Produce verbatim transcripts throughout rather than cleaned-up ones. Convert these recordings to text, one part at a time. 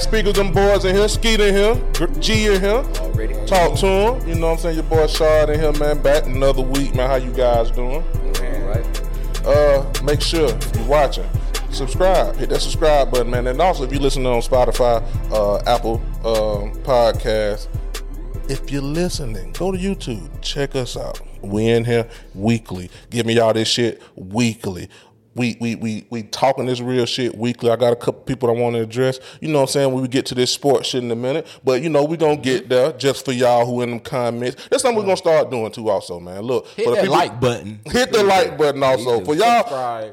Speakers, them boys in here, Skeet in here, G in here. Already. Talk to them. You know what I'm saying? Your boy Shard in here, man. Back another week, man. How you guys doing? Man, right. Uh, make sure if you're watching, subscribe. Hit that subscribe button, man. And also, if you're listening on Spotify, uh, Apple um, Podcasts, if you're listening, go to YouTube. Check us out. We in here weekly. Give me y'all this shit weekly. We we we we talking this real shit weekly. I got a couple people I want to address. You know what I'm saying? When we get to this sports shit in a minute. But, you know, we're going to get there just for y'all who in them comments. That's something we're going to start doing, too, also, man. Look. Hit for the that people, like button. Hit the yeah. like button also. Yeah, for y'all,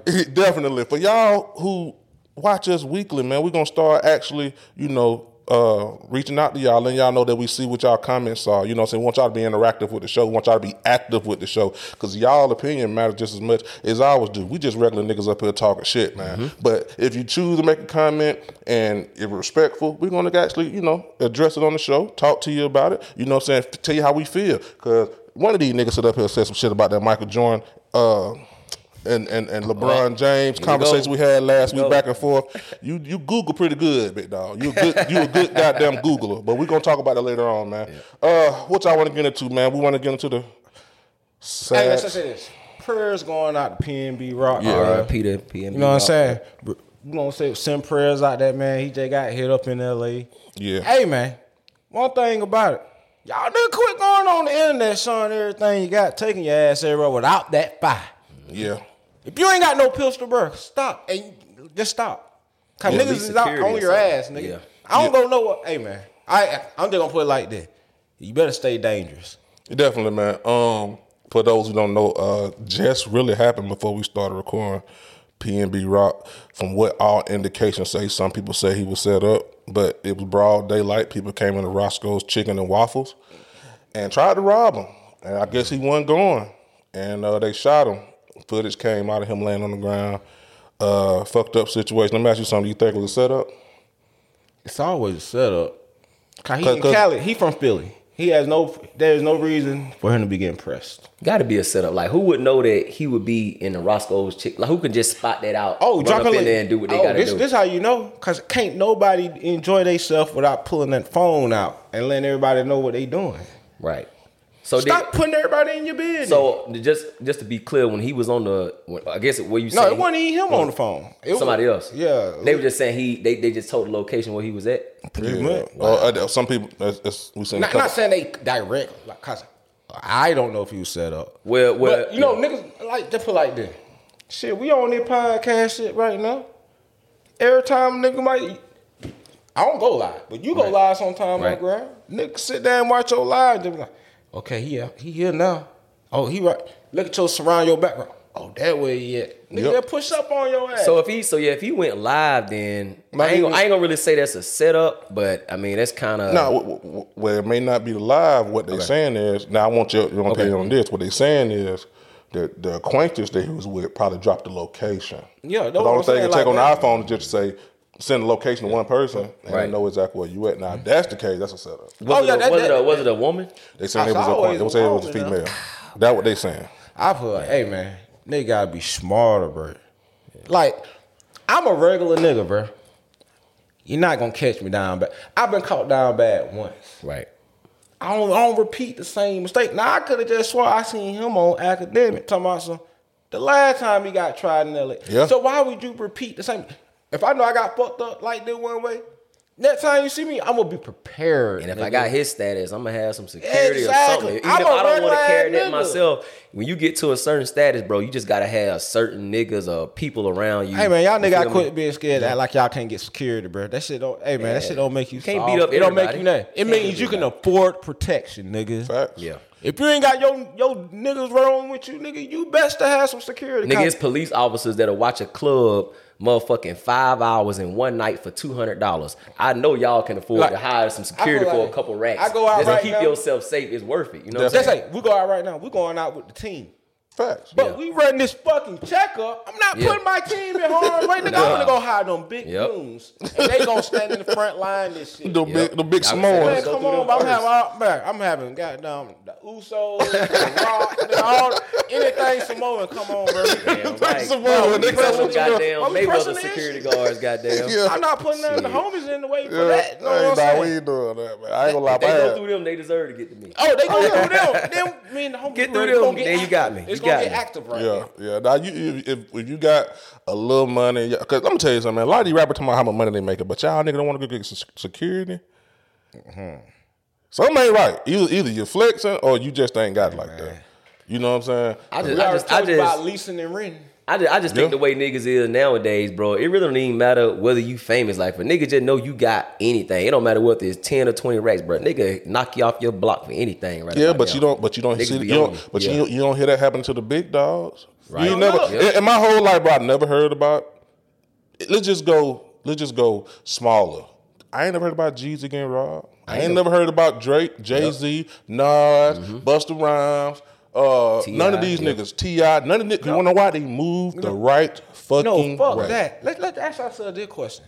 subscribe. Definitely. For y'all who watch us weekly, man, we're going to start actually, you know, Uh, reaching out to y'all, letting y'all know that we see what y'all comments are. You know what I'm saying? We want y'all to be interactive with the show. We want y'all to be active with the show because y'all opinion matters just as much as ours do. We just regular niggas up here talking shit, man. Mm-hmm. But if you choose to make a comment and if respectful, we're going to actually, you know, address it on the show, talk to you about it. You know what I'm saying? Tell you how we feel because one of these niggas sit up here and said some shit about that Michael Jordan uh And, and and LeBron James conversation we had last week back and forth. You you Google pretty good, big dog. You a good you a good goddamn Googler. But we're gonna talk about that later on, man. Yeah. Uh, what y'all want to get into, man? We want to get into the. Sad. Hey, let's just say this. Prayers going out to P N B Rock. Yeah, right. Peter P N B. You know what I'm saying? We're gonna say send prayers out that man. He just got hit up in L A. Yeah. Hey man, one thing about it. Y'all done quit going on the internet, son. Everything you got, taking your ass everywhere without that fire. Yeah. If you ain't got no pistol, bro, stop. Hey, just stop. Cause yeah, niggas is out on your ass, nigga. Yeah. I don't yeah. go know what. Hey man, I I'm just gonna put it like that. You better stay dangerous. Definitely, man. Um, for those who don't know, uh, just really happened before we started recording. P N B Rock, from what all indications say, some people say he was set up, but it was broad daylight. People came into Roscoe's Chicken and Waffles and tried to rob him, and I guess he wasn't going, and uh, they shot him. Footage came out of him laying on the ground. Uh, fucked up situation. Let me ask you something. You think it was a setup? It's always a setup. Cause he Cause, in Cali. He from Philly. He has no. There's no reason for him to be getting pressed. Got to be a setup. Like who would know that he would be in the Roscoe's chick? Like who can just spot that out? Oh, drop in there and do what they oh, gotta this, do. This how you know? Cause can't nobody enjoy themselves without pulling that phone out and letting everybody know what they doing. Right. So stop they, putting everybody in your business. So just just to be clear, when he was on the, when, I guess where you no, it wasn't even him on the phone. It somebody was, else. Yeah, they were just saying he. They, they just told the location where he was at. Pretty yeah. much. Wow. Uh, some people. That's, that's, we not, not saying they direct. Like, cause I don't know if he was set up. Well, well, but, you know, yeah. niggas like just put like this. Shit, we on this podcast shit right now. Every time nigga might. I don't go live, but you go right. live sometime, right. my girl. Nigga, sit down and watch your live. Just be like. Okay, he, he here now. Oh, he right. Look at your surround, your background. Oh, that way, yeah. Nigga, yep. push up on your ass. So if he, so yeah, if he went live, then I ain't, gonna, I ain't gonna really say that's a setup, but I mean that's kind of no. W- w- well, it may not be live. What they're okay. saying is now I want you. You okay on this? What they're saying is that the acquaintance that he was with probably dropped the location. Yeah, the only thing you like take on that. The iPhone is just say. Send a location to one person and right. they know exactly where you at. Now, if that's the case, that's a setup. Was, oh, it, yeah, a, that, was, that, it, a, was it a woman? They saying it was a woman. They saying it was a female. That's what they saying. I've heard, hey, man, nigga got to be smarter, bro. Yeah. Like, I'm a regular nigga, bro. You're not going to catch me down bad. I've been caught down bad once. Right. I don't, I don't repeat the same mistake. Now, I could have just swore I seen him on Academic. Talking about some, the last time he got tried in L A. Yeah. So why would you repeat the same? If I know I got fucked up like this one way, next time you see me, I'm going to be prepared. And if nigga. I got his status, I'm going to have some security exactly. or something. Even I'm if I don't want to carry that nigga. myself, when you get to a certain status, bro, you just got to have certain niggas or people around you. Hey, man, y'all nigga, I quit me? being scared to act like y'all can't get security, bro. That shit don't, hey, man, yeah. that shit don't make you can't soft. beat up It everybody. Don't make you nothing. It means everybody. You can afford protection, nigga. Facts. Yeah. If you ain't got your, your niggas rolling with you, nigga, you best to have some security. Nigga, it's police officers that'll watch a club motherfucking five hours in one night for two hundred dollars. I know y'all can afford like, to hire some security like for a couple racks. I go out Just right to keep now. yourself safe. It's worth it. You know what I'm saying? Like, we go out right now. We're going out with the team. Facts. But yeah. we run this fucking checkup. I'm not yeah. putting my team in harm right now. Nah. I'm gonna go hire them big goons. Yep. And they gonna stand in the front line this shit. The yep. big the big s'mores. Come on, I'm having all, man, I'm having goddamn the Usos, the Rock, the, all anything Samoan. Come on, bro. Damn, right. Samoan. I'm goddamn Mayweather security guards, goddamn. Yeah. I'm not putting none of the homies in the way for yeah. that. You know hey, what nah, we ain't doing that, man. I ain't gonna lie. They go through them, they deserve to get to me. Oh, they go through them. Then me and the homies. Get through them. Then you got me. Gonna get active right yeah, now. Yeah. Now, you, if, if you got a little money, because let me tell you something, man. A lot of these rappers talking about how much money they making, but y'all nigga don't want to go get security. Mm-hmm. Something ain't right. Either, either you're flexing or you just ain't got it like man. that. You know what I'm saying? I just, I just, I just about leasing and renting. I just, I just yeah. think the way niggas is nowadays, bro, it really don't even matter whether you famous. Like, for niggas just know you got anything. It don't matter whether it's ten or twenty racks, bro. Nigga knock you off your block for anything, right? Yeah, but now. you don't, but you don't, see, you don't but yeah. you, you don't hear that happen to the big dogs. Right. You never. Yeah. In my whole life, bro, I never heard about. Let's just go. Let's just go smaller. I ain't never heard about Jeezy getting robbed. I ain't, I ain't never heard about Drake, Jay-Z, yep. Nas, mm-hmm. Busta Rhymes. Uh, none of these yeah. niggas, T I, none of niggas. No. You know why they move no. the right fucking way? No, fuck right. that. Let's let's ask ourselves this question: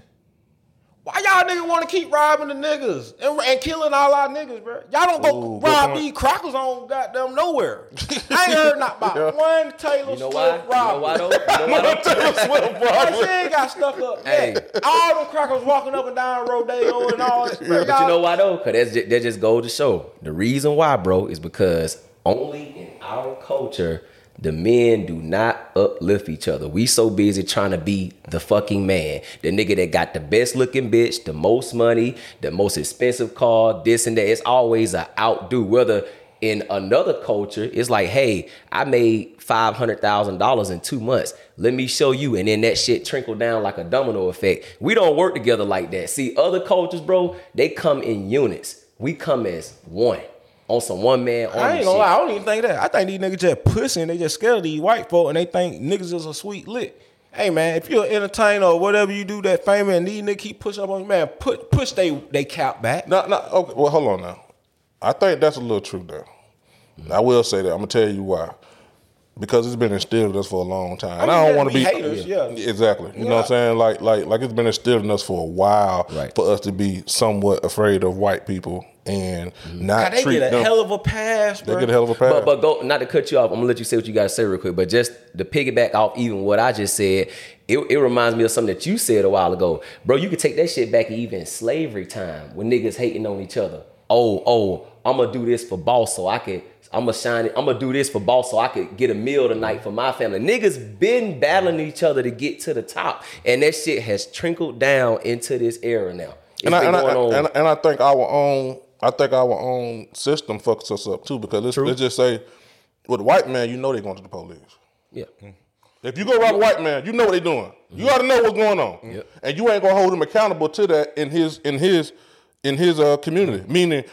why y'all niggas want to keep robbing the niggas and, and killing all our niggas, bro? Y'all don't go Ooh, rob these crackers on goddamn nowhere. I ain't heard not about yeah. one Taylor you know Swift robbery. You know why though? You know why Taylor Swift robbery? She ain't got stuck up. Hey, yeah. all them crackers walking up and down Rodeo and all that. Bro, but you know why though? Cause that's just, that just goes to show the reason why, bro, is because. Only in our culture, the men do not uplift each other. We so busy trying to be the fucking man. The nigga that got the best looking bitch, the most money, the most expensive car, this and that. It's always an outdo. Whether in another culture, it's like, hey, I made five hundred thousand dollars in two months. Let me show you. And then that shit trickle down like a domino effect. We don't work together like that. See, other cultures, bro, they come in units. We come as one. On some one man on I ain't gonna lie, I don't even think that. I think these niggas just pussy and they just scared of these white folk and they think niggas is a sweet lick. Hey man, if you're an entertainer or whatever you do that famous and these niggas keep pushing up on you, man, put, push they, they cap back. No, no, okay, well hold on now. I think that's a little true though. Mm-hmm. I will say that. I'm gonna tell you why. Because it's been instilled in us for a long time. I, mean, I don't want to be, be haters, yeah. yeah. Exactly. You yeah. know what I'm saying? Like like like it's been instilled in us for a while right. for us to be somewhat afraid of white people. And not God, they treat get a them. hell of a pass, bro. They get a hell of a pass. But, but go, not to cut you off, I'm gonna let you say what you gotta say real quick. But just to piggyback off even what I just said, it, it reminds me of something that you said a while ago, bro. You could take that shit back even slavery time when niggas hating on each other. Oh, oh, I'm gonna do this for boss so I can. I'm gonna shine it. I'm gonna do this for boss so I could get a meal tonight for my family. Niggas been battling each other to get to the top, and that shit has trickled down into this era now. And I, and, I, and, I, and I think our own. I think our own system fucks us up too because let's, let's just say, with a white man, you know they're going to the police. Yeah. If you go rob a white man, you know what they're doing. Mm-hmm. You ought to know what's going on, mm-hmm. and you ain't going to hold him accountable to that in his in his in his uh, community. Mm-hmm. Meaning,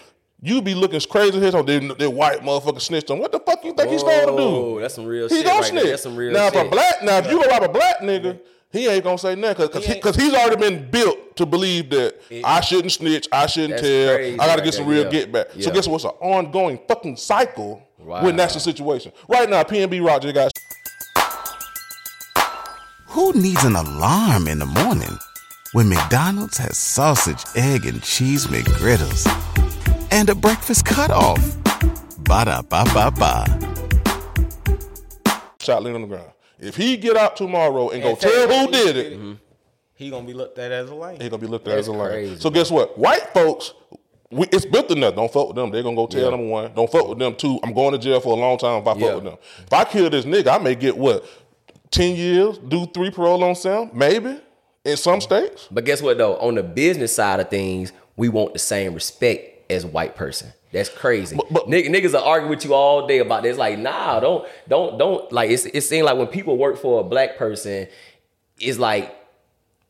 You be looking as crazy as his on. That white motherfucker snitched on. What the fuck you think Whoa, he's going to do? Oh, that's some real he shit. He gonna right snitch. That's some real now, shit. Now, if a black, now if you gonna rob a black nigga, he ain't gonna say nothing because because he he, he's already been built to believe that it, I shouldn't snitch, I shouldn't tell, I gotta right get some there, real yeah. get back. Yeah. So guess what's an ongoing fucking cycle wow. when that's the situation. Right now, P N B Rock just got. Who needs an alarm in the morning when McDonald's has sausage, egg, and cheese McGriddles? And a breakfast cutoff. Ba-da-ba-ba-ba. Shot laying on the ground. If he get out tomorrow and, and go tell who did it, it, he gonna be looked at as a liar. He gonna be looked at That's as a liar. So guess what? White folks, we, it's built to nothing. Don't fuck with them. They're gonna go tell yeah. them one. Don't fuck with them two. I'm going to jail for a long time if I yeah. fuck with them. If I kill this nigga, I may get what? ten years, do three parole on Sam, maybe, in some states. But guess what though? On the business side of things, we want the same respect as a white person. That's crazy. But, but, Nigg- niggas will argue with you all day about this. Like, nah, don't, don't, don't. Like, it's, it seems like when people work for a black person, it's like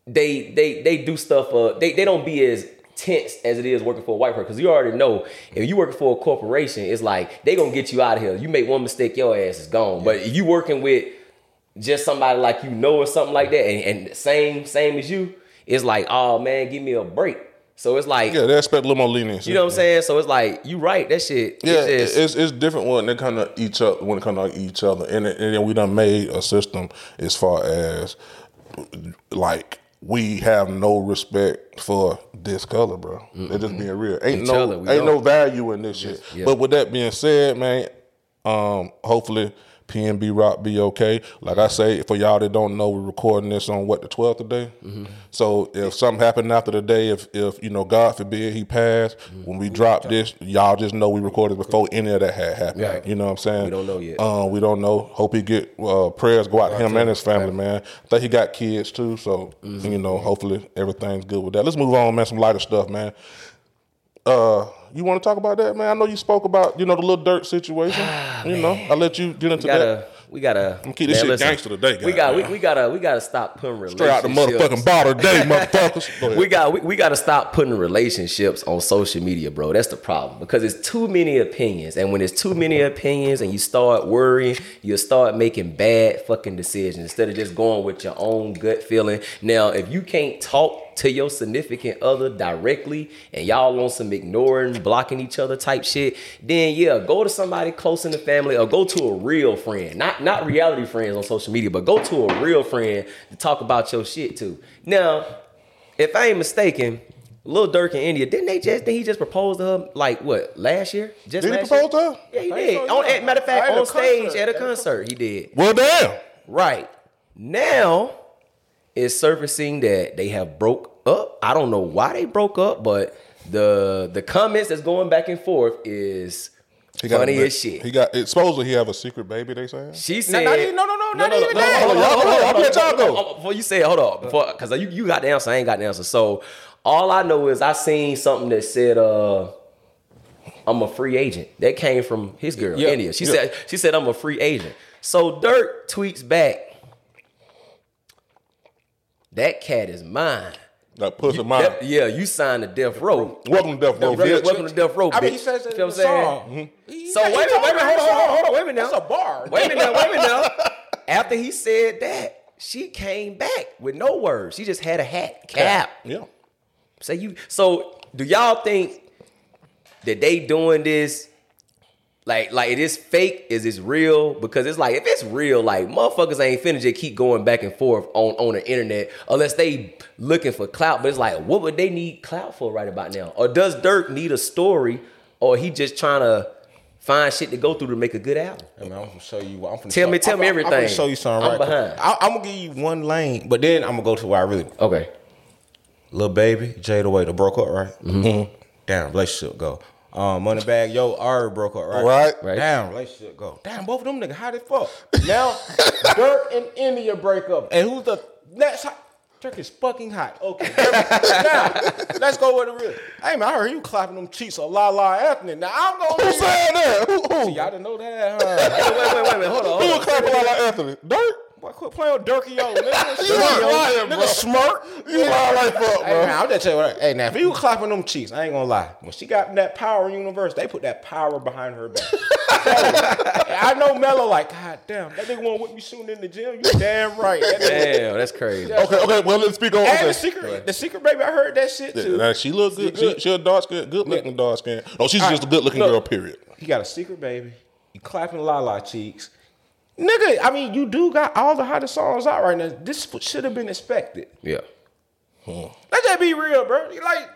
they they they do stuff, uh, they, they don't be as tense as it is working for a white person. Because you already know, if you working for a corporation, it's like, they gonna get you out of here. You make one mistake, your ass is gone. But if you working with just somebody like you know or something like that, and, and same same as you, it's like, oh man, give me a break. So it's like... Yeah, they expect a little more leniency. You know what I'm saying? So it's like, you right, that shit... Yeah, it's, just, it's, it's different when they kind of each other, when it kind of each other. And, it, and then we done made a system as far as, like, we have no respect for this color, bro. Mm-hmm. They're just being real. Ain't, no, other, ain't no value in this yes, shit. Yeah. But with that being said, man, um, hopefully... P N B Rock be okay. Like I say, for y'all that don't know, we're recording this on what, the twelfth today? Mm-hmm. So if something happened after the day, if, if you know, God forbid he passed, mm-hmm. when we drop this, y'all just know we recorded before any of that had happened. Right. You know what I'm saying? We don't know yet. Um, we don't know. Hope he get uh, prayers go out to him and his family, right. man. I think he got kids too, so, mm-hmm. you know, hopefully everything's good with that. Let's move on, man, some lighter stuff, man. Uh, you want to talk about that, man? I know you spoke about, you know, the Lil Durk situation. Ah, you man. know, I let you get into we gotta, that. We gotta. I'm gonna keep this man, shit listen, gangster today, guys. We got, we, we gotta, we gotta stop putting relationships straight out the motherfucking bottle today, motherfuckers. Go we got, we, we gotta stop putting relationships on social media, bro. That's the problem because it's too many opinions, and when it's too many opinions, and you start worrying, you start making bad fucking decisions instead of just going with your own gut feeling. Now, if you can't talk to your significant other directly and y'all on some ignoring, blocking each other type shit, then yeah, go to somebody close in the family or go to a real friend. Not not reality friends on social media, but go to a real friend to talk about your shit too. Now, if I ain't mistaken, Lil Durk in India, didn't they just think he just proposed to her like what, last year? Just did last he propose year? to her? Yeah, he did. So, yeah. On, at, matter of fact, on stage concert. at a concert, he did. Well, damn. Right. Now, it's surfacing that they have broke up. I don't know why they broke up, but the the comments that's going back and forth is he funny got, as shit. He got supposedly he have a secret baby. They saying she said no, no, no, no, no, even that. Before you say it, hold on, before because you you got the answer, I ain't got the answer. So all I know is I seen something that said, uh, "I'm a free agent." That came from his girl, yeah, India. She yeah. said she said I'm a free agent. So Durk tweets back, "That cat is mine." Like pussy you, mine. That, yeah, you signed the death row. Welcome to death row. Bitch. Welcome to death row. Bitch. I mean, he says that in the song. Mm-hmm. He, so he, wait a minute, wait a minute, hold on, hold on, hold on, wait a minute now. That's a bar. Wait a minute, wait a minute now. After he said that, she came back with no words. She just had a hat cap. Yeah. So you. So do y'all think that they doing this? Like, like, it is fake? Is this real? Because it's like, if it's real, like, motherfuckers ain't finna just keep going back and forth on, on the internet unless they looking for clout. But it's like, what would they need clout for right about now? Or does Durk need a story? Or he just trying to find shit to go through to make a good album? I mean, I'm gonna show you. I'm tell show, me, tell I'm, me everything. I'm gonna show you something. I'm right behind. I, I'm gonna give you one lane, but then I'm gonna go to where I really want. Okay. Lil Baby, Jada Waiter broke up, right? Mm-hmm. Mm-hmm. Damn, relationship go. Um, Moneybag, yo, Ari broke up, right? Right. right. Damn, relationship go. Damn, both of them niggas, how they fuck? Now, Durk and India break up. And who's the next hot? Durk is fucking hot. Okay. Now, let's go with the real. Hey, man, I heard you clapping them cheeks a La La Anthony. Now, I'm going to... Who said that? Who, who? See, y'all didn't know that, huh? Hey, wait, wait, wait, wait, hold on. Hold who was clapping La La Anthony? Durk? Boy, quit playing with Durkee, yo. Nigga, you lying, nigga, smirk. You lying like fuck, bro. Hey, now, I'm just telling you, hey, now, if you clapping them cheeks, I ain't gonna lie. When she got in that Power universe, they put that power behind her back. I know Mello like, God damn, that nigga won't whip me soon in the gym. You damn right. That damn, that's crazy. That's okay, okay, well, let's speak on and okay. the secret. The secret baby, I heard that shit, too. Now, she look good. She, she, she a dark skin, good-looking yeah. dark skin. No, she's all just right. a good-looking girl, period. He got a secret baby. He clapping Lala cheeks. Nigga, I mean, you do got all the hottest songs out right now. This should have been expected. Yeah. Hmm. Let's just be real, bro. Like,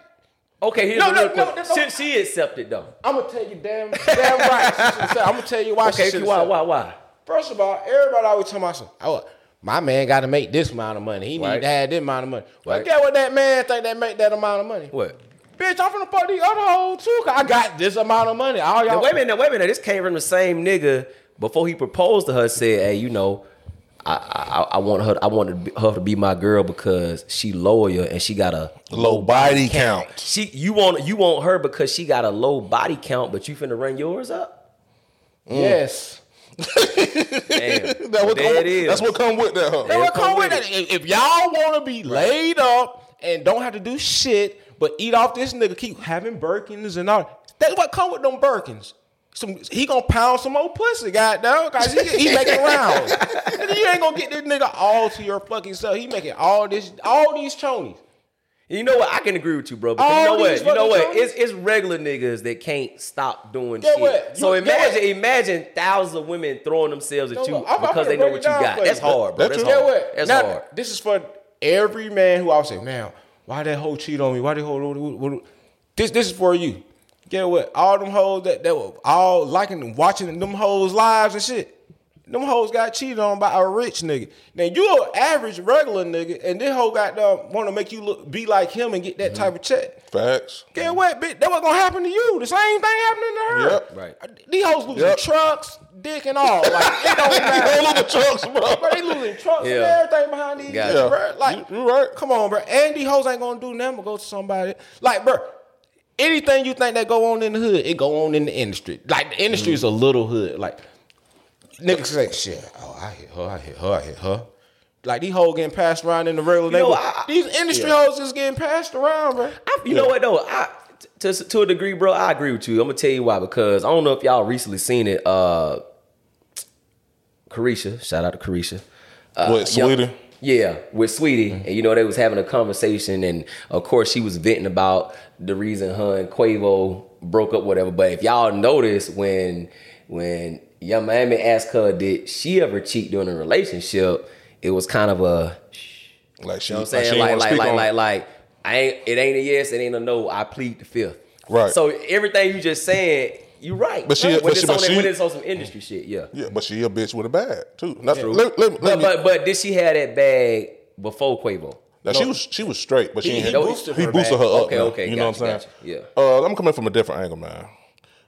okay, here's no, the real no, no, no, since she accepted, though. I'm going to tell you damn, damn right. I'm going to tell you why okay, she should why, why, why? First of all, everybody always tell me, oh, my man got to make this amount of money. He right. need to have this amount of money. Well, right. get what that man think that make that amount of money. What? Bitch, I'm finna fuck these other hoes, too, because I got this amount of money. All y'all now, wait a minute, wait a minute. This came from the same nigga. Before he proposed to her, said, "Hey, you know, I I, I want her. I wanted her to be my girl because she loyal and she got a low body count. count. She you want you want her because she got a low body count, but you finna run yours up. Mm. Yes, damn. That what there come, it is. That's what come with that. Huh? That what come, come with it. That. If y'all want to be right. laid up and don't have to do shit, but eat off this nigga, keep having Birkins and all. That's what come with them Birkins." Some, he gonna pound some old pussy, goddamn, cause he, he making rounds. You ain't gonna get this nigga all to your fucking self. He making all this, all these chonies. You know what? I can agree with you, bro. Because all you know what? You know what? Chonies? It's it's regular niggas that can't stop doing get shit. What? So you, imagine, imagine thousands of women throwing themselves at you I'm, because I'm they know what you got. That's hard, bro. That's, that's hard. What? That's now, hard. This is for every man who I would say, man, why that hoe cheat on me? Why that hoe? This this is for you. Get what? All them hoes that, that were all liking and watching them hoes' lives and shit. Them hoes got cheated on by a rich nigga. Now, you an average regular nigga, and this hoe got done want to make you look be like him and get that mm-hmm. type of check. Facts. Get what, bitch? That was going to happen to you. The same thing happening to her. Yep. Right. These hoes losing yep. trucks, dick, and all. Like, they don't matter. They trucks, bro. Bro, they losing trucks yeah. and everything behind these niggas, yeah. bro. Like, you, you right. come on, bro. And these hoes ain't going to do nothing but go to somebody. Like, bro. Anything you think that go on in the hood, it go on in the industry. Like, the industry is a little hood. Like, niggas say, shit, oh, I hit her, I hit her, I hit her. Like, these hoes getting passed around in the regular neighborhood. These industry yeah. hoes is getting passed around, bro. I, you yeah. know what, though? I, to, to a degree, bro, I agree with you. I'm going to tell you why, because I don't know if y'all recently seen it. Uh, Carisha, shout out to Carisha. Uh, what, Sweetie? Yeah, with Sweetie. Mm-hmm. And, you know, they was having a conversation, and, of course, she was venting about the reason her and Quavo broke up, whatever. But if y'all notice, when when Young Miami asked her, did she ever cheat during a relationship, it was kind of a shh. Like she, you know what I'm saying? Like, like, like, like, like, like, I ain't, it ain't a yes, it ain't a no. I plead the fifth. Right. So everything you just saying, you right. But she, when, but it's she, but on, she, when it's on some industry shit, yeah. Yeah, but she a bitch with a bag, too. That's yeah. true. Let, let, let but, me, but, but did she have that bag before Quavo? Now, no. she was she was straight, but she he, he, boosted, he her boosted her up. Okay, man. Okay, you know you, what I'm saying? You. Yeah. Uh, I'm coming from a different angle, man.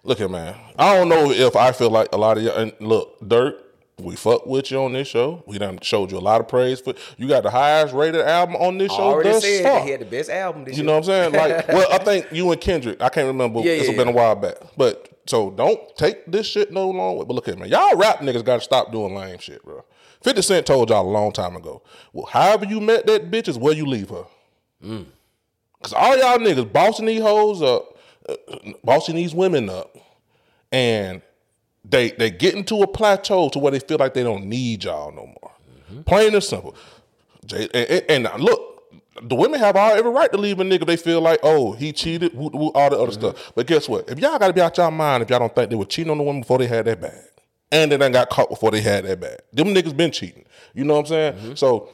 Look here, man. I don't know if I feel like a lot of y'all. And look, Dirt, we fuck with you on this show. We done showed you a lot of praise for. You got the highest rated album on this I show. Already thus said far. He had the best album. This you year. Know what I'm saying? Like, well, I think you and Kendrick. I can't remember. Yeah, it's yeah, been yeah. a while back, but so don't take this shit no long way. But look here, man. Y'all rap niggas got to stop doing lame shit, bro. fifty Cent told y'all a long time ago, well, however you met that bitch is where you leave her. Mm. Because all y'all niggas bossing these hoes up, uh, bossing these women up, and they they getting to a plateau to where they feel like they don't need y'all no more. Mm-hmm. Plain and simple. And, and, and look, the women have all every right to leave a nigga if they feel like, oh, he cheated, woo, woo, all the other mm-hmm. stuff. But guess what? If y'all got to be out y'all mind if y'all don't think they were cheating on the woman before they had that bag. And they done got caught before they had that bag. Them niggas been cheating. You know what I'm saying? Mm-hmm. So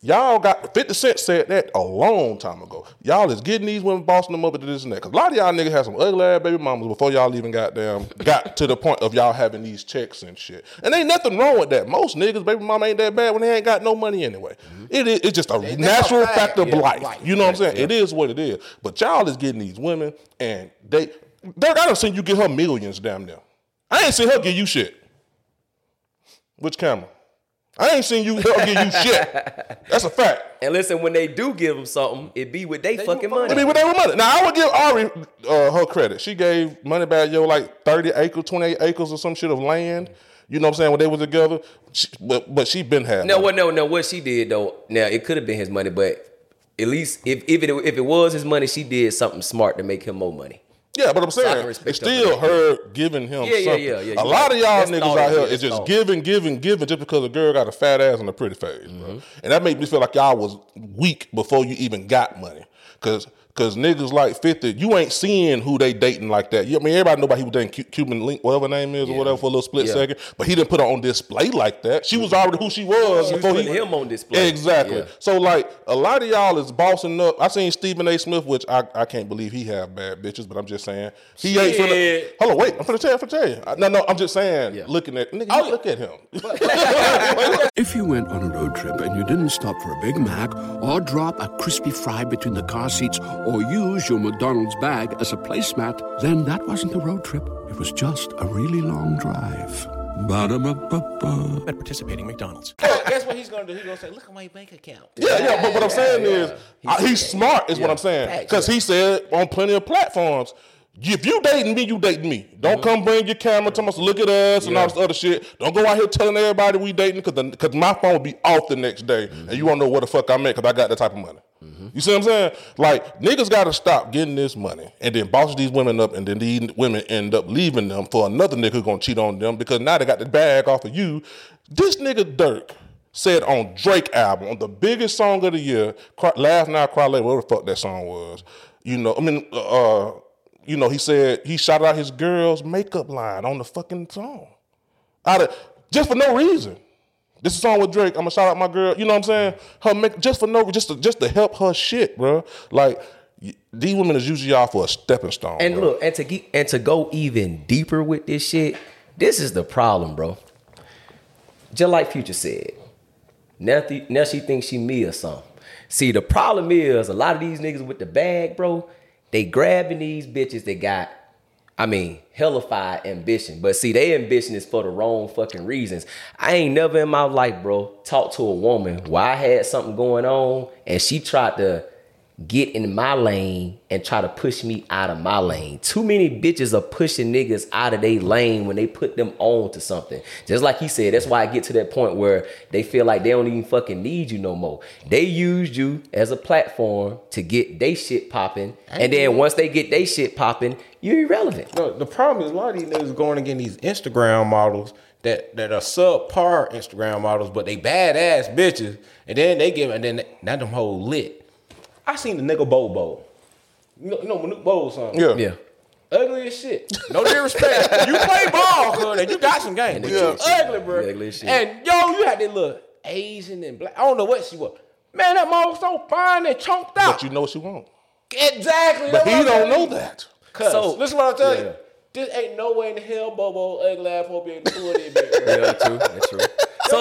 y'all got fifty Cent said that a long time ago. Y'all is getting these women bossing them up into this and that. Cause a lot of y'all niggas had some ugly ass baby mamas before y'all even got damn got to the point of y'all having these checks and shit. And ain't nothing wrong with that. Most niggas baby mama ain't that bad when they ain't got no money anyway. Mm-hmm. It is it's just a it, natural fact of yeah, life. life. You know what I'm saying? Yeah. It is what it is. But y'all is getting these women and they Dirk, I done seen you give her millions damn near. I ain't seen her give you shit. Which camera? I ain't seen you help give you shit. That's a fact. And listen, when they do give them something, it be with they, they fucking money. It be with their money. Now, I would give Ari uh, her credit. She gave Money Bag Yo like thirty acres, twenty-eight acres or some shit of land. You know what I'm saying? When they was together, she, but but she been had. No, what no, no, what she did though. Now it could have been his money, but at least if if it if it was his money, she did something smart to make him more money. Yeah, but I'm saying so it's still her thing. Giving him yeah, something. Yeah, yeah, yeah, a lot of y'all niggas out here is just thought. giving, giving, giving just because a girl got a fat ass and a pretty face, mm-hmm. bro. And that made me feel like y'all was weak before you even got money, because because niggas like fifty, you ain't seeing who they dating like that. You, I mean, everybody know about he was dating Cuban Link, whatever her name is, yeah. or whatever for a little split yeah. second, but he didn't put her on display like that. She was already who she was she before was he put him on display. Exactly. Yeah. So like a lot of y'all is bossing up. I seen Stephen A. Smith, which I, I can't believe he have bad bitches, but I'm just saying. He Shit. ain't finna. Hold on, wait. I'm finna tell you. I'm finna tell you. I, no, no, I'm just saying, yeah. looking at. Nigga, oh, look at him. If you went on a road trip and you didn't stop for a Big Mac or drop a crispy fry between the car seats or use your McDonald's bag as a placemat, then that wasn't a road trip. It was just a really long drive. Ba-da-ba-ba-ba. At participating McDonald's. Well, guess what he's going to do? He's going to say, look at my bank account. Yeah, yeah, yeah but what I'm saying yeah, is, yeah. he's, he's smart is yeah. what I'm saying. Because he said on plenty of platforms, if you dating me, you dating me. Don't mm-hmm. come bring your camera to us, look at us, yeah. and all this other shit. Don't go out here telling everybody we dating, because because my phone will be off the next day, mm-hmm. and you won't know where the fuck I'm at because I got that type of money. Mm-hmm. You see what I'm saying? Like, niggas got to stop getting this money and then boss these women up, and then these women end up leaving them for another nigga who's going to cheat on them because now they got the bag off of you. This nigga Dirk said on Drake album, on the biggest song of the year, Laugh Now, Cry Later, whatever the fuck that song was, you know, I mean, uh, you know, he said he shouted out his girl's makeup line on the fucking song. Out of, just for no reason. This is a song with Drake. I'm gonna shout out my girl. You know what I'm saying? Her make, just for no, just to, just to help her shit, bro. Like these women is usually out for a stepping stone. And bro. look, and to and to go even deeper with this shit, this is the problem, bro. Just like Future said, now, th- now she thinks she me or something. See, the problem is a lot of these niggas with the bag, bro. They grabbing these bitches that got, I mean, hellified ambition. But see, their ambition is for the wrong fucking reasons. I ain't never in my life, bro, talked to a woman where I had something going on and she tried to get in my lane and try to push me out of my lane. Too many bitches are pushing niggas out of their lane when they put them on to something. Just like he said, that's why I get to that point where they feel like they don't even fucking need you no more. They used you as a platform to get they shit popping, and then once they get they shit popping, you're irrelevant. No, the problem is a lot of these niggas going against these Instagram models that, that are subpar Instagram models, but they badass bitches, and then they give and then now them whole lit. I seen the nigga Bobo. You know, you know Manute Bo's song. Yeah. yeah. Ugly as shit. No disrespect. You play ball, cuz, and you got some game. But yeah. you ugly, bro. Ugly as shit. And yo, you had that little Asian and black. I don't know what she was. Man, that mom was so fine and chunked out. But you know she won't. Exactly. But he don't know that. So listen what I'm telling yeah. you. This ain't no way in the hell Bobo ugly ass won't be able to pull it, bitch. Yeah, true. That's true. So,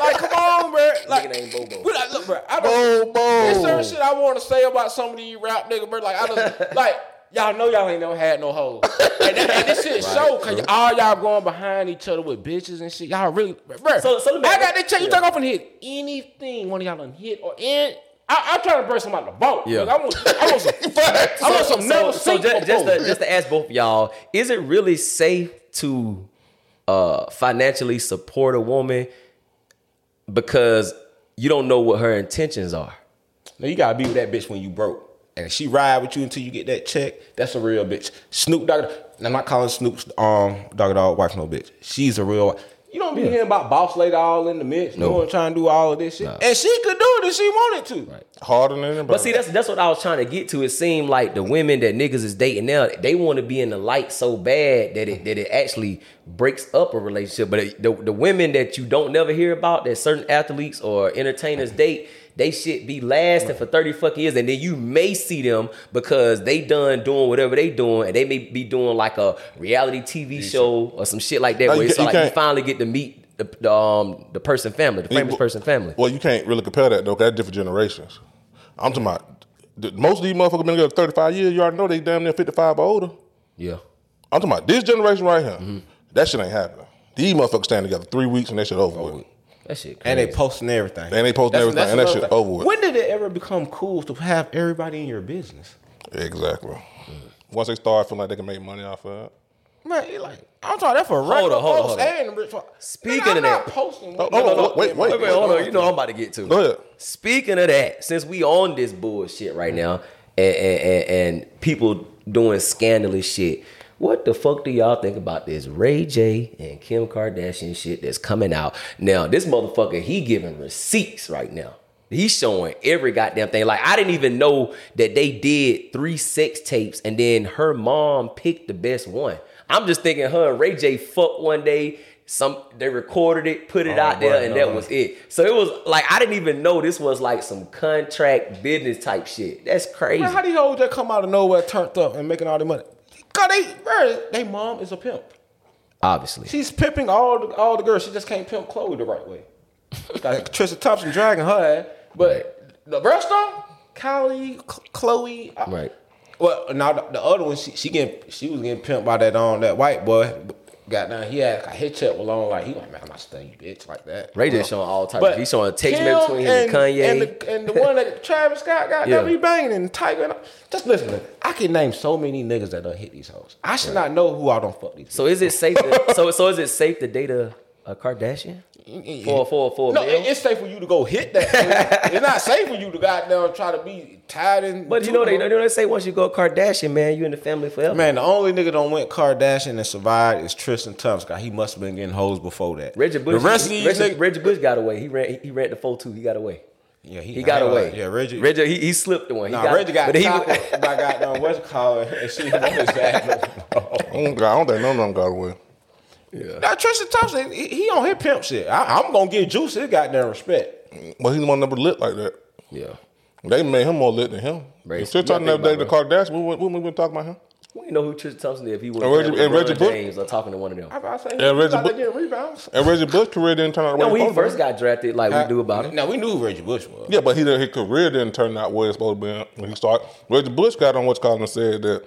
like, come on, bro. Like, nigga named Bobo. But I, look, bro. I don't, Bobo. There's certain shit I want to say about some of these rap niggas, bro. Like, I don't, like, y'all know y'all ain't never had no hoes. And, and this shit right, show because all y'all going behind each other with bitches and shit. Y'all really, bro. So, so I got that check. You yeah. talk off and hit anything one of y'all done hit or in. I, I'm trying to burst them out the boat. Yeah. I want, I want some facts. I want some no so, so just, just, to, just to ask both of y'all, is it really safe to uh, financially support a woman because you don't know what her intentions are? No, you got to be with that bitch when you broke. And if she ride with you until you get that check, that's a real bitch. Snoop Dogg, and I'm not calling Snoop's um, Dogg Dogg wife no bitch. She's a real wife. You don't be yeah. hearing about boss lady all in the mix. No. You don't try and do all of this shit. Nah. And she could do it if she wanted to. Right. Harder than anybody. But see, that's that's what I was trying to get to. It seemed like the women that niggas is dating now, they want to be in the light so bad that it that it actually breaks up a relationship. But it, the, the women that you don't never hear about, that certain athletes or entertainers date, they shit be lasting for thirty fucking years, and then you may see them because they done doing whatever they doing, and they may be doing like a reality T V show or some shit like that, no, where it's so like you finally get to meet the, the, um, the person family, the famous you, person family. Well, you can't really compare that though, because that's different generations. I'm talking about most of these motherfuckers been together thirty-five years. You already know they damn near fifty-five or older. Yeah, I'm talking about this generation right here. Mm-hmm. That shit ain't happening. These motherfuckers stand together three weeks and that shit over oh. with. That shit crazy. And they posting everything. And they posting everything. And that shit thing. over with. When did it ever become cool to have everybody in your business? Exactly. Mm. Once they start feeling like they can make money off of it. Man, he like, I'm talking that for a regular hold on, post hold on, hold on. Speaking man, of that. Posting. Oh, no, no, no, wait, wait, wait, wait. Hold on. You know I'm about to get to. Go ahead. Speaking of that, since we on this bullshit right now and, and, and people doing scandalous shit, what the fuck do y'all think about this Ray J and Kim Kardashian shit that's coming out? Now, this motherfucker, he giving receipts right now. He's showing every goddamn thing. Like, I didn't even know that they did three sex tapes and then her mom picked the best one. I'm just thinking her and Ray J fucked one day. Some they recorded it, put it oh, out there, and no. that was it. So it was like I didn't even know this was like some contract business type shit. That's crazy. Man, how do y'all just come out of nowhere, turned up, and making all the money? Cause they, man, they mom is a pimp. Obviously, she's pimping all the all the girls. She just can't pimp Chloe the right way. Got Trisha Thompson dragging her ass, but right. the rest of them, Kylie, Chloe, I, right. Well, now the, the other one, she she getting she was getting pimped by that um that white boy. Got down, he had a hit check with long, like, he like, man, I'm not studying you, bitch, like that. Ray just showing all types. But he's showing text message between him and, and Kanye. And the, and the one that Travis Scott got, yeah. that be banging and Tiger. Just listen, I can name so many niggas that done hit these hoes. I should right. not know who I done fuck these So people. Is it safe to, so, so is it safe to date a, a Kardashian? Four, four, four. No, it, it's safe for you to go hit that. It's not safe for you to goddamn try to be tied in. But you know they, you know they say once you go Kardashian, man, you in the family forever. Man, the only nigga that went Kardashian and survived is Tristan Thompson. He must have been getting hoes before that. Reggie Bush. The rest of these Reggie, niggas, Reggie Bush got away. He ran. He, he ran the four two. He got away. Yeah, he, he got away. Yeah, Reggie. Reggie. He, he slipped the one. He nah, got, Reggie got top of my goddamn West Collar and she won his ass. I don't think none of them got away. Yeah. Now Tristan Thompson, he, he on his pimp shit. I, I'm gonna get Juice his goddamn respect. But he one never lit like that. Yeah, they made him more lit than him. Right. Since I never dated the Kardashians, we we we been talking about him. We didn't know who Tristan Thompson is if he wasn't Reggie James or talking to one of them. I was about to say, and Reggie Bush getting rebounds. And Reggie Bush career didn't turn out. No, when he first got drafted, like I, we knew about him. No, we knew who Reggie Bush was. Yeah, but he his career didn't turn out where it's supposed to be when he started. Reggie Bush got on what's called and said that.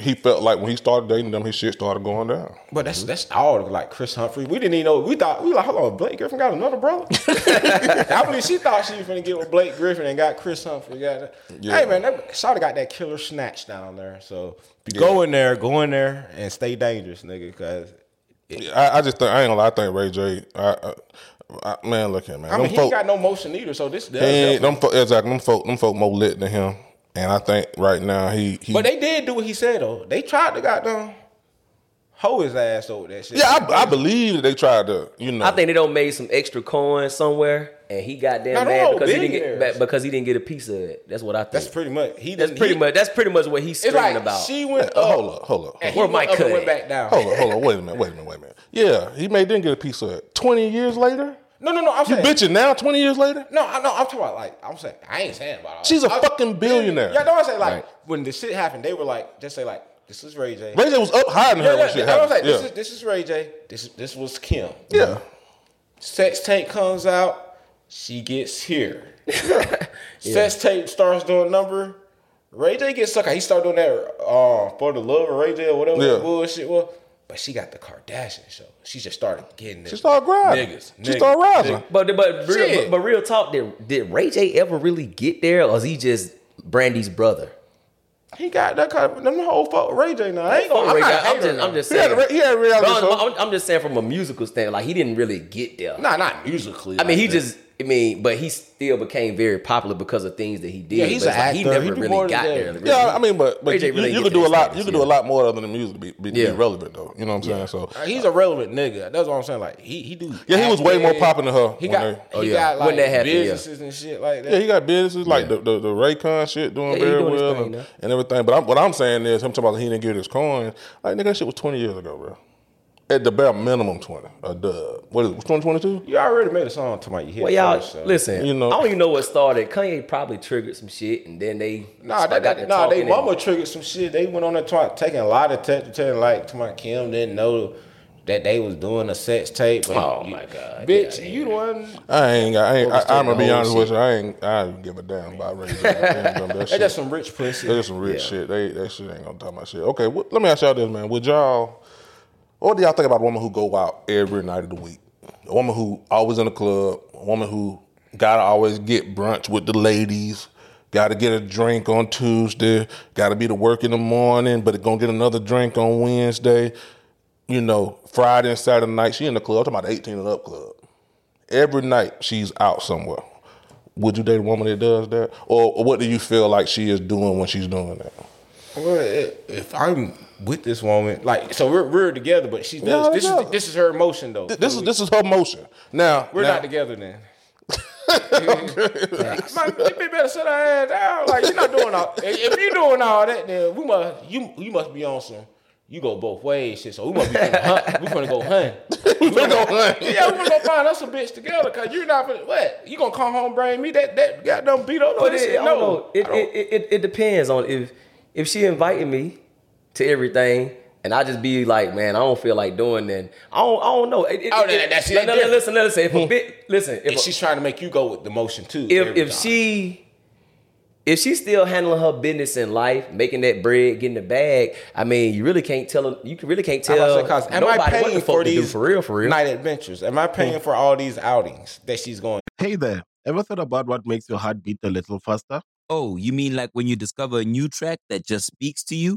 He felt like when he started dating them, his shit started going down. But that's that's all like Chris Humphrey. We didn't even know. We thought we were like, hold on, Blake Griffin got another brother. I believe she thought she was gonna get with Blake Griffin and got Chris Humphrey. Got yeah. Hey man, that Shawty got that killer snatch down there. So yeah. go in there, go in there, and stay dangerous, nigga. Cause it, I, I just think I ain't gonna lie. I think Ray J. I, I, I, man, look at man. I mean, them he folk, ain't got no motion either. So this them, them folk, exactly. Them folk, them folk more lit than him. And I think right now he, he... But they did do what he said, though. They tried to goddamn hoe his ass over that shit. Yeah, I, I believe that they tried to, you know... I think they done made some extra coin somewhere, and he got damn mad because he, didn't get, because he didn't get a piece of it. That's what I think. That's pretty much... He that's, pretty he, much that's pretty much what he's screaming like about. She went uh, up... Hold up, hold up. Where Mike cut went back down. Hold up, hold up. Wait a minute, wait a minute, wait a minute. Yeah, he may didn't get a piece of it. twenty years later... No, no, no. I'm you saying, bitching now, twenty years later? No, I no, I'm talking about like I'm saying I ain't saying about all she's a I, fucking billionaire. Yeah, no, I say like right. when this shit happened, they were like, just say like, this is Ray J. Ray J was up hiding yeah, her yeah, when shit happened. I was like, yeah. this is this is Ray J. This this was Kim. Yeah. yeah. Sex tape comes out, she gets here. yeah. Sex tape starts doing number. Ray J gets sucker. He started doing that uh, for the love of Ray J or whatever yeah. that bullshit was. But she got the Kardashian show. She just started getting this. She started grinding. Niggas, niggas. She started rising. But but, but, real, but but real talk, did, did Ray J ever really get there, or is he just Brandy's brother? He got that kind of them whole fuck Ray J now. I ain't gonna, I'm, not, I'm, just, I'm just saying. He had, he had reality bro, show. I'm, I'm just saying from a musical standpoint, like he didn't really get there. Nah, not musically. I like mean, he that. just. I mean, but he still became very popular because of things that he did. Yeah, he's but an like, actor. He never he really got there. Really. Yeah, I mean, but, but you, really you could do a lot. Status, you could yeah. do a lot more other than music to be, be, yeah. be relevant, though. You know what I'm yeah. saying? So uh, he's a relevant nigga. That's what I'm saying. Like he, he do. Yeah, he was way more popular than her. He got, they, oh, he yeah. got like when that happened, businesses yeah. and shit like that. Yeah, he got businesses like yeah. the, the the Raycon shit doing yeah, very doing well thing, and, and everything. But I'm, what I'm saying is, him talking about he didn't get his coin. Like nigga, that shit was twenty years ago, bro. At the bare minimum, twenty. A dub. What is it? twenty twenty-two? You already made a song to my head. Well, y'all, first, so. listen. You know, I don't even know what started. Kanye probably triggered some shit, and then they. Nah, that, that, nah they mama and... triggered some shit. They went on there t- taking a lot of text, telling like, to my Kim didn't know that they was doing a sex tape. Oh, you, my God. Bitch, yeah, you the one. I ain't got. I ain't, I, I'm going to be honest shit. with you. I ain't. I don't give a damn about Ray J. That's just some rich pussy. That's some rich yeah. shit. They, that shit ain't going to talk about shit. Okay, well, let me ask y'all this, man. Would y'all. What do y'all think about a woman who go out every night of the week? A woman who always in the club, a woman who gotta always get brunch with the ladies, gotta get a drink on Tuesday, gotta be to work in the morning, but gonna get another drink on Wednesday. you know, Friday and Saturday night, she in the club. I'm talking about the eighteen and up club. Every night she's out somewhere. Would you date a woman that does that? Or, or what do you feel like she is doing when she's doing that? Well, if I'm with this woman, like, so we're we're together, but she does. No, this together. is this is her emotion though. Th- this is this is her emotion. Now we're now, not together then. Okay. Like, you better sit her ass down. Like, you're not doing all. If you're doing all that, then we must you you must be on some. You go both ways, shit. So we must be finna hunt. We finna go hunt. We finna go hunt. Yeah, we finna go find us a bitch together. Cause you're not finna, what? You gonna come home, bring me that that goddamn beat up? But it, no, it, it it it depends on if if she invited me to everything. And I just be like, man, I don't feel like doing that. I don't, I don't know. It, it, oh, that, that's it. No, no, no, listen, listen. If a bit, listen. If a, she's trying to make you go with the motion too. If if time. she, if she's still handling her business in life, making that bread, getting the bag. I mean, you really can't tell her. You really can't tell. Say, am I paying for these for real, for real? night adventures? Am I paying for all these outings that she's going? Hey there, ever thought about what makes your heart beat a little faster? Oh, you mean like when you discover a new track that just speaks to you?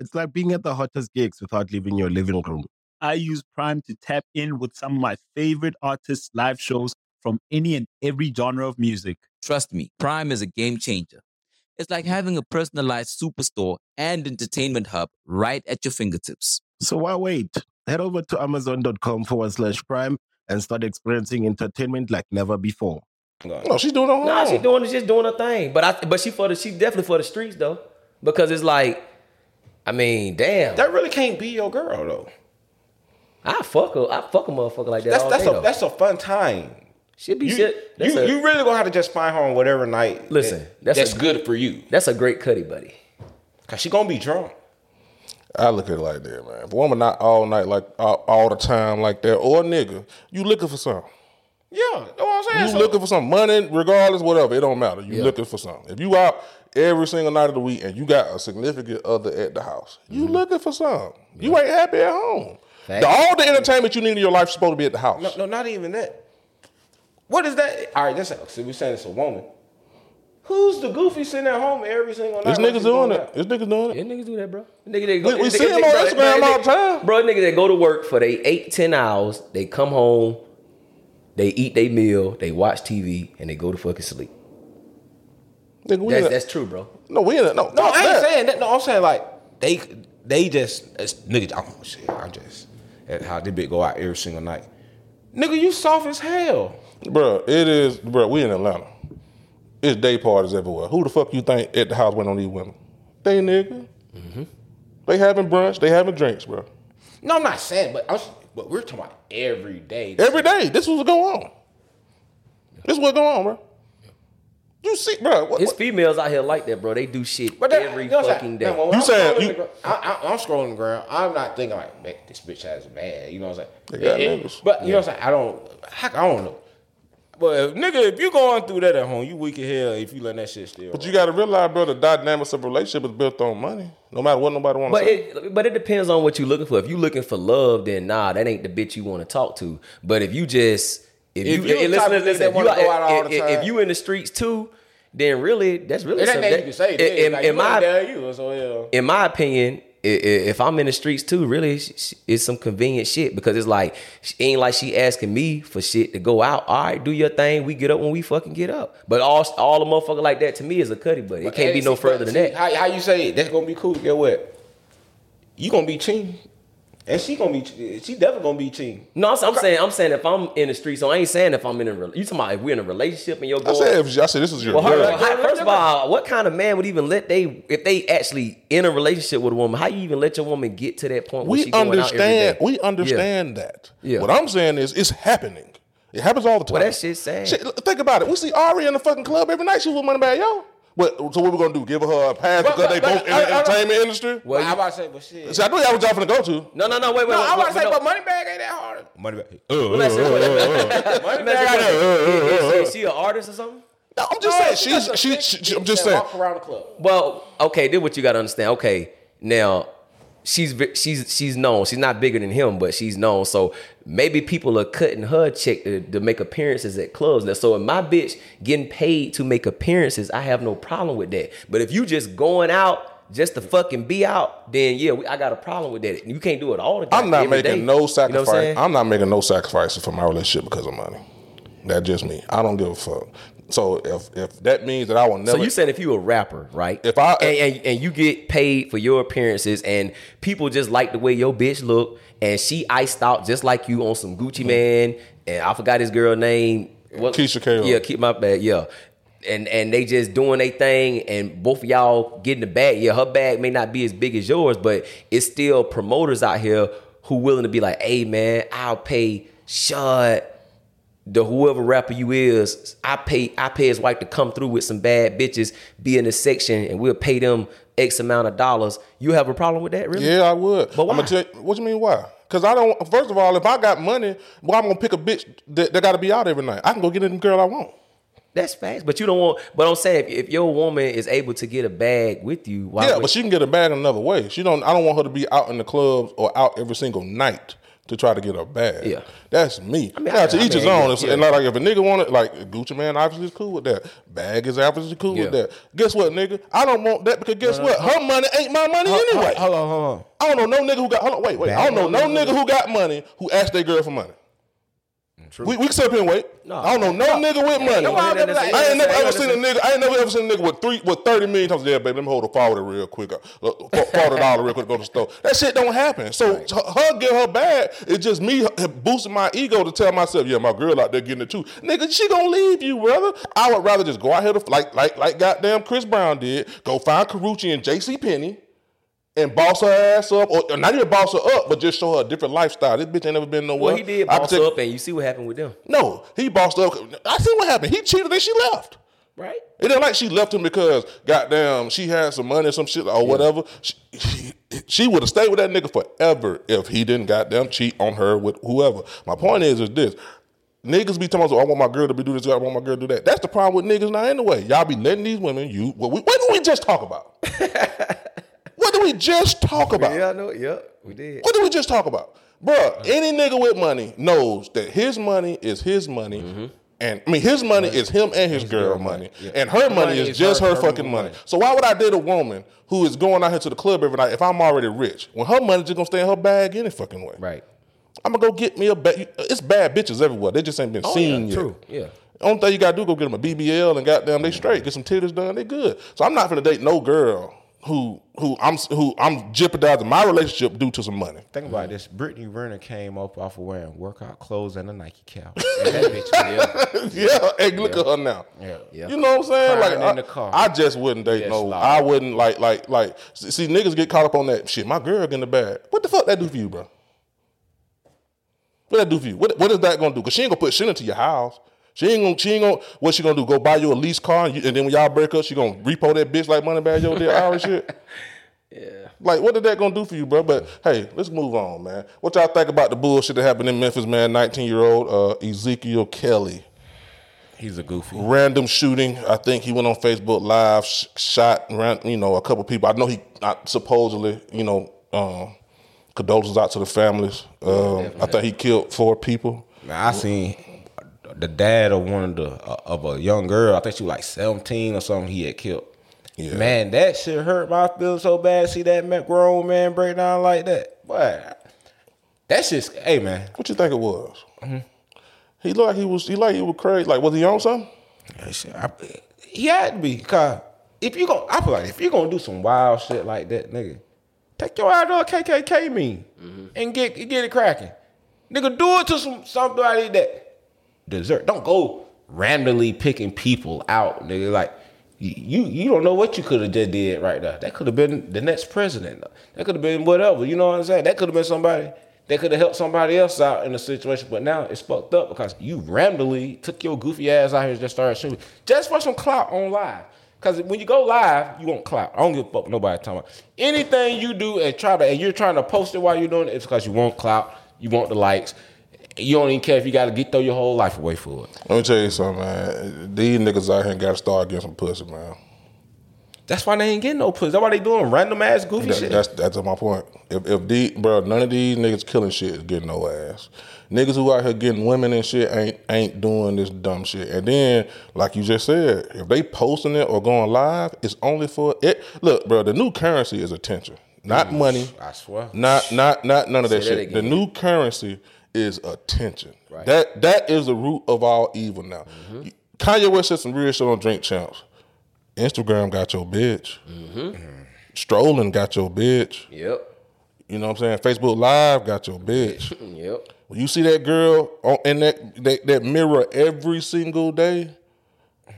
It's like being at the hottest gigs without leaving your living room. I use Prime to tap in with some of my favorite artists' live shows from any and every genre of music. Trust me, Prime is a game changer. It's like having a personalized superstore and entertainment hub right at your fingertips. So why wait? Head over to amazon.com forward slash Prime and start experiencing entertainment like never before. No, she's doing her own. Nah, she's doing, she's doing her thing. But I, but she for the, she definitely for the streets, though, because it's like, I mean, damn. That really can't be your girl, though. I fuck her. I fuck a motherfucker like that that's, all that's day, a though. That's a fun time. She'd be you, shit. You, a, you really gonna have to just find her on whatever night. Listen, that, that's, that's a, good for you. That's a great cutty buddy. Cause she gonna be drunk. I look at it like that, man. If a woman not all night, like all, all the time like that, or a nigga, you looking for something. Yeah, you know what I'm saying? You so, looking for some money, regardless, whatever. It don't matter. You yeah. looking for something. If you out every single night of the week and you got a significant other at the house, you mm-hmm. looking for something. Yeah. You ain't happy at home. The, all the entertainment you need in your life is supposed to be at the house. No, no, not even that. What is that? All right, that's so we're saying it's a woman. Who's the goofy sitting at home every single night? This niggas doing it. This niggas doing it. Yeah, niggas do that, bro. Nigga, they go, we see them on Instagram all the time. Bro, niggas that go to work for they eight, ten hours, they come home. They eat their meal, they watch T V, and they go to fucking sleep. Nigga, that's, that's true, bro. No, we in it. No, no, I ain't that. saying that. No, I'm saying like they they just nigga. Oh shit, I just that's how this bitch go out every single night. Nigga, you soft as hell, bro. It is, bro. We in Atlanta. It's day parties everywhere. Who the fuck you think at the house went on these women? They nigga. Mm-hmm. They having brunch. They having drinks, bro. No, I'm not saying, but I was. But we're talking about every day. Every day. This is what's going on. This is what's going on, bro. You see, bro. What, it's what? Females out here like that, bro. They do shit that, every you know fucking day. No, you I'm saying, you, the, I, I, I'm scrolling the ground. I'm not thinking like, man, this bitch has mad. You know what I'm saying? They got it, it, but you yeah. know what I'm saying? I don't, I, I don't know. But if, nigga, if you going through that at home, you weak as hell if you let that shit still. But right. You got to realize, bro, the dynamics of relationship is built on money. No matter what nobody wants to say. It, but it depends on what you're looking for. If you're looking for love, then nah, that ain't the bitch you want to talk to. But if you just... If, if you, you listen, listen, listen, if, you, out, out if, if, if you in the streets too, then really, that's really it something. That, you can say. It, in, like in, my, you, so yeah. in my opinion, if I'm in the streets too, really, it's some convenient shit because it's like, it ain't like she asking me for shit to go out. All right, do your thing. We get up when we fucking get up. But all all the motherfucker like that to me is a cutty buddy. It can't be no further than that. How, how you say it? That's going to be cool. Get what? You going to be cheating. And she gonna be, she definitely gonna be cheating. No, I'm, I'm saying, I'm saying if I'm in the street, so I ain't saying if I'm in a, you talking about if we're in a relationship and your girl. I said, if, I said this is your well, girl. Her, her, first of all, what kind of man would even let they, if they actually in a relationship with a woman, how you even let your woman get to that point? Where we she going understand, out every day? we understand yeah. that. Yeah. What I'm saying is, it's happening. It happens all the time. Well, that shit's sad. Shit, think about it. We see Ari in the fucking club every night. She was with Money Bag Yo. What, so what we gonna do? Give her a pass but, because but, they both but, in the uh, entertainment uh, industry? Well, I about to say, but shit. See, I knew y'all was y'all finna go to. No, no, no, wait, wait. No, wait, I about to say, no. But Moneybag ain't that hard. Moneybag. Uh, Moneybag. Is she an artist or something? No, I'm just no, saying. She's. She, she, she, I'm just saying. Walk around the club. Well, okay. Then what you gotta understand? Okay, now she's she's she's known. She's not bigger than him, but she's known. So maybe people are cutting her check to, to make appearances at clubs. Now, so if my bitch getting paid to make appearances, I have no problem with that. But if you just going out just to fucking be out, then yeah, we, I got a problem with that. You can't do it all the time. I'm not making day. no sacrifice. You know I'm, I'm not making no sacrifices for my relationship because of money. That's just me. I don't give a fuck. So if if that means that I will never. So you said if you a rapper, right? If I and, and and you get paid for your appearances, and people just like the way your bitch look, and she iced out just like you on some Gucci Man, and I forgot his girl name. What? Keisha Cole. Yeah, keep my bag. Yeah, and and they just doing their thing, and both of y'all getting the bag. Yeah, her bag may not be as big as yours, but it's still promoters out here who willing to be like, hey man, I'll pay Shud. The whoever rapper you is, I pay I pay his wife to come through with some bad bitches, be in the section, and we'll pay them X amount of dollars. You have a problem with that, really? Yeah, I would. But why? I'm gonna tell you, what you mean why? Because I don't, first of all, if I got money, well, I'm gonna pick a bitch that, that gotta be out every night. I can go get any girl I want. That's facts, but you don't want. But I'm saying, if, if your woman is able to get a bag with you, why? Yeah, but she can get a bag another way. She don't. I don't want her to be out in the clubs or out every single night to try to get a bag. Yeah. That's me. I mean, now, I, to I each mean, his own. Yeah, yeah. And not like if a nigga want it, like Gucci Man obviously is cool with that. Bag is obviously cool yeah. with that. Guess what, nigga? I don't want that because guess no, no, what? Her money ain't my money hold, anyway. Hold on, hold on. I don't know no nigga who got, hold on, wait, wait. Bad. I don't know no nigga who got money who asked their girl for money. True. We, we can sit up here and wait. No, I don't know no, no nigga with money. No, I, never, like, I ain't never ever seen a nigga. I ain't never ever seen a nigga with three with thirty million times. Yeah, baby, let me hold a forward real quick. Forward dollar real quick. To go to the store. That shit don't happen. So right. her give her bag. It's just me boosting my ego to tell myself, yeah, my girl out there getting it too. Nigga, she gonna leave you, brother. I would rather just go out here to like like like goddamn Chris Brown did. Go find Carucci and J C Penney. And boss her ass up, or, or not even boss her up, but just show her a different lifestyle. This bitch ain't never been nowhere. Well, he did boss her up, and you see what happened with them. No, he bossed up. I see what happened. He cheated and she left. Right? It ain't like she left him because, goddamn, she had some money or some shit or yeah. whatever. She, she, she would have stayed with that nigga forever if he didn't goddamn cheat on her with whoever. My point is, is this. Niggas be talking about, I want my girl to be do this, I want my girl to do that. That's the problem with niggas now anyway. Y'all be letting these women, you, what, we, what did we just talk about? What did we just talk about? Yeah, I know. Yeah, we did. What did we just talk about? Bruh, uh-huh. any nigga with money knows that his money is his money. Mm-hmm. And I mean, his money right. is him and his, his girl, girl money. money. Yeah. And her, her money, money is, is just her, her, her fucking money. money. So why would I date a woman who is going out here to the club every night if I'm already rich? When her money's just going to stay in her bag any fucking way. Right. I'm going to go get me a bag. It's bad bitches everywhere. They just ain't been oh, seen yeah, yet. True, yeah. Only thing you got to do go get them a B B L and goddamn they straight. Get some titties done. They good. So I'm not going to date no girl Who who I'm who I'm jeopardizing my relationship due to some money. Think about mm-hmm. this. Brittany Renner came up off of wearing workout clothes and a Nike cap. And that bitch, yeah. yeah. Hey, yeah. look at her now. Yeah. yeah. You know what I'm saying? Crying like in I, the car. I just wouldn't date yes, no. Loud. I wouldn't like like like. See, niggas get caught up on that shit. My girl getting the bag. What the fuck that do for you, bro? What that do for you? What what is that gonna do? Cause she ain't gonna put shit into your house. She ain't gonna, she ain't gonna, what she gonna do? Go buy you a lease car and, you, and then when y'all break up, she gonna repo that bitch like Moneybag Yo did all that shit? Yeah. Like, what did that gonna do for you, bro? But hey, let's move on, man. What y'all think about the bullshit that happened in Memphis, man? nineteen year old uh, Ezekiel Kelly. He's a goofy. Random shooting. I think he went on Facebook Live, sh- shot, you know, a couple people. I know he I, supposedly, you know, um, condolences out to the families. Um, I think he killed four people. Now, I seen. The dad of one of the uh, of a young girl, I think she was like seventeen or something. He had killed. Yeah. Man, that shit hurt my feelings so bad. See that man, grown man break down like that, but that shit's. Hey man, what you think it was? Mm-hmm. He looked like he was. He like he was crazy. Like was he on something? Yeah, shit, I, he had to be. Cause if you gonna, I feel like if you gonna do some wild shit like that, nigga, take your eye to a K K K meeting mm-hmm. and get get it cracking, nigga. Do it to some somebody that. Dessert. Don't go randomly picking people out, nigga. Like you, you don't know what you could have just did right now. That could have been the next president. That could have been whatever. You know what I'm saying? That could have been somebody that could have helped somebody else out in a situation. But now it's fucked up because you randomly took your goofy ass out here and just started shooting just for some clout online. Because when you go live, you won't clout. I don't give a fuck nobody talking about anything you do and try to, and you're trying to post it while you're doing it. It's because you want clout, you want the likes. You don't even care if you got to get throw your whole life away for it. Let me tell you something, man. These niggas out here got to start getting some pussy, man. That's why they ain't getting no pussy. That's why they doing random ass goofy that, shit. That's that's my point. If if the bro, none of these niggas killing shit is getting no ass. Niggas who out here getting women and shit ain't ain't doing this dumb shit. And then, like you just said, if they posting it or going live, it's only for it. Look, bro, the new currency is attention, not mm, money. I swear. Not not not none of that, that shit. Again. The new currency is attention. Right. That that is the root of all evil now. Mm-hmm. Kanye West said some real shit on Drink Champs. Instagram got your bitch. Mm-hmm. Strolling got your bitch. Yep. You know what I'm saying? Facebook Live got your bitch. Yep. When you see that girl on, in that, that that mirror every single day,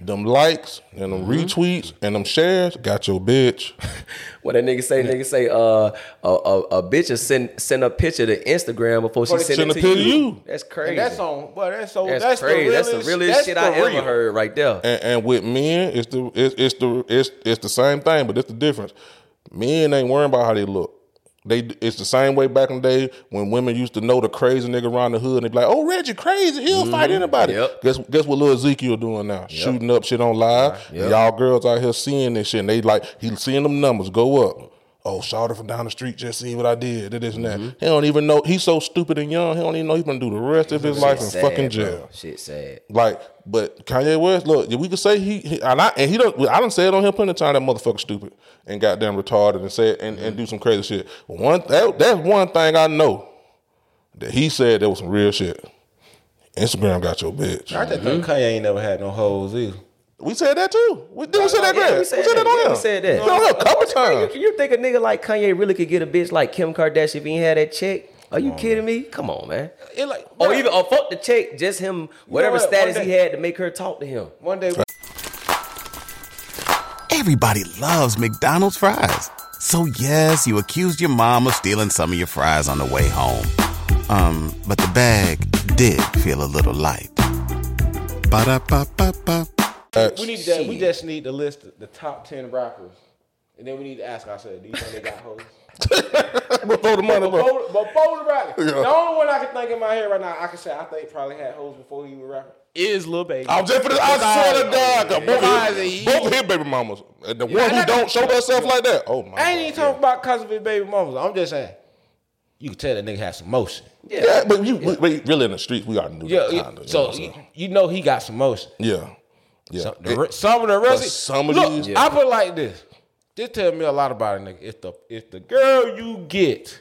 them likes and them mm-hmm. retweets and them shares got your bitch. What that nigga say? Nigga say, uh, a, a, a bitch is send send a picture to Instagram before she oh, send, send it to you. you. That's crazy. And that's on, boy. That's so. That's, that's crazy. The realest, that's the realest that's shit the I real. ever heard right there. And, and with men, it's the it's, it's the it's it's the same thing, but it's the difference. Men ain't worrying about how they look. They it's the same way back in the day when women used to know the crazy nigga around the hood and they'd be like, oh, Reggie crazy, he'll mm-hmm. fight anybody. Yep. Guess guess what Lil Ezekiel doing now? Yep. Shooting up shit on live. Yep. Y'all girls out here seeing this shit and they like, he's seeing them numbers go up. Oh, shawty from down the street just seen what I did, did this and that. Mm-hmm. He don't even know, he's so stupid and young, he don't even know he's gonna do the rest of his shit life in sad, fucking jail. Bro. Shit sad. Like, but Kanye West, look, we could say he, he and I and he don't I done said on him plenty of time that motherfucker stupid and goddamn retarded and said and, and do some crazy shit. But one that, that's one thing I know that he said there was some real shit. Instagram got your bitch. I just think Kanye ain't never had no hoes either. We said that too. We did. We said that. Yeah, we said, we said that, that on him. We said that. We said that a couple times. You, you think a nigga like Kanye really could get a bitch like Kim Kardashian if he had that check? Are you oh, kidding man. me? Come on, man. It like, or even or fuck the check, just him, whatever you know what, status day, he had to make her talk to him. One day. We- Everybody loves McDonald's fries. So yes, you accused your mom of stealing some of your fries on the way home. Um, but the bag did feel a little light. Ba da ba ba ba. We need that. We just need to list the top ten rappers, and then we need to ask ourselves: do you think they got hoes? Before the money, before, before the rappers. Yeah. The only one I can think in my head right now, I can say I think probably had hoes before he was rapping is Lil Baby. I'm just for the. I swear to God, both, his, both his baby mamas, the yeah, one who don't show herself like that. Oh my! I ain't God, even talking yeah. about cause of his baby mamas. I'm just saying. You can tell that nigga has some motion. Yeah, yeah but you yeah. We, really in the streets, we already knew yeah, that yeah. kind of. So you know, you know he got some motion. Yeah. Yeah. Some, the, it, some of the rest. Some of look, these, yeah. I put it like this. This tell me a lot about a nigga. If the if the girl you get,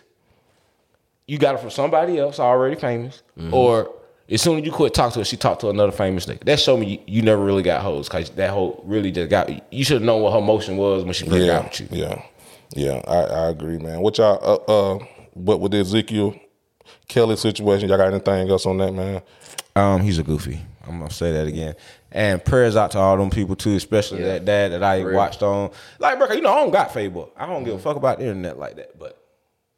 you got it from somebody else already famous, mm-hmm. or as soon as you quit talking to her, she talked to another famous nigga. That showed me you, you never really got hoes because that hoe really just got. You should have known what her motion was when she played yeah, out with you. Yeah, yeah, I, I agree, man. What y'all? Uh, uh, what with the Ezekiel Kelly situation? Y'all got anything else on that, man? Um, he's a goofy. I'm gonna say that again. And prayers out to all them people too, especially yeah. that dad that I really? watched on. Like, bro, you know, I don't got Facebook. I don't mm-hmm. give a fuck about the internet like that. But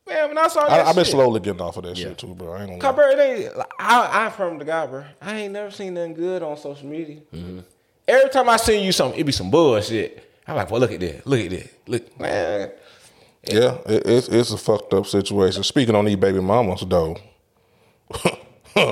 man, when I saw that, I, I've been slowly getting off of that yeah. shit too, bro. I ain't gonna. Bro, they, like, I, I from the guy, bro. I ain't never seen nothing good on social media. Mm-hmm. Every time I send you something, it be some bullshit. I'm like, well, look at this, look at this, look, man. Yeah, yeah it, it's it's a fucked up situation. Speaking on these baby mamas though.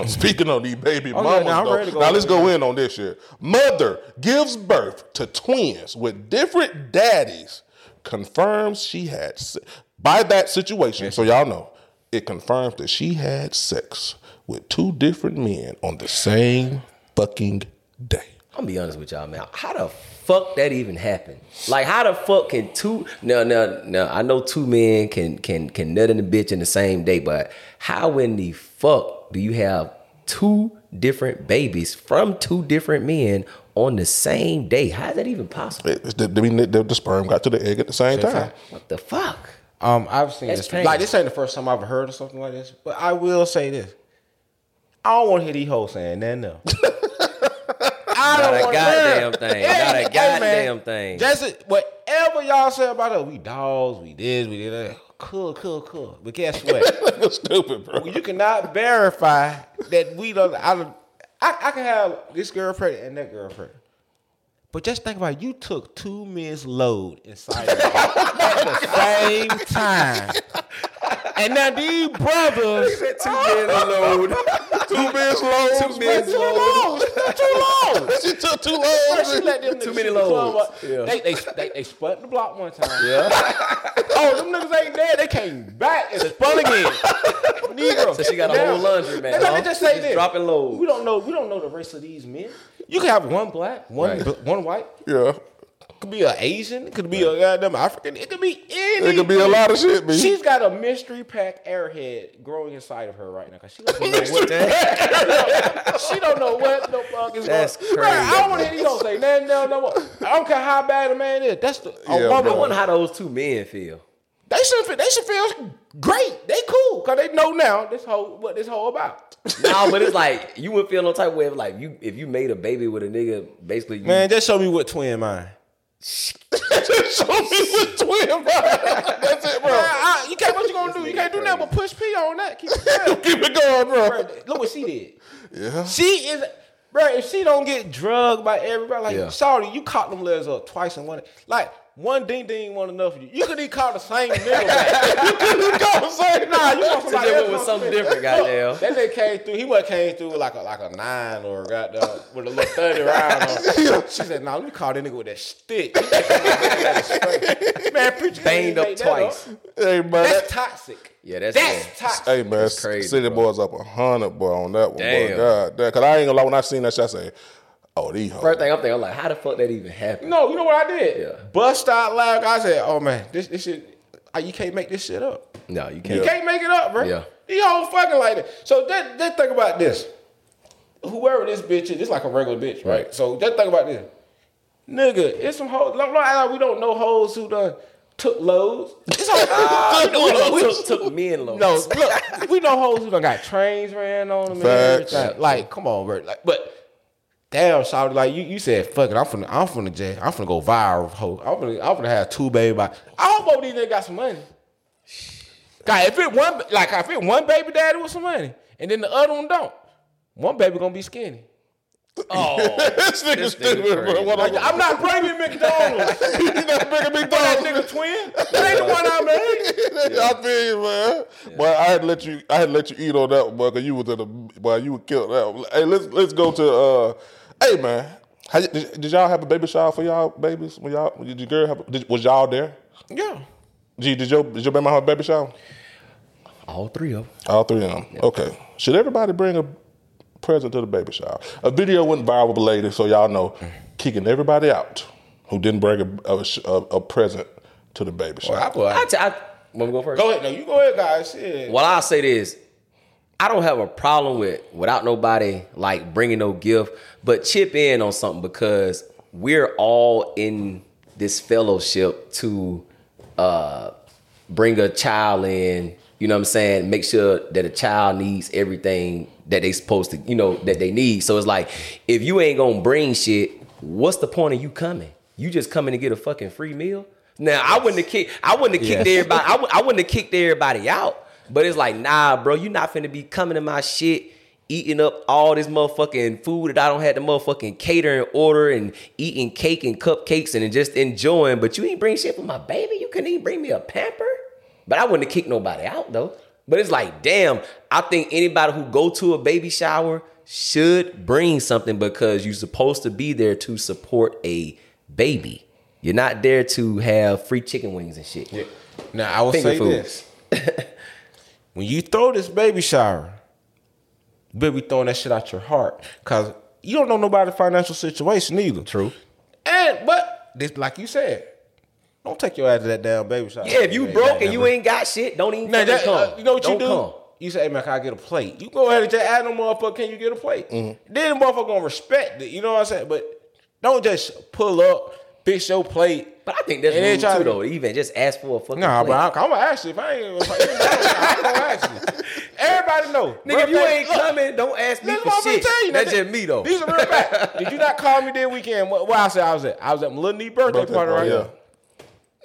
Speaking on these baby oh, mamas, yeah, now, though, now let's go in on this shit. Mother gives birth to twins with different daddies. Confirms she had sex. By that situation, so y'all know, it confirms that she had sex with two different men on the same fucking day. I'm gonna be honest with y'all, man. How the fuck that even happened? Like, how the fuck can two? No, no, no. I know two men can can can nut in the bitch in the same day, but how in the fuck do you have two different babies from two different men on the same day? How is that even possible? It's the, the, the sperm got to the egg at the same, same time. time. What the fuck? Um, I've seen That's this. Painful. Like, this ain't the first time I've heard of something like this. But I will say this: I don't want to hear these hoes saying that now. I not don't a goddamn live. thing. Yeah. Not a goddamn hey, thing. That's it. Whatever y'all say about us, we dogs, we did, we did that. Cool, cool, cool. But guess what? That's stupid, bro. You cannot verify that we don't. I, I, I can have this girl pregnant and that girl pregnant. But just think about it. You took two men's load inside of at the same time. And now these brothers. Two men's load. Two men's load. Two men's load. Two loads. She took two loads. She let them Too many loads. Yeah. They, they, they, they spun the block one time. Yeah. Oh, them niggas ain't there. They came back and spun again. Negro. So she got a now, whole laundry, man. Let me just say this. Dropping loads. We don't know. We don't know the race of these men. You could have one black, one right. bl- one white. Yeah. It could be an Asian. It could be right. a goddamn African. It could be any. It could be a lot of shit, man. She's got a mystery pack airhead growing inside of her right now. Cause she doesn't know what that. She don't know what the fuck is that's going on. That's crazy. Man, I don't want to hear you don't say nothing, no, no more. I don't care how bad a man is. That's the. Yeah, a woman. I wonder how those two men feel. They should feel, they should feel great. They cool because they know now this whole what this whole about. Nah, but it's like you wouldn't feel no type of way if like you if you made a baby with a nigga basically. You... Man, just show me what twin mine. Just show me what twin mine. That's it, bro. Nah, I, you can't. What you gonna do? You can't do nothing but push P on that. Keep it, Keep it going, bro. bro. Look what she did. Yeah. She is. Bro, if she don't get drugged by everybody, like, yeah. sorry, you caught them legs up twice in one. Like, one ding ding wasn't enough for you. You could even call the same nigga. You couldn't even call the same. Nah, you want somebody else. With something different, goddamn. That nigga came through. He wasn't came through with like a, like a nine or a goddamn, with a little thirty round on it. She said, nah, let me call that nigga with that stick. Man, preacher. Banged up twice. Up. Hey, man. That's toxic. Yeah, that's, that's toxic. Hey, man, that's crazy, City bro. Boys up one hundred, boy, on that one. Damn. Boy, God, because I ain't gonna lie, when I seen that shit, I said, oh, these hoes. First thing I'm thinking, I'm like, how the fuck that even happened? No, you know what I did? Yeah. Bust out loud. I said, oh, man, this, this shit, you can't make this shit up. No, you can't. You can't make it up, bro. Yeah. These hoes fucking like that. So that, that think about this. Whoever this bitch is, it's like a regular bitch, right? right? So just think about this. Nigga, it's some hoes. Like, like, we don't know hoes who done... Took loads. It's all uh, we, we, took, took men loads. No, look, we know hoes who done got trains ran on them. Facts. And everything. Like, come on, bro. Like, but damn, shawty, like you, you said, fuck it. I'm from, I'm from the jail. I'm finna go viral, ho. I'm finna, I'm finna have two baby. I hope all these niggas got some money. God, if it one, like, if it one baby daddy with some money, and then the other one don't, one baby gonna be skinny. Oh, this nigga stupid, bro. Like, I'm not bringing McDonald's. You're not bringing McDonald's. That nigga twin. That ain't the one I made. Yeah. I feel you, man. Yeah. But I had to let you. I had to let you eat on that one, boy. Cause you was in the. Boy, you would kill that one. Hey, let's let's go to. Uh, hey, man. How, did, did y'all have a baby shower for y'all babies? When y'all did your girl have? A, did, was y'all there? Yeah. Gee, did your did your baby have a baby shower? All three of them. All three of them. Yeah. Okay. Should everybody bring a present to the baby shower? A video went viral later, so y'all know, kicking everybody out who didn't bring a, a, a, a present to the baby shower. Well, I, I, t- I want me to go first? Go ahead. No, you go ahead, guys. Yeah. Well, I'll say this. I don't have a problem with without nobody like bringing no gift, but chip in on something because we're all in this fellowship to uh, bring a child in. You know what I'm saying? Make sure that a child needs everything that they supposed to, you know, that they need. So it's like, if you ain't gonna bring shit, what's the point of you coming? You just coming to get a fucking free meal? Now, yes. I wouldn't have kicked, I wouldn't have kicked yes. everybody, I, w- I wouldn't have kicked everybody out. But it's like, nah, bro, you not finna be coming to my shit, eating up all this motherfucking food that I don't have to motherfucking cater and order and eating cake and cupcakes and just enjoying. But you ain't bring shit for my baby? You couldn't even bring me a pamper? But I wouldn't have kicked nobody out, though. But it's like, damn, I think anybody who go to a baby shower should bring something because you're supposed to be there to support a baby. You're not there to have free chicken wings and shit. Yeah. Now, I will Finger say food. This. When you throw this baby shower, you better be throwing that shit out your heart because you don't know nobody's financial situation either. True. And, but, this, like you said, don't take your ass to that damn baby shower. Yeah, if you broke and you ain't got shit, don't even now, that, come. Uh, you know what don't you do? Come. You say, hey, man, can I get a plate? You go ahead and just add no motherfucker, can you get a plate? Mm-hmm. Then the motherfucker gonna respect it. You know what I'm saying? But don't just pull up, fix your plate. But I think that's rude too, to, though. Even just ask for a fucking nah, plate. Nah, but I'm gonna ask you. If I ain't gonna ask you. Everybody know. Nigga, birthday, if you ain't look, coming, don't ask me for shit. Tell you, that's just me, though. These are real facts. Did you not call me that weekend? Where I said I was at? I was at my little knee birthday, birthday party right yeah. now.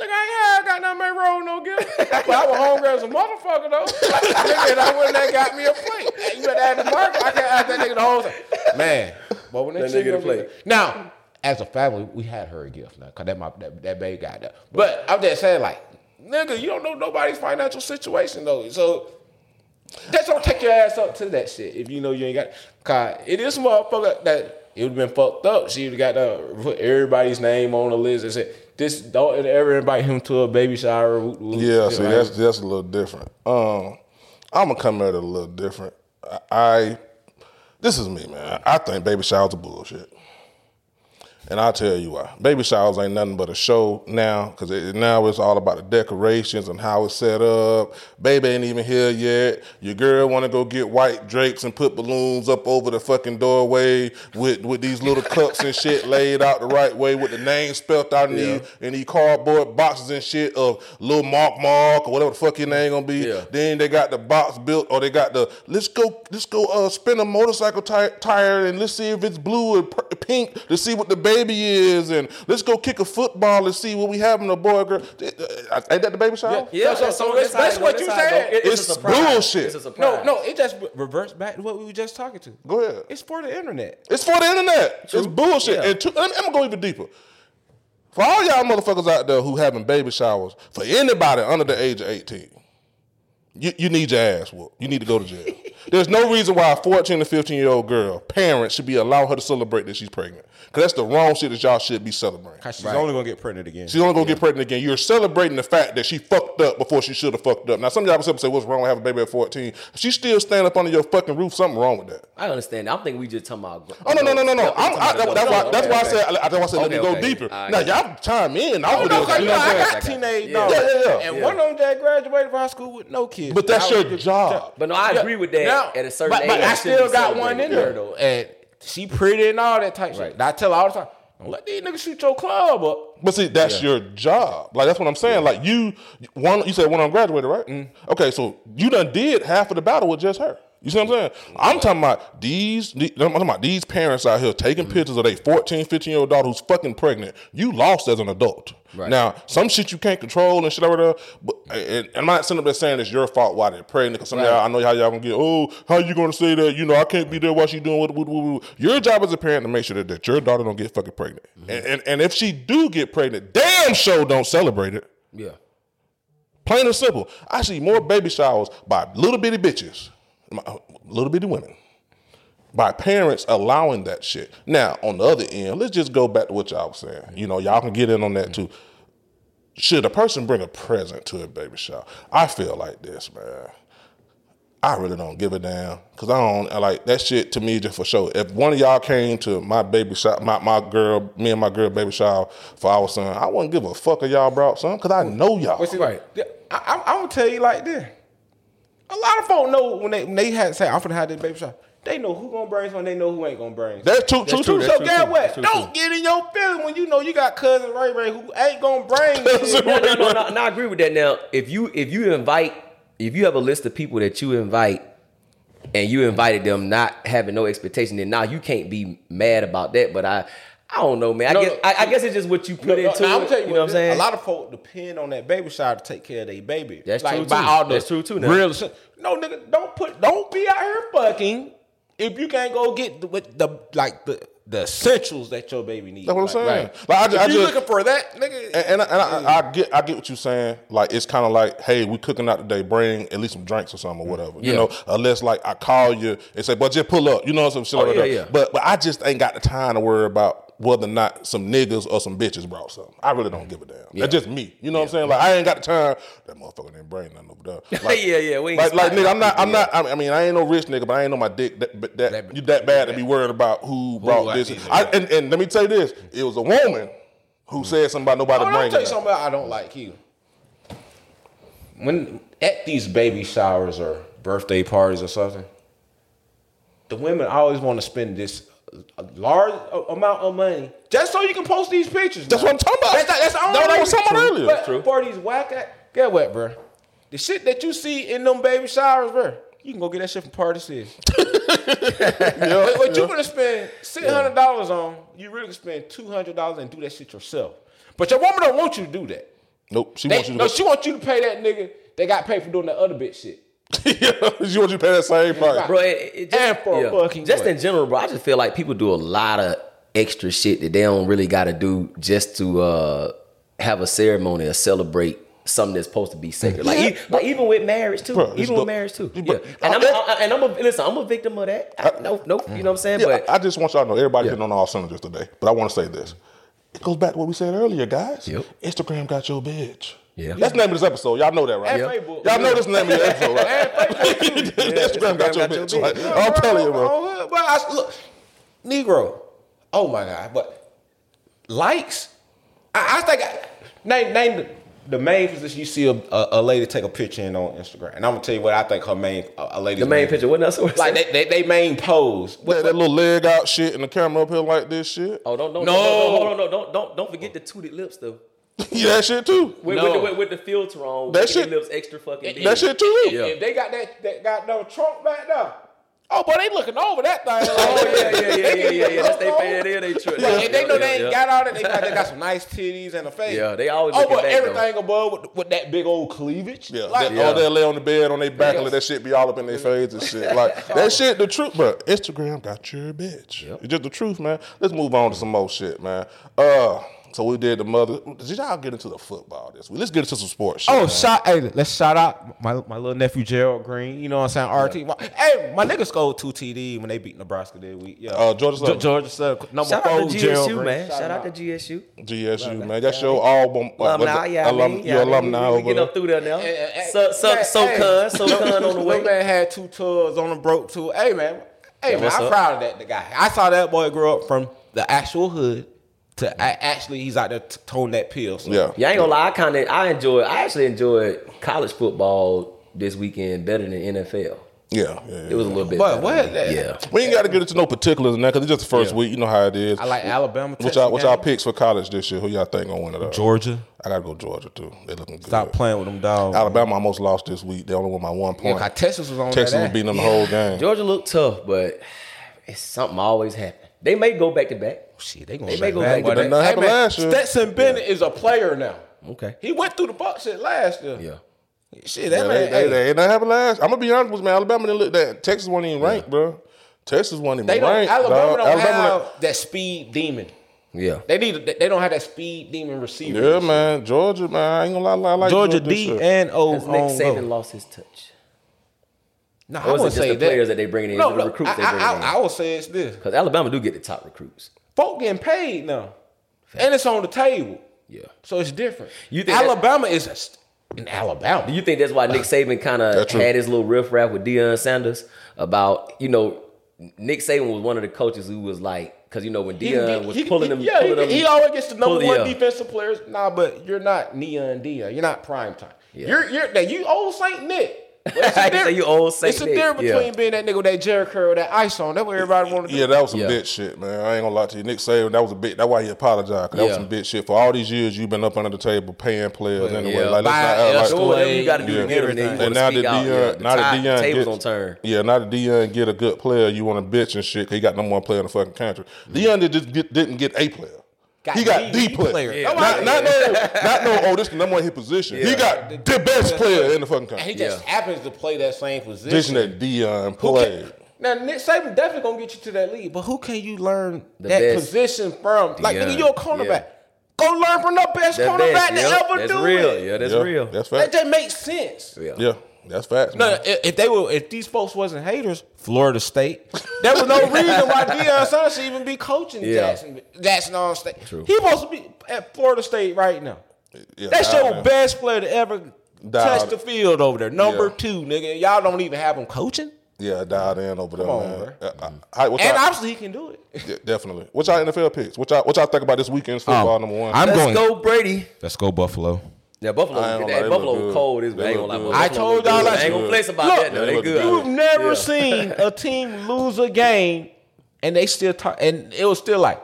Nigga, I ain't got nothing made wrong with no gift. But I was hungry as a motherfucker, though. Nigga, and I went and got me a plate. You better ask the market. I can't ask that nigga the whole time. Man. But when that, that nigga the plate. Now, as a family, we had her a gift now, because that, my, that, that baby got that. But I'm just saying, like, nigga, you don't know nobody's financial situation, though. So that's gonna take your ass up to that shit if you know you ain't got. Cause it is motherfucker that it would have been fucked up. She would have got to put everybody's name on the list and said, this, don't ever invite him to a baby shower. Yeah, see, like, that's, that's a little different. Um, I'm gonna come at it a little different. I, I this is me, man. I think baby showers are bullshit. And I'll tell you why. Baby showers ain't nothing but a show now, because it, now it's all about the decorations and how it's set up. Baby ain't even here yet. Your girl want to go get white drapes and put balloons up over the fucking doorway with, with these little cups and shit laid out the right way with the names spelt out in, yeah. these, in these cardboard boxes and shit of Lil Mark Mark or whatever the fuck your name going to be. Yeah. Then they got the box built, or they got the, let's go let's go uh, spin a motorcycle ty- tire and let's see if it's blue or per- pink to see what the baby baby is, and let's go kick a football and see what we have in a boy or girl. Ain't that the baby shower? Yeah, yeah. So, so, so that's, that's what you said. It, it's it's bullshit. It's no, no, it just reverts back to what we were just talking to. Go ahead. It's for the internet. It's for the internet. True. It's bullshit. Yeah. And two, I'm, I'm gonna go even deeper. For all y'all motherfuckers out there who having baby showers, for anybody under the age of eighteen, you, you need your ass whooped. You need to go to jail. There's no reason why a fourteen to fifteen-year-old girl, parents, should be allowing her to celebrate that she's pregnant. Because that's the wrong shit that y'all should be celebrating. She's right. only going to get pregnant again. She's only going to yeah. get pregnant again. You're celebrating the fact that she fucked up before she should have fucked up. Now, some of y'all will say, what's wrong with having a baby at fourteen? She still stand up under your fucking roof. Something wrong with that. I understand. I'm thinking we just talking about... Oh, no, no, no, no, no. That's why I said, I, I said okay, let me okay. go deeper. Right. Now, y'all chime in. I, oh, no, no, you know, I got teenage daughters. Yeah. Yeah, yeah, yeah. And yeah. one of them that graduated from high school with no kids. But that's your job. But no, I agree with that. Now, at a certain but, age, but I still got one in there though, and she pretty and all that type right. shit. And I tell her all the time, don't let these niggas shoot your club up. But see, that's yeah. your job. Like, that's what I'm saying. Yeah. Like, you, one, you said one of them graduated, right? Mm-hmm. Okay, so you done did half of the battle with just her. You see what I'm saying? Mm-hmm. I'm talking about these, these. I'm talking about these parents out here taking mm-hmm. pictures of their fourteen, fifteen-year-old daughter who's fucking pregnant. You lost as an adult. Right. Now, some shit you can't control and shit over there. But and, and I'm not sitting up there saying it's your fault why they're pregnant. Because some right. of y'all, I know how y'all gonna get. Oh, how you gonna say that? You know, I can't be there while she doing what. what, what, what. Your job as a parent to make sure that, that your daughter don't get fucking pregnant. Mm-hmm. And, and and if she do get pregnant, damn sure don't celebrate it. Yeah. Plain and simple. I see more baby showers by little bitty bitches. My, little bitty women, by parents allowing that shit. Now, on the other end, let's just go back to what y'all was saying. You know, y'all can get in on that too. Should a person bring a present to a baby shower? I feel like this, man. I really don't give a damn, because I don't, I like, that shit to me just for show. If one of y'all came to my baby shower, my, my girl, me and my girl baby shower for our son, I wouldn't give a fuck if y'all brought some, because I know y'all. What's it right? I, I'm going to tell you like this. A lot of folks know when they when they had say I'm finna have this baby shower. They know who gonna bring some, they know who ain't gonna bring some. That's true, true, true. So get what? Don't get in your feelings when you know you got cousin Ray Ray who ain't gonna bring. no, no, no, no, no, I agree with that. Now, if you if you invite, if you have a list of people that you invite, and you invited them not having no expectation, then now you can't be mad about that. But I. I don't know, man. I no, guess no, I, I guess it's just what you put no, into no, it. I'm tell you, you know what I'm saying? A lot of folk depend on that baby shower to take care of their baby. That's like, true too. All That's true too. Now. Real shit. No, nigga, don't put, don't be out here fucking if you can't go get the, with the like the. The essentials that your baby needs. That's what I'm saying. Right. Like, I just, if I just, you looking for that, nigga. And, and, I, and I, I get, I get what you're saying. Like, it's kind of like, hey, we cooking out today. Bring at least some drinks or something or whatever. Yeah. You know, unless like I call you and say, but just pull up. You know, some shit oh, like yeah, that. Yeah. But but I just ain't got the time to worry about whether or not some niggas or some bitches brought something. I really don't give a damn. Yeah. That's just me. You know yeah. what I'm saying? Like, I ain't got the time. That motherfucker didn't bring nothing over there. Like, yeah, yeah. We ain't like, like, nigga, I'm not. I'm not. I mean, I ain't no rich nigga, but I ain't on my dick that that that, that bad to be worried about who, who brought. This. I, and, and let me tell you this. It was a woman who said something about nobody bringing it. I'll tell you something I don't like you. When at these baby showers or birthday parties or something, the women always want to spend this large amount of money just so you can post these pictures. That's now. What I'm talking about. That's, not, that's the only no, that was talking about earlier. But true. For these whack ass, get what, bro? The shit that you see in them baby showers, bro, you can go get that shit from Party City. yeah, what yeah. you gonna spend six hundred dollars yeah. on? You really can spend two hundred dollars and do that shit yourself. But your woman don't want you to do that. Nope, she they, wants you. To no, she wants you to pay that nigga. They got paid for doing that other bitch shit. yeah, she wants you to pay that same price, bro. It, it just, and for yeah. fucking just in general, bro. I just feel like people do a lot of extra shit that they don't really got to do just to uh, have a ceremony or celebrate something that's supposed to be sacred. Like, yeah. even, like even with marriage too. Bro, even with marriage too. Yeah. And I'm, I, and I'm a, listen, I'm a victim of that. I, I, no, no, mm. you know what I'm saying? Yeah, but I just want y'all to know everybody yeah. hitting on all cylinders today. But I want to say this. It goes back to what we said earlier, guys. Yep. Instagram got your bitch. Yeah. That's the name of this episode. Y'all know that, right? Yeah. Y'all yeah. know this name of the episode, right? yeah, Instagram, Instagram got your got bitch. Your bitch. Right? Yeah, I'm bro, telling you, bro. bro I, look, Negro. Oh, my God. But likes? I, I think... I, name name the... The main position you see a, a, a lady take a picture in on Instagram, and I'm gonna tell you what I think her main a, a lady's the main, main picture. What else? Like they, they, they main pose. What, that, that little leg out shit and the camera up here like this shit. Oh don't don't no hold on no, no, no, no, no don't don't don't forget the tooted lips though. Yeah, that shit too. With, no. with, the, with, with the filter on, that shit lips extra fucking. Deep. That shit too. If, yeah. if they got that that got no trunk back now. Oh, boy, they looking over that thing. Oh, yeah, yeah, yeah, yeah, yeah, yeah. That's they fan there, they trip. Yeah, and they know yeah, they ain't yeah. got all that. They got, they got some nice titties and a face. Yeah, they always look at that, Oh, but everything though. above with, with that big old cleavage. Yeah, like, yeah. Oh, they'll lay on the bed on their back and let that shit be all up in their face and shit. Like, that shit, the truth, bro. Instagram got your bitch. Yep. It's just the truth, man. Let's move on to some more shit, man. Uh... So we did the mother. Did y'all get into the football this week? Let's get into some sports. Shit, oh, man. shout! Hey, let's shout out my my little nephew Gerald Green. You know what I'm saying? R T. Yeah. Hey, my niggas scored two T D when they beat Nebraska that week. Yeah, uh, Georgia Southern. G- Georgia Southern. Number shout four, out to G S U, Gerald Green. Man. Shout, shout out. out to G S U. G S U, man. That's your album. Alumni, yeah, I mean, your yeah, alumni. I mean, we get up through there now. Hey, hey, so, so, hey, so, hey. Cun, so, cun on the way. Man had two tours on the broke too. Hey, man. Hey, yeah, man. I'm up? proud of that. The guy. I saw that boy grow up from the actual hood. To, I, actually, he's out there t- toning that pill. So. Yeah. yeah, I ain't gonna lie. I kind of, I enjoy. I actually enjoyed college football this weekend better than N F L. Yeah, yeah it was yeah. a little bit. But what? That, yeah, we ain't got to get into no particulars now because it's just the first yeah. week. You know how it is. I like Alabama. Which y'all, which y'all picks for college this year? Who y'all think gonna win it up? Georgia. I gotta go Georgia too. They looking good. Stop playing with them dogs. Alabama man. almost lost this week. They only won by one point. Yeah, Texas was on. Texas that was beating them yeah. the whole game. Georgia looked tough, but it's something always happens. They may go back to back. Shit, they gonna they may go back to back. Hey, man, Stetson Bennett yeah. is a player now. Okay, he went through the Bucs shit last year. Yeah. Shit, that yeah, man. They, hey. they, ain't nothing happened last year. I'm gonna be honest with you, man. Alabama didn't look that. Texas wasn't even ranked, yeah. bro. Texas wasn't even they ranked. Don't, Alabama dog. don't Alabama have that. that speed demon. Yeah. They need. They don't have that speed demon receiver. Yeah, man. Shit. Georgia, man. I ain't gonna lie. lie I like Georgia, Georgia D and O. Nick Saban lost his touch. No, I would say the players that they bring in, no, the recruits they bring in. I would say it's this because Alabama do get the top recruits. Folk getting paid now, Fact. and it's on the table. Yeah, so it's different. You think Alabama is st- in Alabama? Do you think that's why Nick Saban kind of had his little riffraff with Deion Sanders about you know Nick Saban was one of the coaches who was like. Because, you know, when Deion was he, pulling him... Yeah, pulling he, him, he always gets the number one defensive players. Nah, but you're not Neon Deion. You're not prime time. Yeah. You're, you're, now, you old Saint Nick. I say you old Saint It's Nick. A difference yeah. between being that nigga with that Jerry curl, that ice on. That's what everybody wanted to do. Yeah, that was some yeah. bitch shit, man. I ain't gonna lie to you. Nick Saban, that was a bitch. That's why he apologized. Because that yeah. was some bitch shit. For all these years, you've been up under the table paying players but, anyway. Yeah. Like, that's not... Like, you got to do yeah. to get everything. And now that Deion... Yeah, now that Deion get a good player, you want to bitch and shit because he got no more player in the fucking country. Deion did, did, didn't get a player. Got he got the, the player. player. Yeah. Not, not, no, not no, oh, this is the number one hit position. Yeah. He got the, the best player in the fucking country. And he just yeah. happens to play that same position. Position that Deion played. Now, Nick Saban definitely going to get you to that league, but who can you learn the that best. position from? Like, Deion. nigga, you're a cornerback. Yeah. Go learn from the best that's cornerback best. Yep. to ever that's do real. it. Yeah, that's yeah. real. That's fact. That just makes sense. Yeah. yeah. That's facts. No, man. if they were, if these folks wasn't haters, Florida State, there was no reason why Deion Sanders should even be coaching yeah. Jackson, Jackson on State. True. He supposed to be at Florida State right now. Yeah, That's your man. best player to ever dialed. touch the field over there. Number yeah. two, nigga. Y'all don't even have him coaching. Yeah, dialed in over there, on, man. Uh, mm-hmm. I, and y'all, obviously he can do it. Yeah, definitely. What y'all N F L picks? What y'all, what y'all think about this weekend's football, um, number one? I'm Let's going, go Brady. Let's go Buffalo. Yeah, Buffalo. That Buffalo cold is. They ain't gonna lie. I told y'all I ain't gonna place about Look, that. Though. They, they good. You've never yeah. seen a team lose a game, and they still talk, and it was still like,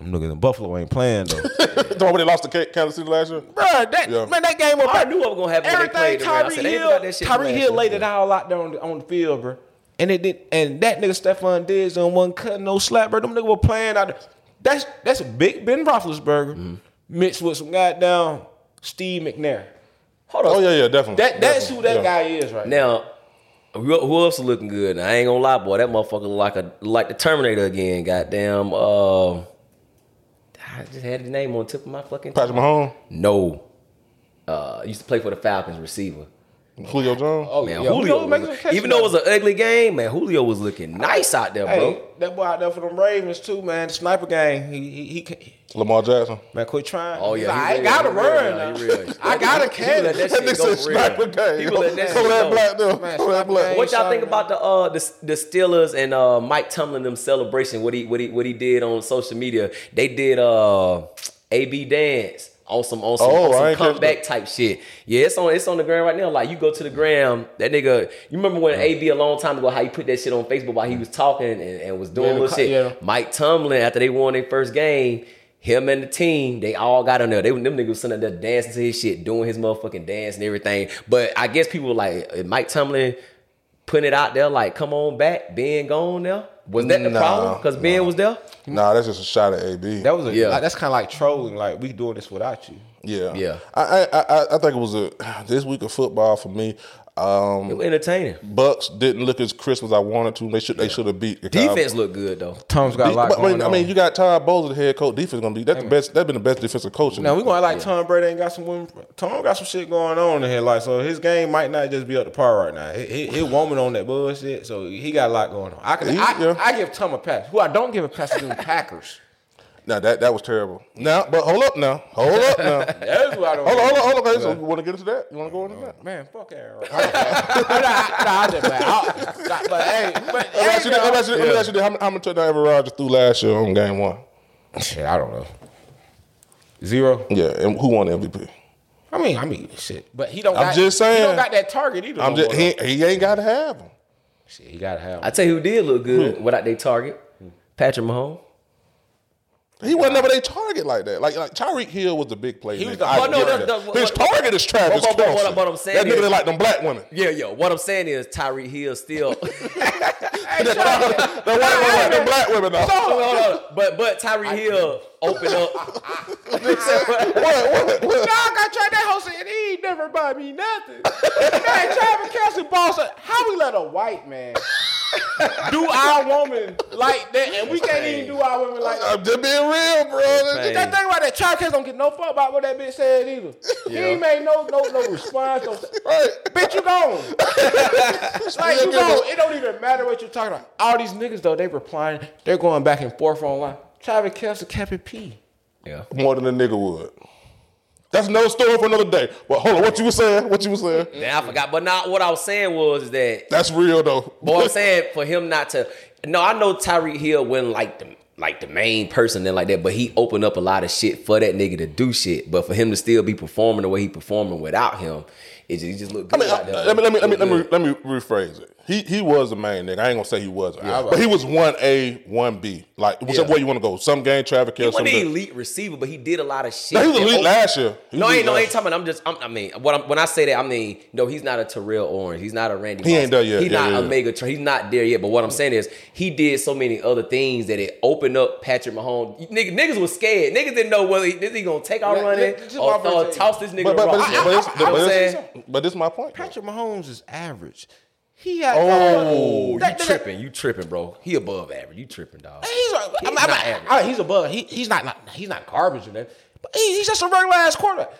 I'm looking at Buffalo ain't playing though. The one when they lost to Kansas City last year, bro. That yeah. man, that game was. I knew I was gonna happen. Everything Tyreek Hill, Tyreek Hill laid it all out there on the, on the field, bro. And it did, and that nigga Stephon Diggs and one cut no slap, bro. Them niggas were playing out there. That's that's a big Ben Roethlisberger mm-hmm. mixed with some goddamn. Steve McNair. Hold on. Oh, yeah, yeah, definitely. That, that's definitely. who that yeah. guy is right now. now. Who else is looking good? Now, I ain't gonna lie, boy. That motherfucker look like a like the Terminator again. Goddamn. Uh, I just had his name on the tip of my fucking. Patrick Mahomes? No. Uh, used to play for the Falcons receiver. Julio Jones? Oh, man, yeah. Julio. Julio was, even though it was an ugly game, man, Julio was looking nice out there, bro. Hey, that boy out there for them Ravens, too, man. The sniper game. He, he, he, Lamar Jackson. Man, quit trying. Oh, yeah. Like, I ain't got to run. Real, real. I got to catch. That nigga said sniper game. Go that black, though. Man, black. What y'all think about the, uh, the the Steelers and uh, Mike Tomlin them celebration, what he, what, he, what he did on social media? They did uh, A B dance. On some, on some, oh, on some comeback type shit. Yeah, it's on it's on the gram right now. Like, you go to the gram, that nigga, you remember when mm-hmm. A B a long time ago, how he put that shit on Facebook while he was talking and, and was doing yeah, little shit. Yeah. Mike Tomlin, after they won their first game, him and the team, they all got on there. They, them niggas was sitting there dancing to his shit, doing his motherfucking dance and everything. But I guess people were like, Mike Tomlin putting it out there, like, come on back, Ben gone there. Was that the nah, problem? Because nah. Ben was there? Nah, that's just a shot at A B. That was a, yeah. Like, that's kind of like trolling. Like, we doing this without you. Yeah. Yeah. I I I think it was a this week of football for me. Um, it was entertaining. Bucks didn't look as crisp as I wanted to. They should yeah. they should have beat. The defense looked good though. Tom's got a lot. But, going I mean, on. I mean, you got Todd Bowles, the head coach. Defense gonna be that's the best. That's been the best defensive coach. Now we gonna like yeah. Tom Brady ain't got some women. Tom got some shit going on in here. Like, so his game might not just be up to par right now. He, he woman on that bullshit. So he got a lot going on. I can he, I, yeah. I give Tom a pass. Who I don't give a pass to the Packers. Now that that was terrible. Now, but hold up now. Hold up now. That's what I don't hold on, hold on, hold on. So you want to get into that? You want to go into no. that? Man, fuck Aaron Rodgers. But hey, let me ask you, how many touchdowns Aaron Rodgers threw last year on game one? Shit, I don't know. Zero? Yeah, and who won M V P? I mean, I mean, shit. But he don't. I'm got, just saying. He don't got that target either. I'm just, he, he ain't got to have him. Shit, he got to have him. I tell you who did look good hmm. without their target. Hmm. Patrick Mahomes. He wasn't God. Never they target like that. Like, like Tyreek Hill was the big play. He was the, oh, no, the, the, the, his target is Travis Kelce. What, what, what I'm saying that nigga is, they like them black women. Yeah, yo. What I'm saying is Tyreek Hill still. The white women, the black women though. No, no, no. But but Tyreek Hill opened up. What? What? What? Y'all got tried that whole shit and he ain't never buy me nothing. Man, Travis Kelce boss. How we let a white man? Do our woman like that, and we can't even do our women like that. I'm just being real, bro. That thing about that child case don't get no fuck about what that bitch said either. Yeah. He ain't made no no no response. No, right. Bitch, you gone. Like you gone. It don't even matter what you're talking about. All these niggas though, they replying, they're going back and forth online. Travis Kelce kept it P. Yeah, more than a nigga would. That's no story for another day. But hold on, what you were saying? What you were saying? Yeah, I forgot. But now what I was saying was that that's real though. Boy, I'm saying for him not to. No, I know Tyreek Hill wasn't like the like the main person and like that, but he opened up a lot of shit for that nigga to do shit. But for him to still be performing the way he performing without him, it just, it just looked good. I mean, out there. I, let me let me let me, let me let me rephrase it. He he was the main nigga. I ain't gonna say he wasn't, yeah, but he was one A, one B. Like whichever yeah. way you want to go. Some game, Travis Kelce. He wasn't an elite receiver, but he did a lot of shit. No, he was elite open. last year. He no, ain't no, ain't talking. I'm just. I'm, I mean, what I'm, when I say that, I mean no, he's not a Terrell Owens. He's not a Randy. He Moss. Ain't there yet. He's yeah, not yeah, yeah. a mega. He's not there yet. But what I'm saying is, he did so many other things that it opened up Patrick Mahomes. Niggas, niggas was scared. Niggas didn't know whether he, is he gonna take our running or, or toss this nigga. But, but, but, but this is my point. Patrick Mahomes is average. He had oh, you that, tripping. That, you tripping, bro. He above average. You tripping, dog. He's, a, he's I'm, not I'm, average. I, he's above. He, he's not, not he's not garbage or nothing. But he, he's just a regular-ass quarterback.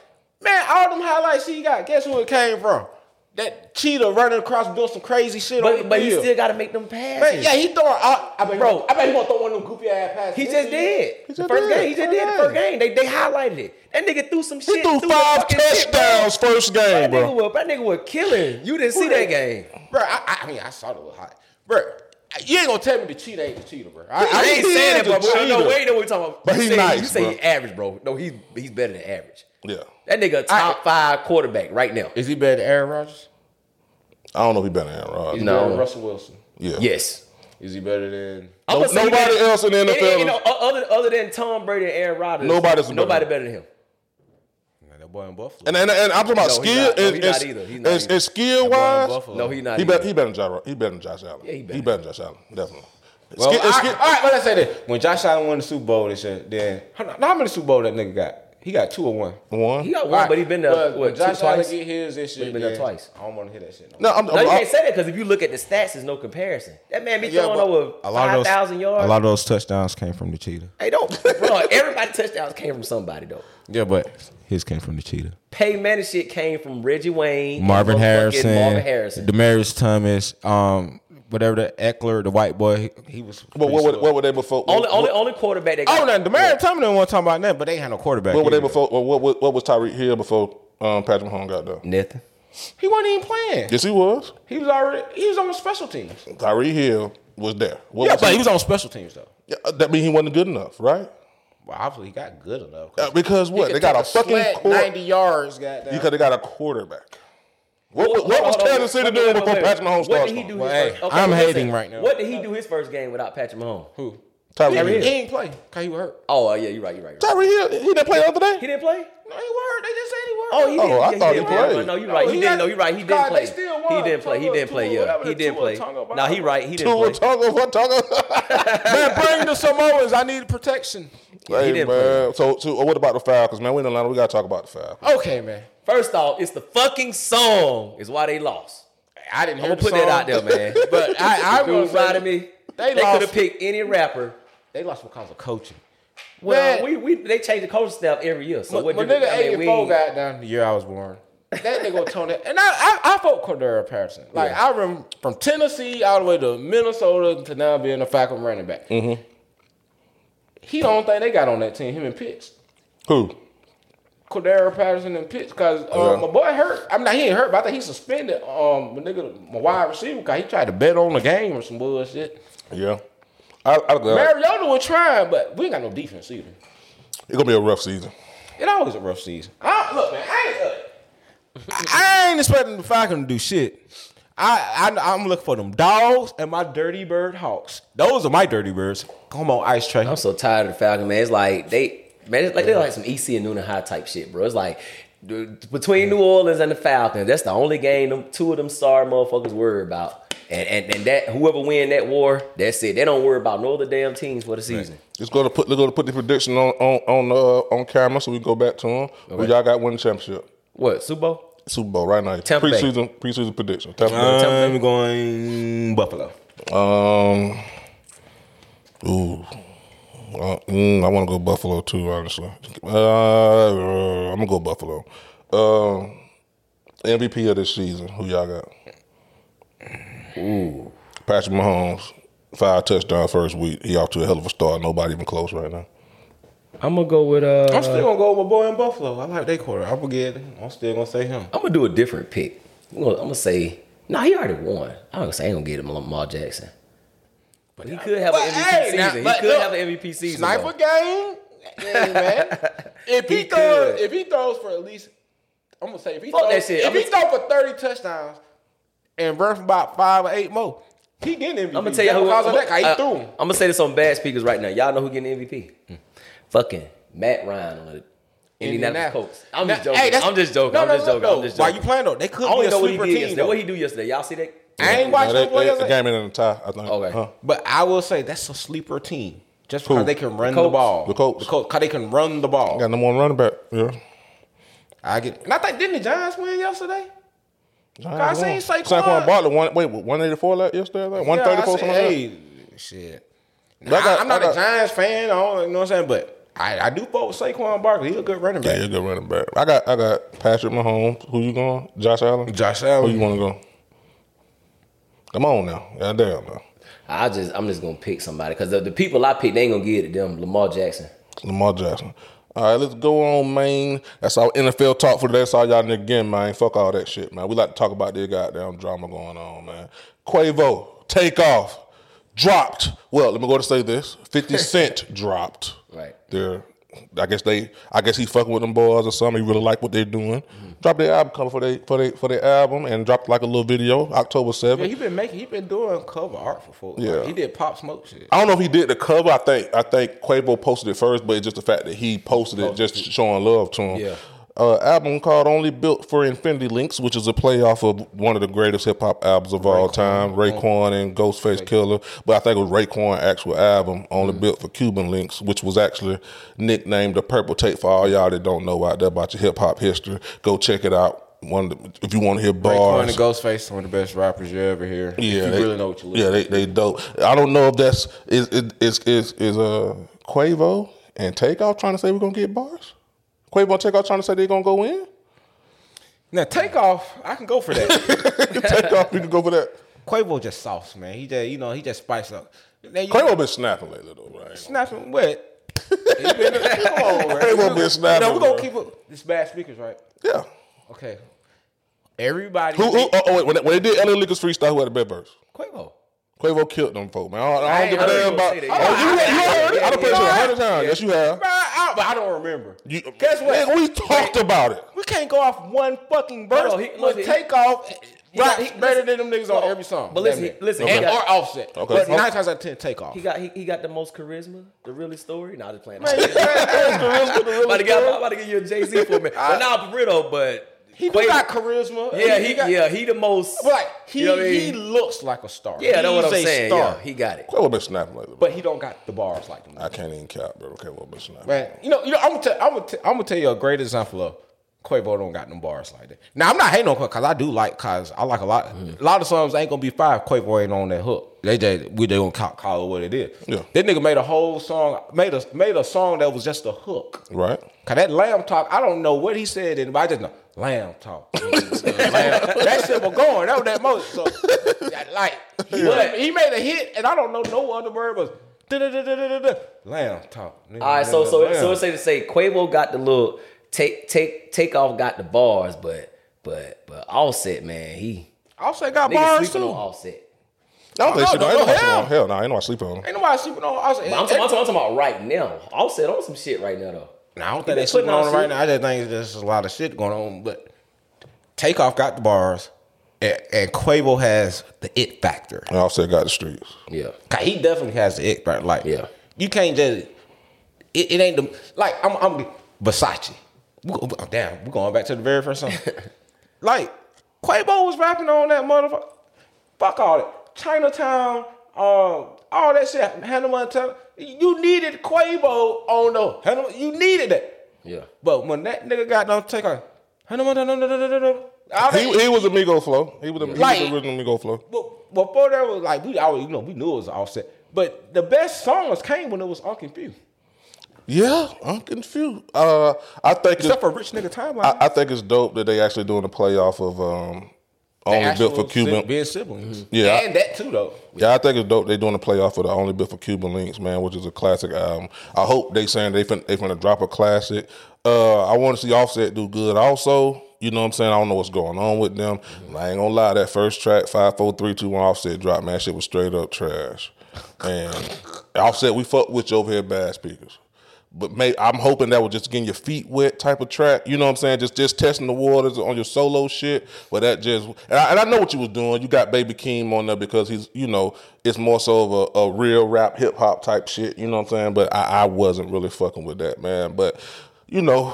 Man, all them highlights he got, guess who it came from? That cheetah running across doing some crazy shit but, on the But field. He still got to make them passes. Man, yeah, he throwing out. I bet bro, he, I bet he going to throw one of them goofy-ass passes. He just did. He just the first did. Game. He just did the first game. They, they highlighted it. That nigga threw some shit. He threw, threw five touchdowns shit, first game, that bro. Nigga was, that nigga was killing. You didn't Who see that game. Bro, I, I mean, I saw it was hot. Bro, you ain't going to tell me the cheetah ain't the cheetah, bro. I, I, I ain't saying that, bro. No, we ain't know what we talking about. But he's nice, You say he's average, bro. No, he's he's better than average. Yeah. That nigga a top I, five quarterback right now. Is he better than Aaron Rodgers? I don't know if he better than Aaron Rodgers. He's no. better than Russell Wilson. Yeah. Yes. Is he better than no, nobody that, else in the N F L? And, and, you know, other, other than Tom Brady and Aaron Rodgers, nobody's nobody better than him. Man, that boy in Buffalo. And, and, and I'm talking about no, skill. He's not, no, he's not either. He's not and, either. And skill wise, no, he's not. He better. He better than Josh. He better than Josh Allen. Yeah, he better. He better than Josh Allen. Definitely. Well, skill, I, skill, all right. Let's say this: when Josh Allen won the Super Bowl this year, then how many Super Bowl that nigga got? He got two or one. One? He got one, right. But he been there, well, what, Josh two twice? Get his and shit, but he been there twice. I don't want to hear that shit. No, no, I'm, no I'm, you I'm, can't say that because if you look at the stats, there's no comparison. That man be yeah, throwing over five thousand yards. A lot of those touchdowns came from the cheetah. They don't. Bro, everybody's touchdowns came from somebody, though. Yeah, but his came from the cheetah. Peyton Manning's shit came from Reggie Wayne. Marvin Harrison. Marvin Harrison. Demaryius Thomas. Um... Whatever the Eckler, the white boy, he, he was. But what, what, what were they before? Only, only, only quarterback. That got, oh, no, the Demaryius Thomas didn't want to talk about that, but they had no quarterback. What were they before? What, what, what was Tyreek Hill before um, Patrick Mahomes got there? Nothing. He wasn't even playing. Yes, he was. He was already. He was on special teams. Tyreek Hill was there. What yeah, was but he? he was on special teams though. Yeah, that means he wasn't good enough, right? Well, obviously he got good enough. Uh, because what they got a, a fucking quarter, ninety yards. Got you could have got a quarterback. What, what, what was Kansas City doing before Patrick Mahomes started? What did he do? Well, his first, okay, I'm listen, hating right now. What did he do his first game without Patrick Mahomes? Who? Tyreek Hill. He didn't play. Cause he was hurt. Oh uh, yeah, you're right. You're right. You're right. Tyreek Hill. He didn't play the other day. He didn't play. No, he was. They just said he was. Oh, he didn't. Oh, I yeah, thought he, he played. played. No, you're right. He, he didn't. No, you're right. He didn't God, play. They still won. He didn't play. He didn't play. Yeah, he didn't play. Nah, he right. He didn't play. Tonga, what Tonga? Man, bring the Samoans. I need protection. Hey man. So, so what about the foul? Cause man, we in Atlanta. We gotta talk about the foul. Okay, man. First off, it's the fucking song is why they lost. I didn't hear I'm gonna put song. that out there, man. But I, I'm gonna say, me. They, they could have picked any rapper. They lost because of coaching. Well, man, we we they change the coaching staff every year. So when nigga eighty-four got down the year I was born, that nigga Tony and I I, I fought Cordero Patterson. Like yeah. I remember from Tennessee all the way to Minnesota to now being a Falcon running back. Mm-hmm. He the only thing they got on that team, him and Pitts. Who? Cordero Patterson and Pitts, because um, uh-huh. my boy hurt. I mean, he ain't hurt, but I think he suspended um, my nigga, my wide receiver, because he tried to bet on the game or some bullshit. Yeah. I, I, I, Mariota was trying, but we ain't got no defense either. It's going to be a rough season. It always a rough season. I, look, man, I ain't, uh, I, I ain't expecting the Falcons to do shit. I, I, I'm looking for them dogs and my dirty bird hawks. Those are my dirty birds. Come on, Ice Tray. I'm so tired of the Falcons, man. It's like they... Man, it's like yeah. they like some E C and Nuna High type shit, bro. It's like dude, between yeah. New Orleans and the Falcons, that's the only game them two of them sorry motherfuckers worry about. And, and and that whoever win that war, that's it. They don't worry about no other damn teams for the season. Man. Just gonna put they're gonna put the prediction on on on, uh, on camera so we can go back to them. Okay. We y'all got winning championship. What Super Bowl? Super Bowl right now. Tampa preseason Bay. preseason prediction. Tampa I'm Bay. going Buffalo. Um. Ooh. Uh, mm, I want to go Buffalo too, honestly. Uh, uh, I'm going to go Buffalo. Uh, M V P of this season, who y'all got? Ooh. Patrick Mahomes, five touchdowns first week. He off to a hell of a start. Nobody even close right now. I'm going to go with... Uh, I'm still going to go with my boy in Buffalo. I like that quarter. I'm still going to say him. I'm going to do a different pick. I'm going to say... Nah, he already won. I'm going to say I ain't going to get him Lamar Jackson. But he could have but an M V P hey, season. Now, he could look, have an M V P season. Sniper though. game? Yeah, man. If he, he throws, if he throws for at least, I'm gonna say if he Fuck throws, if I'm he throws for thirty touchdowns and runs for about five or eight more, he getting M V P. I'm gonna tell you who, I'm, that, I, threw him. I'm gonna say this on bad speakers right now. Y'all know who getting M V P? Hmm. Fucking Matt Ryan on the Indianapolis Colts. I'm, now, just hey, I'm just joking. No, no, I'm just joking. No, no. I'm just joking. Why you playing though? They could be a sleeper team. What he do yesterday? Y'all see that? I ain't watched no, the players. The game in a tie, I think. Okay. Huh? But I will say that's a sleeper team. Just because Who? they can run the, the ball. The Colts. The Colts. Because they can run the ball. Got no more running back. Yeah. I get it. And I think, didn't the Giants win yesterday? Giants I seen Saquon. Saquon Bartlett won, wait, one eighty-four left yesterday? Like one thirty-four, yeah, I said, hey, that? Shit. Now, I got, I'm not got, a Giants fan. I don't, you know what I'm saying? But... I, I do vote with Saquon Barkley. He's a good running back. Yeah, he's a good running back. I got I got Patrick Mahomes. Who you going? Josh Allen? Josh Allen. Who you want to go? Come on now. God damn now. I just, I'm just going to pick somebody. Because the, the people I pick, they ain't going to give it to them. Lamar Jackson. Lamar Jackson. All right, let's go on, man. That's our N F L talk for today. That's all y'all niggas again, man. Fuck all that shit, man. We like to talk about this goddamn drama going on, man. Quavo, take off. Dropped. Well, let me go to say this. fifty Cent dropped. Right. They're, I guess they I guess he fucking with them boys or something. He really like what they're doing. Mm-hmm. Dropped their album cover for they for they for their album and dropped like a little video October seventh. Yeah, he been making he been doing cover art for folks. Yeah. Like, he did Pop Smoke shit. I don't know if he did the cover. I think I think Quavo posted it first, but it's just the fact that he posted, posted it just it. showing love to him. Yeah. uh, album called Only Built for Infinity Links, which is a play off of one of the greatest hip-hop albums of Raekwon, all time, Raekwon and Ghostface Raekwon. Killer. But I think it was Raekwon's actual album, Only mm-hmm. Built for Cuban Links, which was actually nicknamed the Purple Tape for all y'all that don't know out there about your hip-hop history. Go check it out. One of the, if you want to hear bars, Raekwon and Ghostface, some of the best rappers you ever hear. Yeah, if you they, really know what you. Yeah, they they dope. I don't know if that's is is is is, is uh, Quavo and Takeoff trying to say we're gonna get bars. Quavo and Takeoff trying to say they're gonna go in. Now Takeoff, I can go for that. Takeoff, you can go for that. Quavo just sauce, man. He just you know he just spiced up. Now, you Quavo know, been snapping lately though, right? Snapping what? Come on, man. Quavo been snapping. No, we're gonna keep it. This bad speakers, right? Yeah. Okay, everybody. Who? who oh, oh, wait. When they, when they did L A Leakers freestyle, who had the best verse? Quavo. Quavo killed them folk, man. I don't, I I don't give a damn about. Oh, you, I, you I, heard I, it? I done played it a hundred times. Yes, you have. But I, I, I don't remember. You, Guess what? Man, we talked about it. We can't go off one fucking verse. No, he, look, take he, off. He got, he, better listen, than them niggas on every song. But listen, he, listen, okay. and, or Offset. Okay. But nine times out of ten, Takeoff. He got he, he got the most charisma, the really story. Nah, just playing. Man, the charisma, the really story. I'm about to give you a Jay Z for a minute. But nah, Burrito, but he do got charisma. Yeah, he, he got, yeah, he the most. Like he you know I mean? He looks like a star. Yeah, that's what I'm saying. Star. Yeah, he got it. Quavo been snapping lately, but he don't got the bars like them. I can't even count, bro. Quavo been snapping. Man, you know, you know, I'm gonna tell, I'm gonna tell, I'm gonna tell you a great example of. Quavo don't got them bars like that. Now I'm not hating on Quavo because I do like cause I like a lot. Mm. A lot of songs ain't gonna be fire. Quavo ain't on that hook. They just we they gonna call, call it what it is. Yeah. That nigga made a whole song, made a made a song that was just a hook. Right. Cause that lamb talk, I don't know what he said, and I just know lamb talk. lamb, that shit was going. That was that most. So like he, yeah. he made a hit, and I don't know no other word was. Lamb talk. All right, so so so it's safe to say Quavo got the little. Take take take off got the bars, but but but Offset man, he Offset got bars too. On Offset. No, no, no, no, no, hell, on. hell, no, nah, ain't nobody sleeping on. Ain't nobody sleeping on Offset. I'm, I'm, I'm, I'm talking about right now. Offset on some shit right now though. Nah, I don't think they sleeping on, on right now. I just think there's a lot of shit going on. But Takeoff got the bars, and, and Quavo has the it factor. And Offset got the streets. Yeah, he definitely has the it factor. Like, yeah, you can't just it, it ain't the like I'm I'm Versace. Go, oh, damn, we're going back to the very first song. Like, Quavo was rapping on that motherfucker. Fuck all that. Chinatown, um, all that shit. Hannah Montana. You needed Quavo on the Hannah, you needed that. Yeah. But when that nigga got done take on Hannah Montana, he, he was a Migos flow. He was a like, he was original Migos flow. But before that was like we always, you know, we knew it was an Offset. But the best songs came when it was Unc and Pew. Yeah, I'm confused. Uh, I think except for Rich Nigga Timeline. I, I think it's dope that they actually doing a playoff of um, Only Built for Cuban being siblings. Mm-hmm. Yeah, and that too though. Yeah, I think it's dope they doing a playoff of the Only Built for Cuban Links, man, which is a classic album. I hope they saying they fin- they finna drop a classic. Uh, I want to see Offset do good. Also, you know what I'm saying? I don't know what's going on with them. Mm-hmm. I ain't gonna lie, that first track five, four, three, two, one Offset drop, man, shit was straight up trash. And Offset, we fuck with you over here, bad speakers. But mate, I'm hoping that was just getting your feet wet type of track. You know what I'm saying? Just just testing the waters on your solo shit. But that just and I, and I know what you was doing. You got Baby Keem on there because he's you know it's more so of a, a real rap hip hop type shit. You know what I'm saying? But I, I wasn't really fucking with that man. But you know,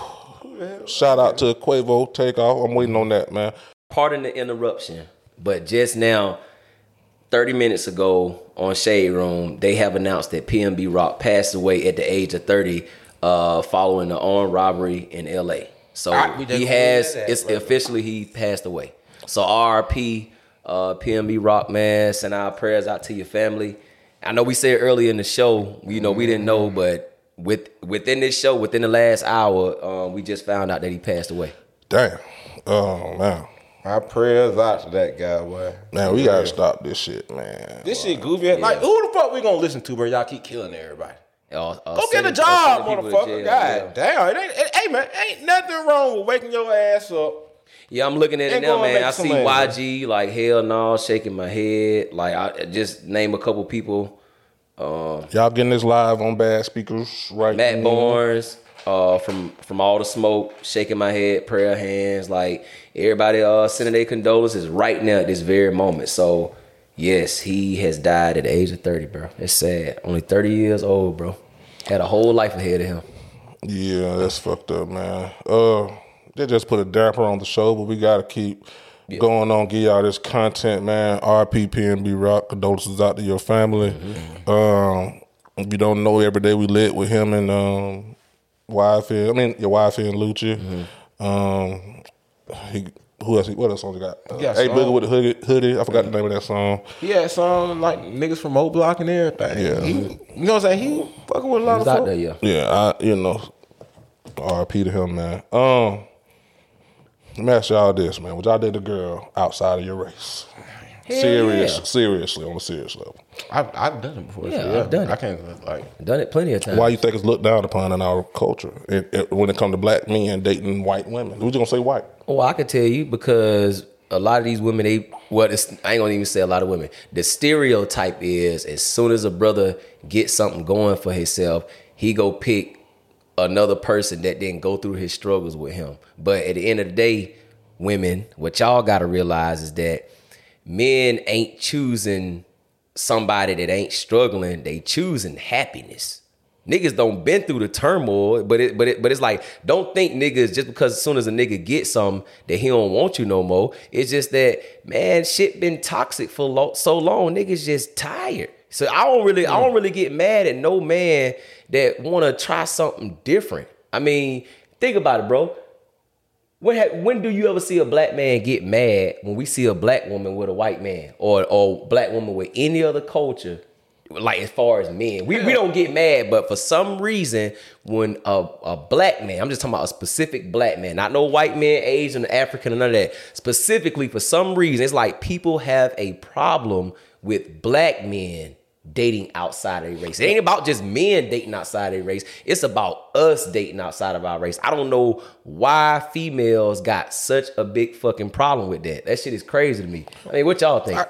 shout out to Quavo Takeoff. I'm waiting on that man. Pardon the interruption, but just now. thirty minutes ago on Shade Room, they have announced that P M B Rock passed away at the age of thirty uh, following the armed robbery in L A. So right, he has, that, it's right. officially he passed away. So R I P, uh, P M B Rock, man, send our prayers out to your family. I know we said earlier in the show, you know, mm-hmm. we didn't know, but with within this show, within the last hour, um, we just found out that he passed away. Damn. Oh, man. My prayers out to that guy, boy. Man, we gotta stop this shit, man. This boy. Shit goofy. Yeah. Like, who the fuck we gonna listen to, bro? Y'all keep killing everybody. Uh, uh, Go get a job, motherfucker. God damn. It ain't, it, hey, man, ain't nothing wrong with waking your ass up. Yeah, I'm looking at it now, man. I see Y G, like, hell no, shaking my head. Like, I just name a couple people. Uh, Y'all getting this live on Bad Speakers right now. Matt Barnes. Uh, from from all the smoke, shaking my head, prayer hands, like everybody uh, sending their condolences right now at this very moment. So, yes, he has died at the age of thirty, bro. It's sad. Only thirty years old, bro. Had a whole life ahead of him. Yeah, that's fucked up, man. Uh, they just put a damper on the show, but we got to keep yeah. going on, give y'all this content, man. R I P P N B Rock, condolences out to your family. Mm-hmm. Um, if you don't know, every day we lit with him and um, Wildfield. I mean, your Wildfield and Lucha. Mm-hmm. Um, he, who else? What else song he got? Uh, he got a Booger with the hoodie, hoodie. I forgot mm-hmm. the name of that song. He had a song like niggas from O Block and everything. Yeah, he, you know what I'm saying? He fucking with a lot of out folk. There, yeah. Yeah, I, you know. R I P to him, man. Um, let me ask y'all this, man. Would y'all date a girl outside of your race? Hell Serious, yeah. Seriously, on a serious level. I've, I've done it before. Yeah, so yeah, I've done it. I can't, like... Done it plenty of times. Why you think it's looked down upon in our culture it, it, when it comes to black men dating white women? Who's going to say white? Well, I can tell you because a lot of these women, they... Well, it's, I ain't going to even say a lot of women. The stereotype is as soon as a brother gets something going for himself, he go pick another person that didn't go through his struggles with him. But at the end of the day, women, what y'all got to realize is that men ain't choosing somebody that ain't struggling. They choosing happiness. Niggas don't been through the turmoil, but it, but it, but it's like, don't think niggas just because as soon as a nigga gets something that he don't want you no more. It's just that, man, shit been toxic for lo- so long. Niggas just tired. So I don't really, I don't really get mad at no man that want to try something different. I mean, think about it, bro. When ha- when do you ever see a black man get mad when we see a black woman with a white man or or black woman with any other culture? Like as far as men, we we don't get mad, but for some reason, when a, a black man, I'm just talking about a specific black man, not no white man, Asian, African, or none of that. Specifically, for some reason, it's like people have a problem with black men dating outside of their race. It ain't about just men dating outside of their race. It's about us dating outside of our race. I don't know why females got such a big fucking problem with that. That shit is crazy to me. I mean, what y'all think? I,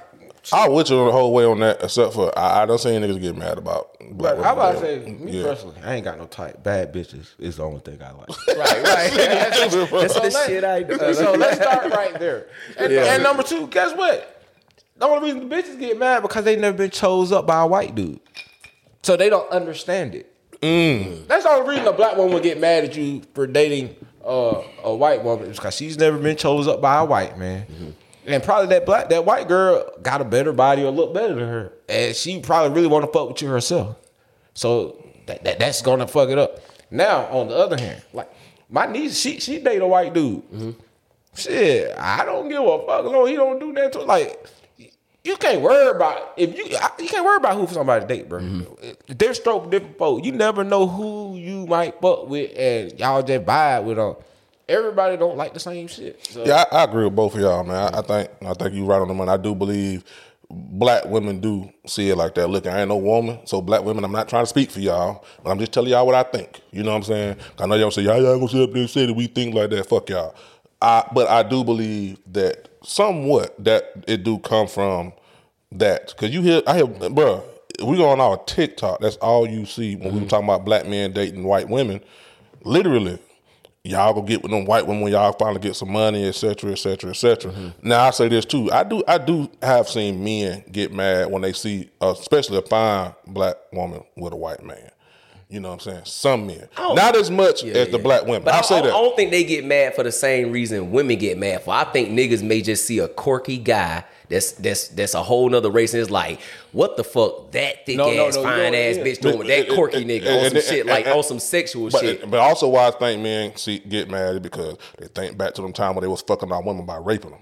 I with you the whole way on that, except for I, I don't see any niggas get mad about black women. I about to say, me yeah. personally, I ain't got no type. Bad bitches is the only thing I like. Right, right. That's, that's, that's the so shit I do. So let's start right there. And, yeah. and number two, guess what? The only reason the bitches get mad because they never been chose up by a white dude. So they don't understand it. Mm. That's the only reason a black woman would get mad at you for dating uh, a white woman is because she's never been chose up by a white man. Mm-hmm. And probably that black, that white girl got a better body or look better than her. And she probably really want to fuck with you herself. So that, that that's going to fuck it up. Now, on the other hand, like my niece, she she date a white dude. Mm-hmm. Shit, I don't give a fuck. No, he don't do that to like... You can't worry about if you you can't worry about who somebody date, bro. Mm-hmm. They're stroke different folks. You never know who you might fuck with, and y'all just vibe with them. Everybody don't like the same shit. So. Yeah, I, I agree with both of y'all, man. I, I think I think you right on the money. I do believe black women do see it like that. Look, I ain't no woman, so black women, I'm not trying to speak for y'all, but I'm just telling y'all what I think. You know what I'm saying? I know y'all say y'all y'all gonna sit up there and say that we think like that. Fuck y'all. I but I do believe that. Somewhat that it do come from that because you hear I hear bro we go on our TikTok, that's all you see when mm-hmm. we were talking about black men dating white women. Literally, y'all go get with them white women when y'all finally get some money, etc, etc, etc. Mm-hmm. Now I say this too, I do I do have seen men get mad when they see uh, especially a fine black woman with a white man. You know what I'm saying? Some men. Not as much yeah, as yeah. the black women. But I, I say that. I don't think they get mad for the same reason women get mad for. I think niggas may just see a quirky guy that's that's that's a whole nother race and it's like, what the fuck that thick no, ass, no, no, fine ass yeah. bitch doing with that quirky it, it, nigga it, on it, some it, shit, it, like it, on some sexual but, shit. It, but also why I think men see, get mad is because they think back to them time when they was fucking our women by raping them.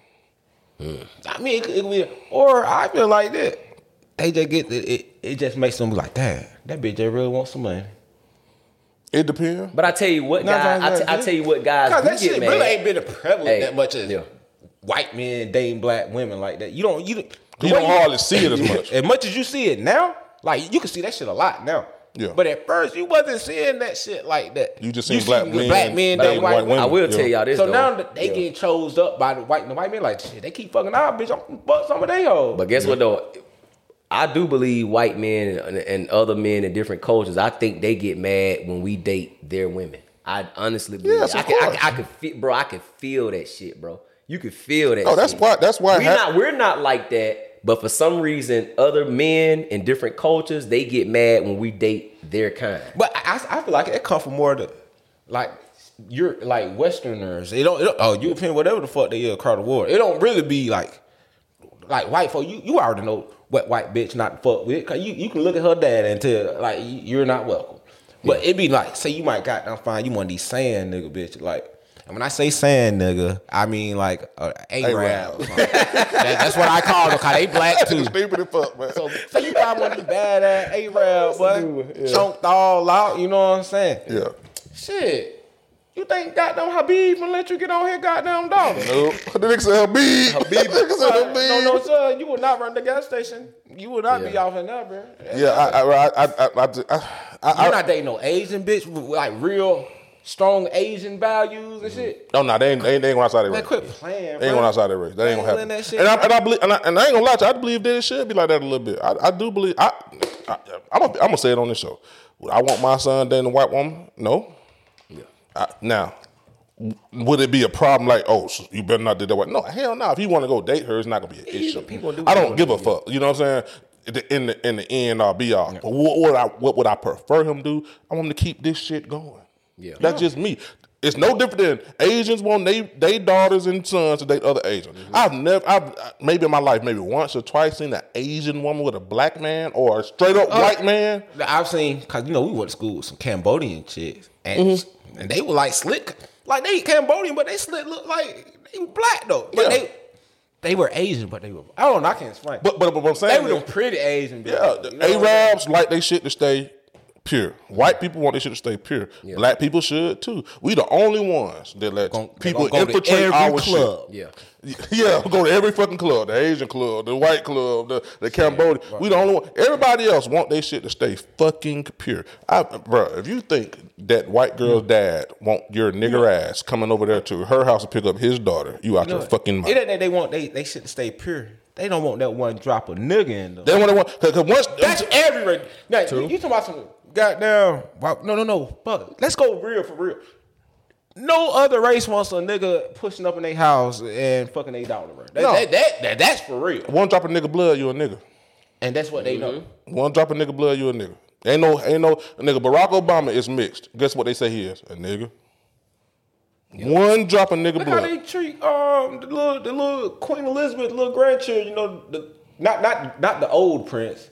Mm. I mean, it, it, or I feel like that. They just get, it, it, it just makes them like, damn, that bitch just really wants some money. It depends. But I tell you what, guys, I, t- I tell you what, guys, that get shit mad. Really ain't been prevalent hey, that much as yeah. white men dating black women like that. You don't, you, you don't hardly see it as much. As much as you see it now, like you can see that shit a lot now. Yeah. But at first, you wasn't seeing that shit like that. You just seen you black, see men, black men dating white, white women. I will yeah. tell y'all this. So though. now they yeah. get chose up by the white, the white men like shit. They keep fucking our bitch. I'm gonna fuck some of they hoes. But guess yeah. what though. I do believe white men and other men in different cultures, I think they get mad when we date their women. I honestly believe yes, I, can, I, I, I could feel, bro, I could feel that shit, bro. You could feel that oh, shit. Oh, that's why that's why we're ha- not we're not like that, but for some reason other men in different cultures, they get mad when we date their kind. But I, I feel like it comes from more of the like you're like Westerners. It don't, it don't oh European, whatever the fuck they are, Carter Ward. It don't really be like like white folk. You you already know what white bitch not to fuck with. Cause you, you can look at her dad and tell like you're not welcome. But yeah. It be like, say you might goddamn find you one of these sand nigga bitches. Like, and when I say sand nigga, I mean like uh, Arab. that, that's what I call them. Cause they black too. Stupid as fuck, man. So say you find one of these bad ass Arab, boy, yeah. Chunked all out. You know what I'm saying? Yeah. Shit. You think goddamn Habib gonna let you get on here, goddamn dog? Nope. The nigga said Habib. Habib. The nigga said Habib. No, no, sir. You would not run the gas station. You would not yeah. be off and up, bro. Yeah, I, I, I, I, I, I. You're not dating no Asian bitch with like real strong Asian values and shit. No, no, they ain't, they ain't, they ain't going outside their race. They quit playing. They ain't going outside their race. That ain't gonna happen. That shit, and, I, and, I believe, and I, and I ain't gonna lie to you. I believe that it should be like that a little bit. I, I do believe. I, I, I'm gonna, I'm gonna say it on this show. Would I want my son dating a white woman? No. I, now, would it be a problem like, oh, so you better not do that? No, hell no. Nah. If you want to go date her, it's not going to be an issue. Do I don't give a fuck. You know what I'm saying? In the in the end, I'll be all. Yeah. But what would, I, what would I prefer him do? I want him to keep this shit going. Yeah, That's yeah. just me. It's no different than Asians want they, they daughters and sons to date other Asians. Mm-hmm. I've never, I've maybe in my life, maybe once or twice seen an Asian woman with a black man or a straight up uh, white man. I've seen, because, you know, we went to school with some Cambodian chicks. And mm-hmm. And they were like slick, like they Cambodian, but they slick look like they were black though. But yeah. they they were Asian, but they were I don't know, I can't explain. But but, but what I'm saying, they were them pretty Asian. Yeah, you know Arabs I mean? like they shit to stay pure. White people want their shit to stay pure. Yeah. Black people should too. We the only ones that let gon- people go infiltrate our club. Shit. Yeah, yeah, go to every fucking club, the Asian club, the white club, the, the Cambodian. Yeah, right. We the only one. Everybody else want their shit to stay fucking pure. I, bro, if you think that white girl's dad want your nigger ass coming over there to her house to pick up his daughter, you out no, your fucking mind. It ain't that they want they they shit to stay pure. They don't want that one drop of nigga in them. They want that one because once that's everywhere. Now True. you talking about some. Goddamn. No, no, no. Fuck it. Let's go real for real. No other race wants a nigga pushing up in their house and fucking their daughter. That, no. that, that, that, that's for real. One drop of nigga blood, you a nigga. And that's what mm-hmm. they know. One drop of nigga blood, you a nigga. Ain't no, ain't no, nigga, Barack Obama is mixed. Guess what they say he is? A nigga. Yep. One drop of nigga Look blood. Look how they treat um, the, little, the little Queen Elizabeth, little grandchildren, you know, the, not, not, not the old prince.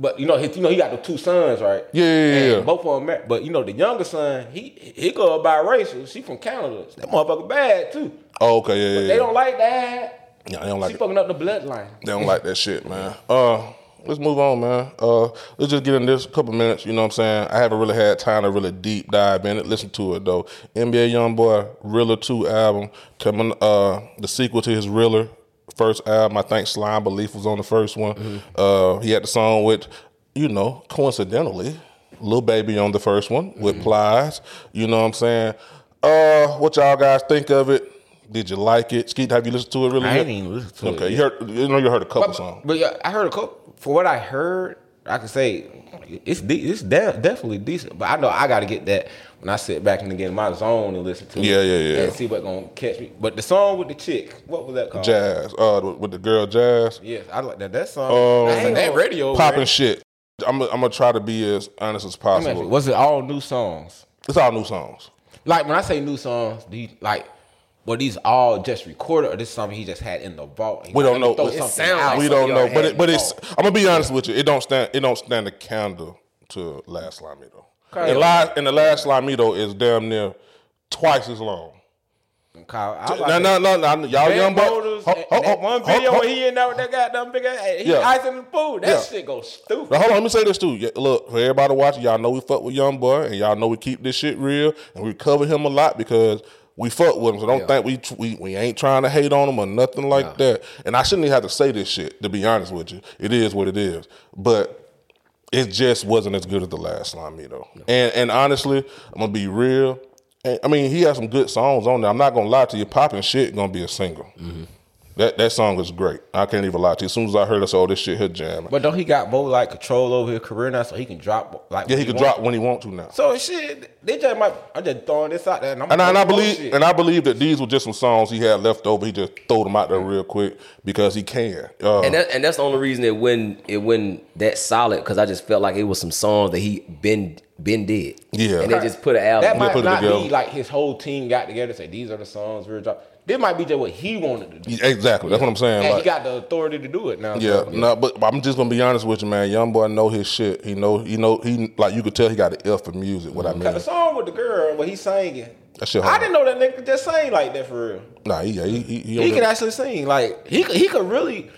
But you know, his, you know, he got the two sons, right? Yeah, yeah, yeah. And both of them. But you know, the younger son, he he go biracial. She from Canada. That motherfucker bad too. Oh, okay, yeah, but yeah. They yeah. don't like that. Yeah, they don't like. She it. fucking up the bloodline. They don't like that shit, man. Uh, let's move on, man. Uh, let's just get in this couple minutes. You know what I'm saying? I haven't really had time to really deep dive in it. Listen to it though. N B A YoungBoy Riller two album coming. Uh, the sequel to his Riller. First album, I think Slime Belief was on the first one. Mm-hmm. Uh, he had the song with, you know, coincidentally, Lil Baby on the first one with mm-hmm. Plies. You know what I'm saying? Uh, what y'all guys think of it? Did you like it? Skeet, have you listened to it really? I yet? didn't even listen to okay. it. Okay, you heard? You know, you heard a couple but, songs. But yeah, I heard a couple. For what I heard, I can say it's de- it's de- definitely decent. But I know I got to get that when I sit back and get in my zone and listen to yeah, it. Yeah, yeah, yeah. And see what's going to catch me. But the song with the chick, what was that called? Jazz. Uh, with the girl Jazz. Yes, I like that. That song. Um, I ain't that radio. Popping shit. I'm I'm going to try to be as honest as possible. You, was it all new songs? It's all new songs. Like, when I say new songs, do you, like... Were these all just recorded, or this is something he just had in the vault? He we don't know. It sounds like we don't know, but it, but it's. I'm gonna be honest yeah. with you. It don't stand. It don't stand a candle to Last Slimido. Okay. And, La, and the Last Slimido is damn near twice as long. Kyle, like no, no, no, no, y'all young boys. Ho, ho, ho, ho, one video ho, ho, when he in there with that goddamn big ass, he yeah. icing the food. That yeah. shit goes stupid. Now, hold on, let me say this too. Yeah, look, for everybody watching, y'all know we fuck with YoungBoy, and y'all know we keep this shit real, and we cover him a lot because. We fuck with him, so don't yeah. think we, we we ain't trying to hate on him or nothing like nah. that. And I shouldn't even have to say this shit, to be honest with you. It is what it is. But it just wasn't as good as the Last Slimido. No. And and honestly, I'm going to be real. And, I mean, he has some good songs on there. I'm not going to lie to you. Poppin' Shit going to be a single. Mm-hmm. That that song is great. I can't even lie to you. As soon as I heard it, I said, oh, this shit here jamming. But don't he got more like control over his career now, so he can drop like yeah, he, he can drop to. when he want to now. So shit, they just might. I'm just throwing this out there, and I'm and, I, and I believe shit. and I believe that these were just some songs he had left over. He just threw them out there real quick because he can. Uh, and that, and that's the only reason it went it went that solid because I just felt like it was some songs that he been been dead. Yeah. And they just put an album. That might put not be like his whole team got together and say, these are the songs we're dropping. This might be just what he wanted to do. Yeah, exactly. That's yeah. what I'm saying. And like, he got the authority to do it now. Yeah. So, yeah. No, but I'm just gonna be honest with you, man. Young boy know his shit. He know he know he like you could tell he got an ear for music. What I mean. The song with the girl where he singing. That shit. I didn't know that nigga just sang like that for real. Nah, he yeah, he he, he, he could actually sing. Like he could, he could really,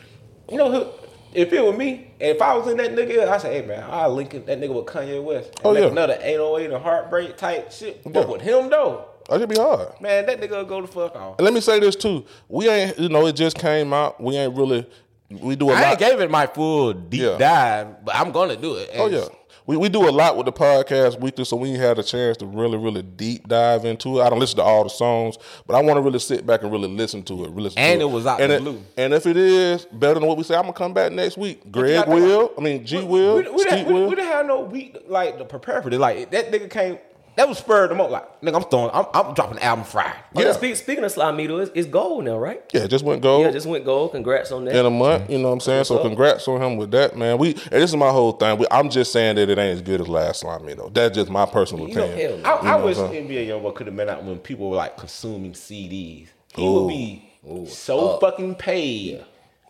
you know. If it was me, and if I was in that nigga, I say, hey man, I'll link that nigga with Kanye West. And oh yeah. Another eight oh eight and heartbreak type shit. But yeah. with him though. That should be hard. Man, that nigga will go the fuck off. And let me say this too. We ain't, you know, it just came out. We ain't really, we do a I lot. I ain't gave it my full deep yeah. dive, but I'm going to do it. And oh yeah. We we do a lot with the podcast weekly, so we ain't had a chance to really, really deep dive into it. I don't listen to all the songs, but I want to really sit back and really listen to it. Really listen and to it was out and the it, blue. And if it is better than what we say, I'm going to come back next week. Greg will. I mean, G we, will. We, we, didn't, will. We, we didn't have no week like to prepare for this. Like, that nigga came. That was spurred them up. Like, nigga, I'm throwing, I'm, I'm dropping the album Friday. Yeah. Oh, speak, speaking of Sly Meadow, it's, it's gold now, right? Yeah, it just went gold. Yeah, it just went gold. Congrats on that. In a month, you know what I'm saying? So congrats on him with that, man. We, and this is my whole thing. We, I'm just saying that it ain't as good as last Sly Meadow. That's just my personal you opinion. Know, I, I, I wish N B A Youngboy could have been out when people were like consuming C Ds. He Ooh. would be Ooh. so Up. fucking paid. Yeah.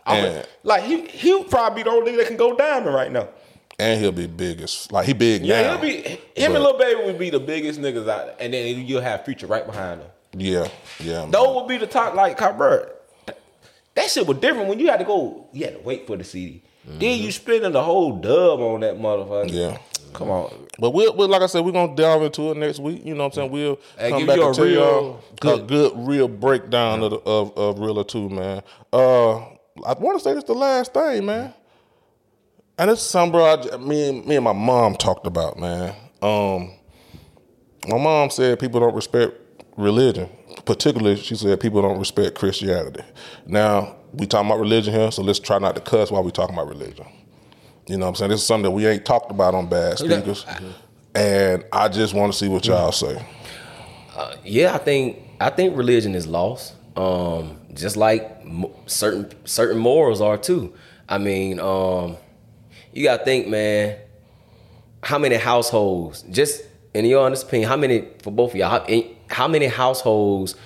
I would, like, he, he'll probably be the only nigga that can go diamond right now. And he'll be biggest. Like, he big yeah, now. Yeah, he'll be... Him but, and Lil Baby would be the biggest niggas out there. And then you'll have Future right behind him. Yeah, yeah. Those man. would be the top, like, bro, that shit was different when you had to go... You had to wait for the C D. Mm-hmm. Then you spending the whole dub on that motherfucker. Yeah. Come on. But we'll, we'll like I said, we're going to delve into it next week. You know what I'm saying? We'll hey, come back and tell y'all good. a good, real breakdown mm-hmm. of, of, of Real or Two, man. Uh, I want to say this the last thing, man. And it's something, bro, I, me, and, me and my mom talked about, man. Um, my mom said people don't respect religion. Particularly, she said people don't respect Christianity. Now, we talking about religion here, so let's try not to cuss while we talking about religion. You know what I'm saying? This is something that we ain't talked about on Bad Speakers. Okay. And I just want to see what y'all say. Uh, yeah, I think I think religion is lost, um, just like certain, certain morals are too. I mean... Um, You gotta think, man, how many households, just in your honest opinion, how many, for both of y'all, how, how many households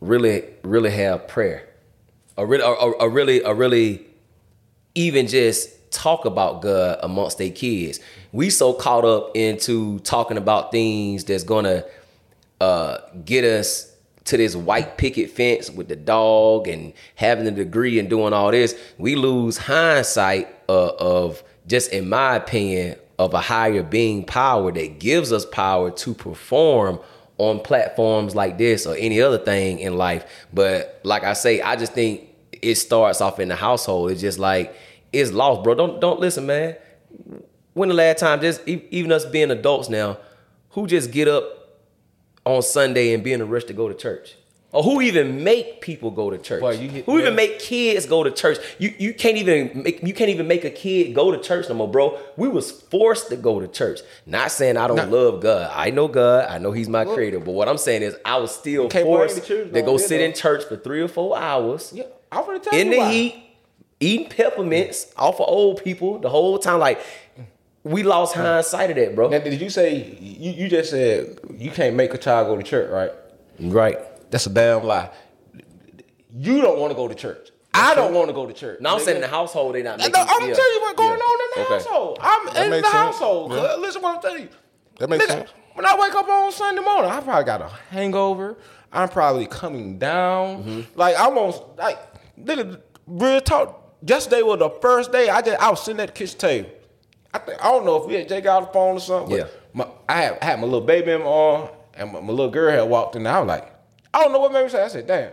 really, really have prayer? Or really, or, or really, or really even just talk about God amongst their kids? We so caught up into talking about things that's gonna uh, get us to this white picket fence with the dog and having a degree and doing all this, we lose hindsight uh, of just, in my opinion, of a higher being power that gives us power to perform on platforms like this or any other thing in life. But like I say, I just think it starts off in the household. It's just like, it's lost, bro. Don't, don't listen, man. When the last time, just even us being adults now, who just get up on Sunday and being rushed to go to church? Or who even make people go to church? Boy, you hit, who man. even make kids go to church? You you can't even make you can't even make a kid go to church no more, bro. We was forced to go to church. Not saying I don't Not, love God. I know God. I know He's my look, creator. But what I'm saying is I was still forced church, to go sit though. in church for three or four hours yeah, I'm tell in you the why. heat, eating peppermints mm. off of old people the whole time. Like, we lost hindsight of that, bro. Now, did you say, you, you just said you can't make a child go to church, right? Right. That's a damn lie. You don't want to go to church. I don't want to go to church. No, I'm nigga. saying in the household, they not making no, I'm going to tell you what's going yeah. on in the okay. household. I'm that in the sense. household. Yeah. Listen to what I'm telling you. That makes Listen, sense. When I wake up on Sunday morning, I probably got a hangover. I'm probably coming down. Mm-hmm. Like, I'm on, like, nigga, real talk. Yesterday was the first day I just I was sitting at the kitchen table. I, think, I don't know if we had Jake out the phone or something. Yeah. My, I, had, I had my little baby in my arm, and my, my little girl had walked in. And I was like, I don't know what made me say. I said, damn,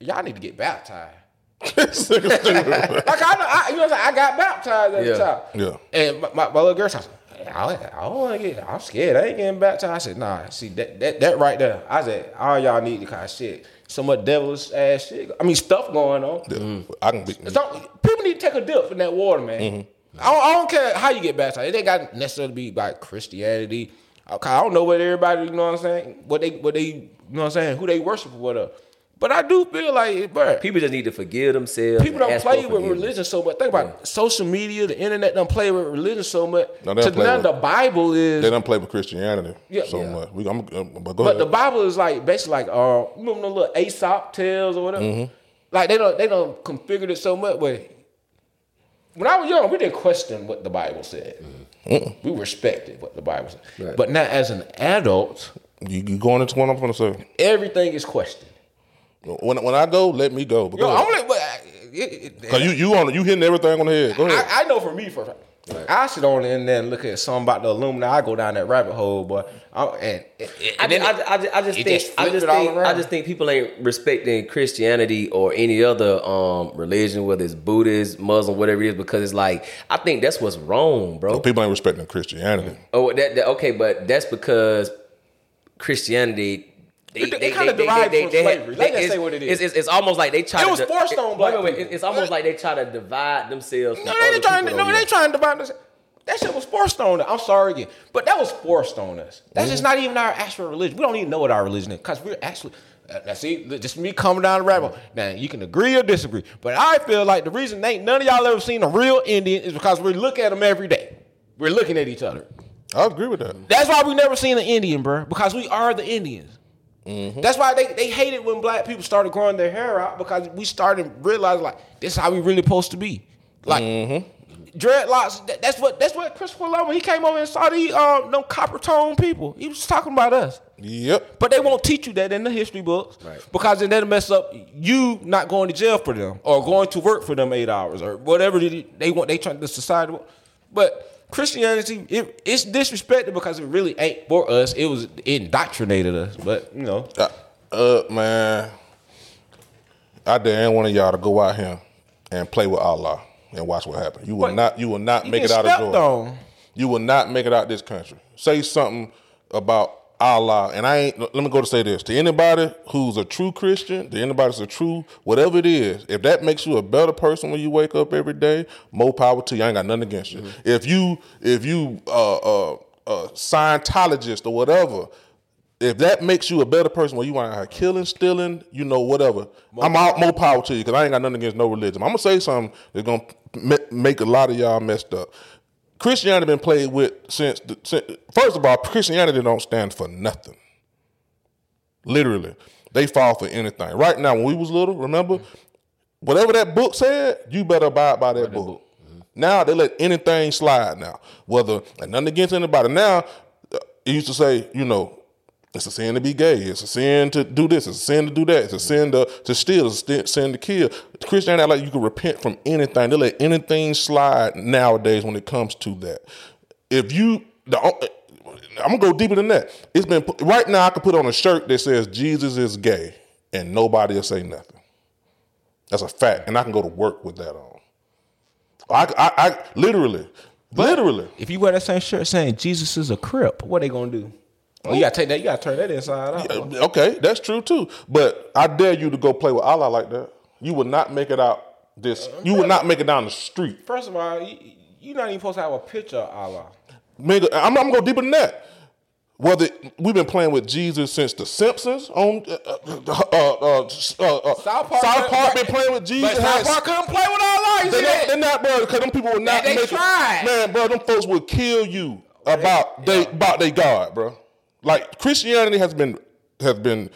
y'all need to get baptized. like I, know, I, you know what I'm saying? I got baptized at yeah. the time. Yeah. And my, my, my little girl said, I, I don't want to get. I'm scared. I ain't getting baptized. I said, nah. See that that that right there. I said, all y'all need to kind of shit. So much devilish ass shit. I mean, stuff going on. Mm-hmm. I can be. So, people need to take a dip in that water, man. Mm-hmm. I don't, I don't care how you get baptized. It ain't got necessarily be by Christianity. I don't know what everybody, you know what I'm saying? What they, what they, you know what I'm saying? Who they worship or whatever. But I do feel like, bro, people just need to forgive themselves. People don't play with religion so much. Think about yeah. social media, the internet don't play with religion so much. No, to now the Bible is they don't play with Christianity yeah. so yeah. much. We, I'm, I'm, but, go but ahead. The Bible is like basically like uh, you remember those little Aesop tales or whatever. Mm-hmm. Like they don't they don't configured it so much. But when I was young, we didn't question what the Bible said. Mm-hmm. We respected what the Bible said. Right. But now as an adult, you you going into one I'm gonna say everything is questioned. When when I go, let me go. But yo, go I'm like, but it, it, cause you you on you hitting everything on the head. Go ahead. I, I know for me for right. I sit on the internet and look at something about the Illuminati. I go down that rabbit hole, but I and, and, and I, just, it, I, just, I just think just I just think I just think people ain't respecting Christianity or any other um, religion, whether it's Buddhist, Muslim, whatever it is, because it's like I think that's what's wrong, bro. No, people ain't respecting Christianity. Oh, that, that okay, but that's because Christianity. They, they, they kind of derived from they, slavery. They, Let's say what it is. It's, it's, it's almost like they try it to... It was forced it, on black wait, wait, wait, It's almost like they try to divide themselves from no, other trying, people. No, they're trying to divide themselves. That shit was forced on us. I'm sorry again. But that was forced on us. That's mm. just not even our actual religion. We don't even know what our religion is because we're actually... Now, see, just me coming down the rabbit hole. Now, you can agree or disagree. But I feel like the reason ain't none of y'all ever seen a real Indian is because we look at them every day. We're looking at each other. I agree with that. That's why we never seen an Indian, bro. Because we are the Indians. Mm-hmm. That's why they, they hated when black people started growing their hair out because we started realizing like this is how we really supposed to be. Like mm-hmm. dreadlocks. That, that's what that's what Christopher Columbus when he came over and saw these um them copper tone people. He was talking about us. Yep. But they won't teach you that in the history books right. because then that'll mess up you not going to jail for them or going to work for them eight hours or whatever they want. They trying the society. But Christianity, it, it's disrespected because it really ain't for us. It was it indoctrinated us, but you know. Uh, uh man, I dare one of y'all to go out here and play with Allah and watch what happens. You will but not, you will not you make it out of Georgia. On. You will not make it out of this country. Say something about Allah, and I ain't. Let me go to say this to anybody who's a true Christian, to anybody who's a true whatever it is. If that makes you a better person when you wake up every day, more power to you. I ain't got nothing against you. Mm-hmm. If you, if you, uh, uh, uh, Scientologist or whatever, if that makes you a better person when you want to killing, stealing, you know, whatever, more I'm out. More power to you because I ain't got nothing against no religion. I'm gonna say something that's gonna make a lot of y'all messed up. Christianity been played with since, the, since... First of all, Christianity don't stand for nothing. Literally. They fall for anything. Right now, when we was little, remember? Mm-hmm. Whatever that book said, you better abide by that by book. That book. Mm-hmm. Now, they let anything slide now. Whether... And nothing against anybody. Now, it used to say, you know, it's a sin to be gay. It's a sin to do this. It's a sin to do that. It's a sin to, to steal. It's a sin to kill. Christianity, like you can repent from anything. They let anything slide nowadays when it comes to that. If you, the, I'm gonna go deeper than that. It's been right now. I could put on a shirt that says Jesus is gay, and nobody will say nothing. That's a fact, and I can go to work with that on. I, I, I literally, but literally. If you wear that same shirt saying Jesus is a crip, what are they gonna do? Well, you gotta take that. You gotta turn that inside out. Yeah, okay, that's true too. But I dare you to go play with Allah like that. You will not make it out. This you will not make it down the street. First of all, you're not even supposed to have a picture of Allah. Nigga, I'm, I'm gonna go deeper than that. Whether we've been playing with Jesus since the Simpsons on uh, uh, uh, uh, uh, South Park, South Park been playing with Jesus. But South Park couldn't play with Allah. You they not, they're not, bro. Because them people will not. They, they make tried. It. Man, bro, them folks will kill you about they, they yeah. about they God, bro. Like Christianity has been has been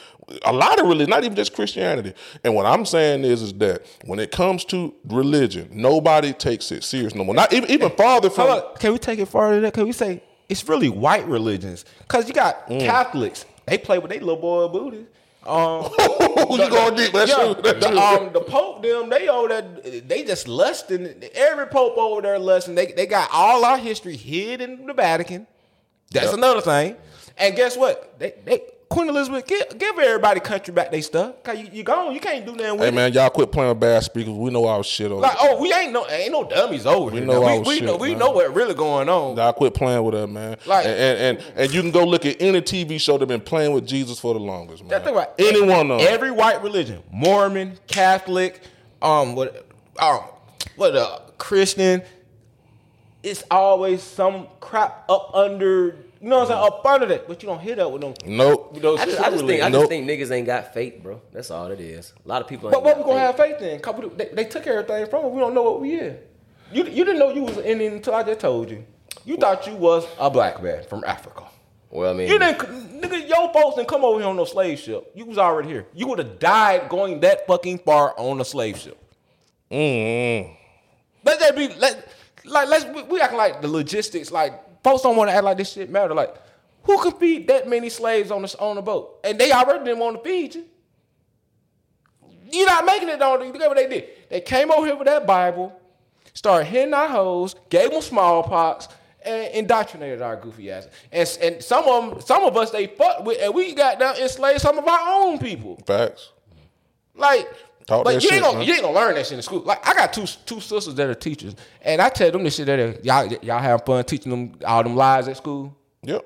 a lot of religion, not even just Christianity. And what I'm saying is, is that when it comes to religion, nobody takes it serious no more. Not even even farther from. Look, can we take it farther than that? Can we say it's really white religions? Because you got mm. Catholics, they play with their little boy booty. Um, you going deep? That's yeah, true. That's the, true. Um, the Pope, them they all that they just lusting. Every Pope over there lusting. They they got all our history hid in the Vatican. That's yep. another thing. And guess what? They, they Queen Elizabeth give, give everybody country back they stuff. Cause you, you gone, you can't do nothing with it. Hey man, y'all quit playing with bad speakers. We know our shit over. Like oh, we ain't no ain't no dummies over here. We know our shit. Know, we know what really going on. Y'all quit playing with that, man. Like and, and and and you can go look at any T V show that been playing with Jesus for the longest, man. That's the right. Any one of them. Every white religion, Mormon, Catholic, um, what, um, what, uh, Christian. It's always some crap up under You know what I'm saying? Up under that, but you don't hit up with them. Nope. With those I just, I just think I nope. just think niggas ain't got faith, bro. That's all it is. A lot of people. Ain't but what we gonna faith. have faith in? They, they took everything from us. We don't know what we is. You you didn't know you was an Indian until I just told you. You well, thought you was a black man from Africa. Well, I mean, you didn't, nigga. Your folks didn't come over here on no slave ship. You was already here. You would have died going that fucking far on a slave ship. Mm. Let that be. Let like let's we, we act like the logistics. Like folks don't want to act like this shit matter. Like who could feed that many slaves on the on the boat? And they already didn't want to feed you. You're not making it on. Look at what they did. They came over here with that Bible, started hitting our hoes, gave them smallpox. And indoctrinated our goofy asses, and and some of them, some of us they fucked with, and we got down enslaved some of our own people. Facts. Like, Talk but you ain't, shit, gonna, huh? you ain't gonna learn that shit in school. Like, I got two two sisters that are teachers, and I tell them this shit that y'all y'all having fun teaching them all them lies at school. Yep.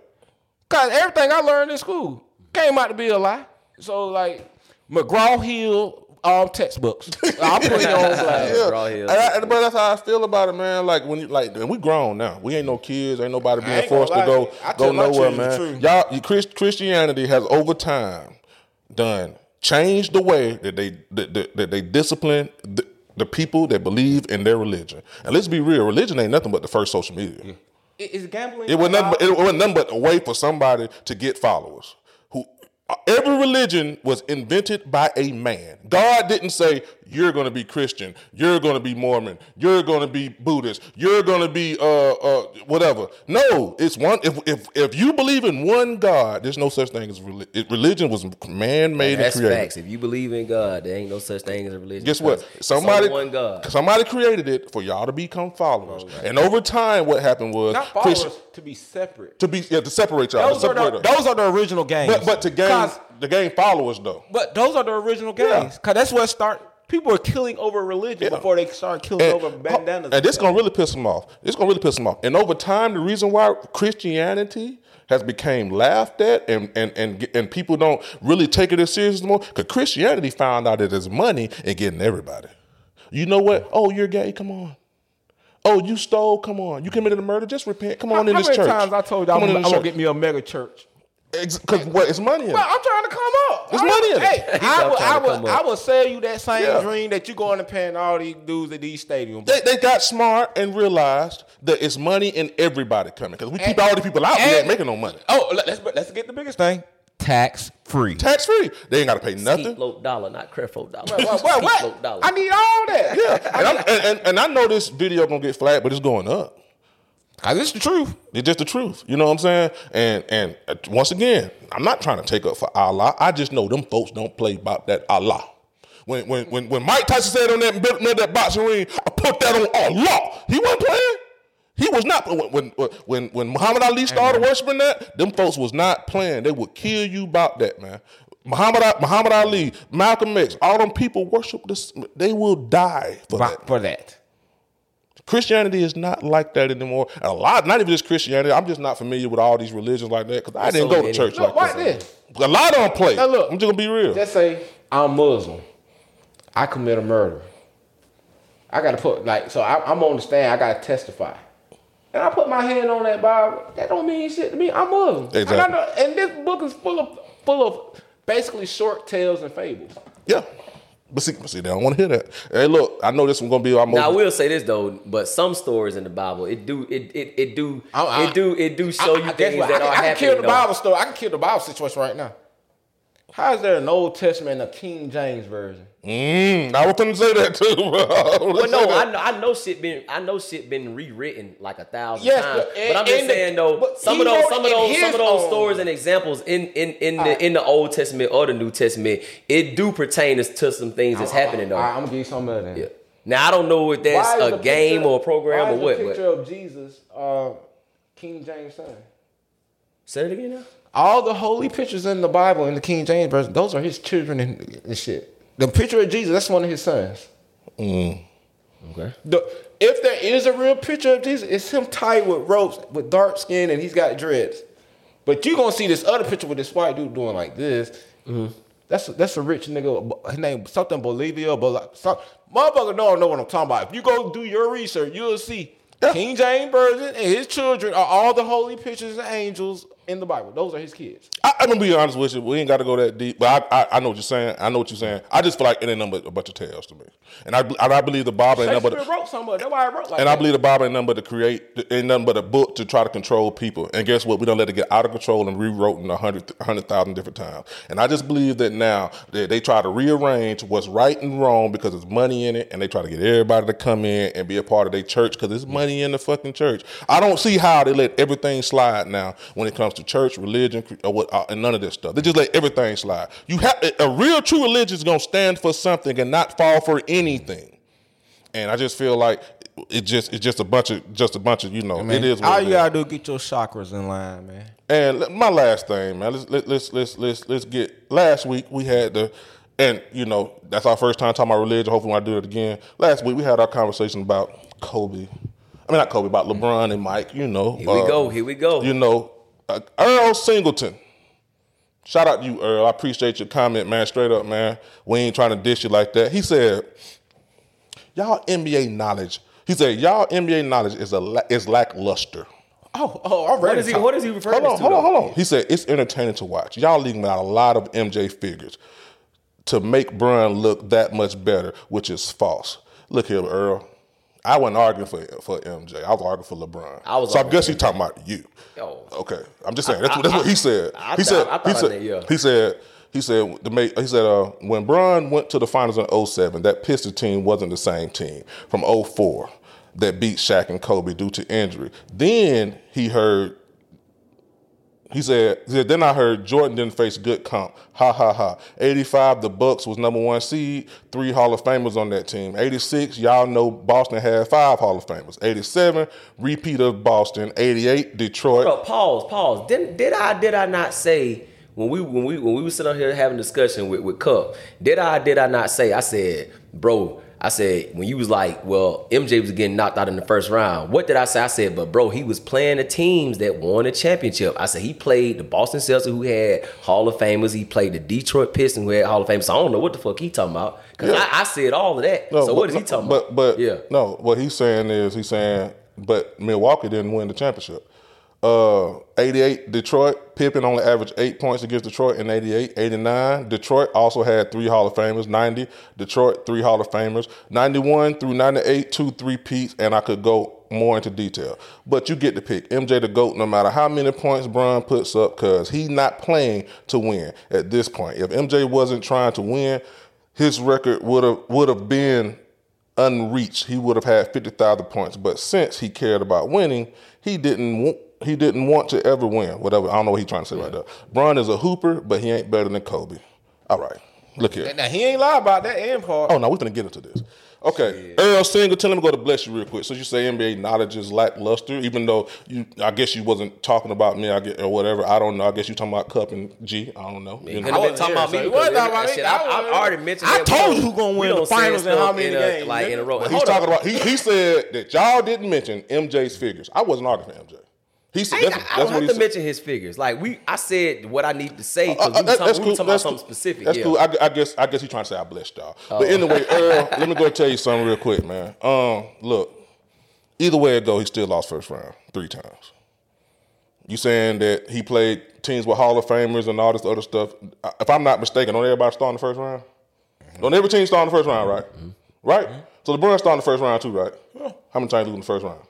Cause everything I learned in school came out to be a lie. So like McGraw Hill. All textbooks. I'll put it on flag. Yeah. But that's how I feel about it, man. Like when, you, like, and we grown now. We ain't no kids. Ain't nobody being ain't forced to go, go nowhere, man. Y'all, Christianity has over time done changed the way that they that, that, that they discipline the, the people that believe in their religion. And let's be real, religion ain't nothing but the first social media. Yeah. Is gambling? It was nothing. But, it was nothing but a way for somebody to get followers. Every religion was invented by a man. God didn't say, you're going to be Christian, you're going to be Mormon, you're going to be Buddhist, you're going to be uh, uh, whatever. No, it's one. If, if if you believe in one God, there's no such thing as religion. Religion was man-made and, and created. That's facts. If you believe in God, there ain't no such thing as a religion. Guess what? Somebody, one God. Somebody created it for y'all to become followers. Right. And over time, what happened was... Not followers, Christian, to be separate. To be yeah, to separate y'all. Those, to separate are, the, those are the original gangs. But, but to gain... The game followers though. But those are the original games. Yeah. Cause that's what start people are killing over religion yeah. before they start killing and, over bandanas. And, and this gonna really piss them off. This gonna really piss them off. And over time, the reason why Christianity has become laughed at and and and, and people don't really take it as serious anymore, because Christianity found out that there's money in getting everybody. You know what? Oh, you're gay, come on. Oh, you stole, come on. You committed a murder, just repent. Come on how, in how this many church. Times I told you I'm gonna get me a mega church. Because what it's money in it. Well, I'm trying to come up. It's money in it. Hey, I will, I will, I will sell you that same yeah. dream that you're going to pay in all these dudes at these stadiums. They, they got smart and realized that it's money in everybody coming. Because we and, keep all the people out, and, we ain't making no money. Oh, let's let's get the biggest thing. Tax free. Tax free. They ain't got to pay nothing. Steeploat dollar, not Creflo dollar. What? what, what? Dollar. I need all that. Yeah. and, I'm, and, and, and I know this video going to get flagged, but it's going up. Cause it's the truth. It's just the truth. You know what I'm saying? And and once again, I'm not trying to take up for Allah. I just know them folks don't play about that Allah. When when when, when Mike Tyson said on that that boxing ring, I put that on Allah. He wasn't playing. He was not when when when Muhammad Ali started Amen. worshiping that. Them folks was not playing. They would kill you about that, man. Muhammad Muhammad Ali, Malcolm X, all them people worship this. They will die for Rock that. For that. Christianity is not like that anymore. And a lot, not even just Christianity. I'm just not familiar with all these religions like that because I didn't so go to church look, like that. A lot on play. Now look, I'm just gonna be real. Just say I'm Muslim. I commit a murder. I gotta put like so. I, I'm on the stand. I gotta testify, and I put my hand on that Bible. That don't mean shit to me. I'm Muslim. Exactly. I gotta, and this book is full of full of basically short tales and fables. Yeah. But see, but see, they don't want to hear that. Hey, look, I know this one's gonna be our most. Now I will say this though, but some stories in the Bible, it do, it, it, it do, I, I, it do, it do show I, you I, things what, that I, are I happening. I can kill the though. Bible story. I can kill the Bible situation right now. How is there an Old Testament and a King James version? Mm, I was gonna say that too, bro. But no, I know, I know shit been, I know shit been rewritten like a thousand yes, times. But, and, but I'm just saying the, though, some of those, some of those, some of those stories and examples in in in the, right. in the Old Testament or the New Testament, it do pertain to some things that's I, happening though. I, I, I'm gonna give you some of that. Yeah. Now I don't know if that's a game picture, or a program why is or what. The picture but, of Jesus, uh, King James son. Say it again now. All the holy pictures in the Bible in the King James version, those are his children and, and shit. The picture of Jesus, that's one of his sons. Mm. Okay. The, if there is a real picture of Jesus, it's him tied with ropes, with dark skin, and he's got dreads. But you're gonna see this other picture with this white dude doing like this. Mm-hmm. That's that's a rich nigga. His name something Bolivia, but some, motherfucker don't know what I'm talking about. If you go do your research, you'll see. King James Version and his children are all the holy pictures and angels in the Bible. Those are his kids. I, I'm going to be honest with you. We ain't got to go that deep. But I, I, I know what you're saying. I know what you're saying. I just feel like it ain't nothing but a bunch of tales to me. And I and I believe the Bible ain't nothing but... Shakespeare wrote so much. That's why I wrote like and that. And I believe the Bible ain't nothing but to create... Ain't nothing but a book to try to control people. And guess what? We don't let it get out of control and rewrote in one hundred thousand different times. And I just believe that now they, they try to rearrange what's right and wrong because there's money in it. And they try to get everybody to come in and be a part of their church because there's money in the fucking church. I don't see how they let everything slide now when it comes to church, religion, or what, uh, and none of this stuff. They just let everything slide. You have a real true religion is gonna stand for something and not fall for anything. And I just feel like it just it's just a bunch of just a bunch of you know. Man, it is what all it you is. Gotta do is get your chakras in line, man. And my last thing, man. Let's let, let's let's let's let's get. Last week we had the, and you know that's our first time talking about religion. Hopefully, when I do it again. Last week we had our conversation about Kobe. I mean, not Kobe, about LeBron and Mike. You know, here we uh, go. Here we go. You know. Uh, Earl Singleton, shout out to you, Earl. I appreciate your comment, man. Straight up, man. We ain't trying to dish you like that. He said, "Y'all N B A knowledge." He said, "Y'all N B A knowledge is a is lackluster." Oh, oh, I read it. What is he referring to? Hold on, hold on, hold on. He said it's entertaining to watch. Y'all leaving out a lot of M J figures to make Bron look that much better, which is false. Look here, Earl. I wasn't arguing for for M J. I was arguing for LeBron. I was so I guess he's talking about you. Yo. Okay, I'm just saying that's, I, I, that's what he said. I, I, he said I, I he said, that, yeah. he said he said to make, he said uh, when Bron went to the finals in oh seven, that Pistons team wasn't the same team from oh four that beat Shaq and Kobe due to injury. Then he heard. He said, then I heard Jordan didn't face good comp. Ha, ha, ha. eighty-five, the Bucks was number one seed. Three Hall of Famers on that team. eighty-six, y'all know Boston had five Hall of Famers. eighty-seven, repeat of Boston. eighty-eight, Detroit. Bro, pause, pause. Did, did I did I not say, when we when we, when we were sitting here having a discussion with, with Cup, did I did I not say, I said, bro, I said, when you was like, well, M J was getting knocked out in the first round. What did I say? I said, but bro, he was playing the teams that won a championship. I said, he played the Boston Celtics who had Hall of Famers. He played the Detroit Pistons who had Hall of Famers. So I don't know what the fuck he talking about. Because yeah. I, I said all of that. No, so what but, is he talking but, about? But, but yeah. no, what he's saying is, he's saying, but Milwaukee didn't win the championship. Uh, eighty-eight, Detroit. Pippen only averaged eight points against Detroit in eighty-eight. eighty-nine, Detroit also had three Hall of Famers. ninety, Detroit, three Hall of Famers. ninety-one through ninety-eight, two three-peats, and I could go more into detail. But you get the pick. M J the GOAT, no matter how many points Bron puts up, because he's not playing to win at this point. If M J wasn't trying to win, his record would have would have been unreached. He would have had fifty thousand points. But since he cared about winning, he didn't want He didn't want to ever win. Whatever. I don't know what he's trying to say yeah. right there. Bron is a hooper, but he ain't better than Kobe. All right. Look here. Now, he ain't lie about that end part. Oh, no. We're going to get into this. Okay. Yeah. Earl Singleton, let me go to Bless You real quick. So you say N B A knowledge is lackluster, even though you, I guess you wasn't talking about me I guess, or whatever. I don't know. I guess you talking about Cup and G. I don't know. You know? I wasn't talking about me. So was about shit, I, I, I already mentioned I that. I told you who's going to win the finals and how many games. Like, in a row. Well, he's talking about, he, he said that y'all didn't mention M J's figures. I wasn't arguing for M J. He said, I, that's, I, that's I don't have to said. mention his figures. Like we, I said what I need to say because uh, uh, we were talking, cool. we were talking about something cool. specific. That's yeah. cool. I, I guess I guess he's trying to say I blessed y'all. Oh. But anyway, Earl, let me go tell you something real quick, man. Um, look, either way it go, he still lost first round three times. You saying that he played teams with Hall of Famers and all this other stuff? If I'm not mistaken, don't everybody start in the first round? Mm-hmm. Don't every team start in the first round, right? Mm-hmm. Right. Mm-hmm. So LeBron started in the first round too, right? Yeah. How many times did he lose in the first round?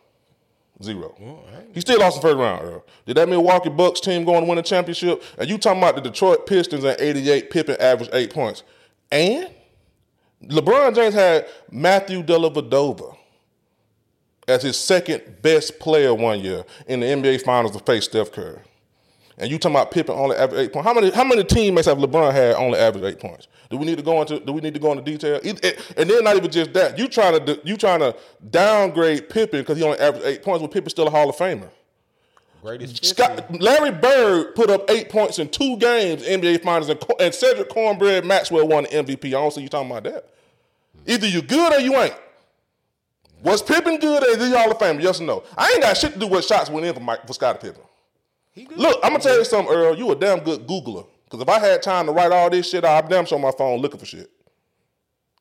Zero. Well, he still lost the first round, Earl. Did that Milwaukee Bucks team go and win a championship? And you talking about the Detroit Pistons in eighty-eight, Pippen averaged eight points. And LeBron James had Matthew Dellavedova as his second best player one year in the N B A Finals to face Steph Curry. And you talking about Pippen only averaged eight points. How many how many teammates have LeBron had only averaged eight points? Do we need to go into do we need to go into detail? And then not even just that. You trying to you trying to downgrade Pippen because he only averaged eight points when Pippen's still a Hall of Famer. Greatest Scott, Larry Bird put up eight points in two games, N B A Finals, and, and Cedric Cornbread Maxwell won the M V P. I don't see you talking about that. Either you good or you ain't. Was Pippen good or is he Hall of Famer? Yes or no? I ain't got shit to do with shots went in for Mike for Scottie Pippen. Look, I'm gonna tell you something, Earl. You a damn good Googler. Cause if I had time to write all this shit, I'd damn show my phone looking for shit.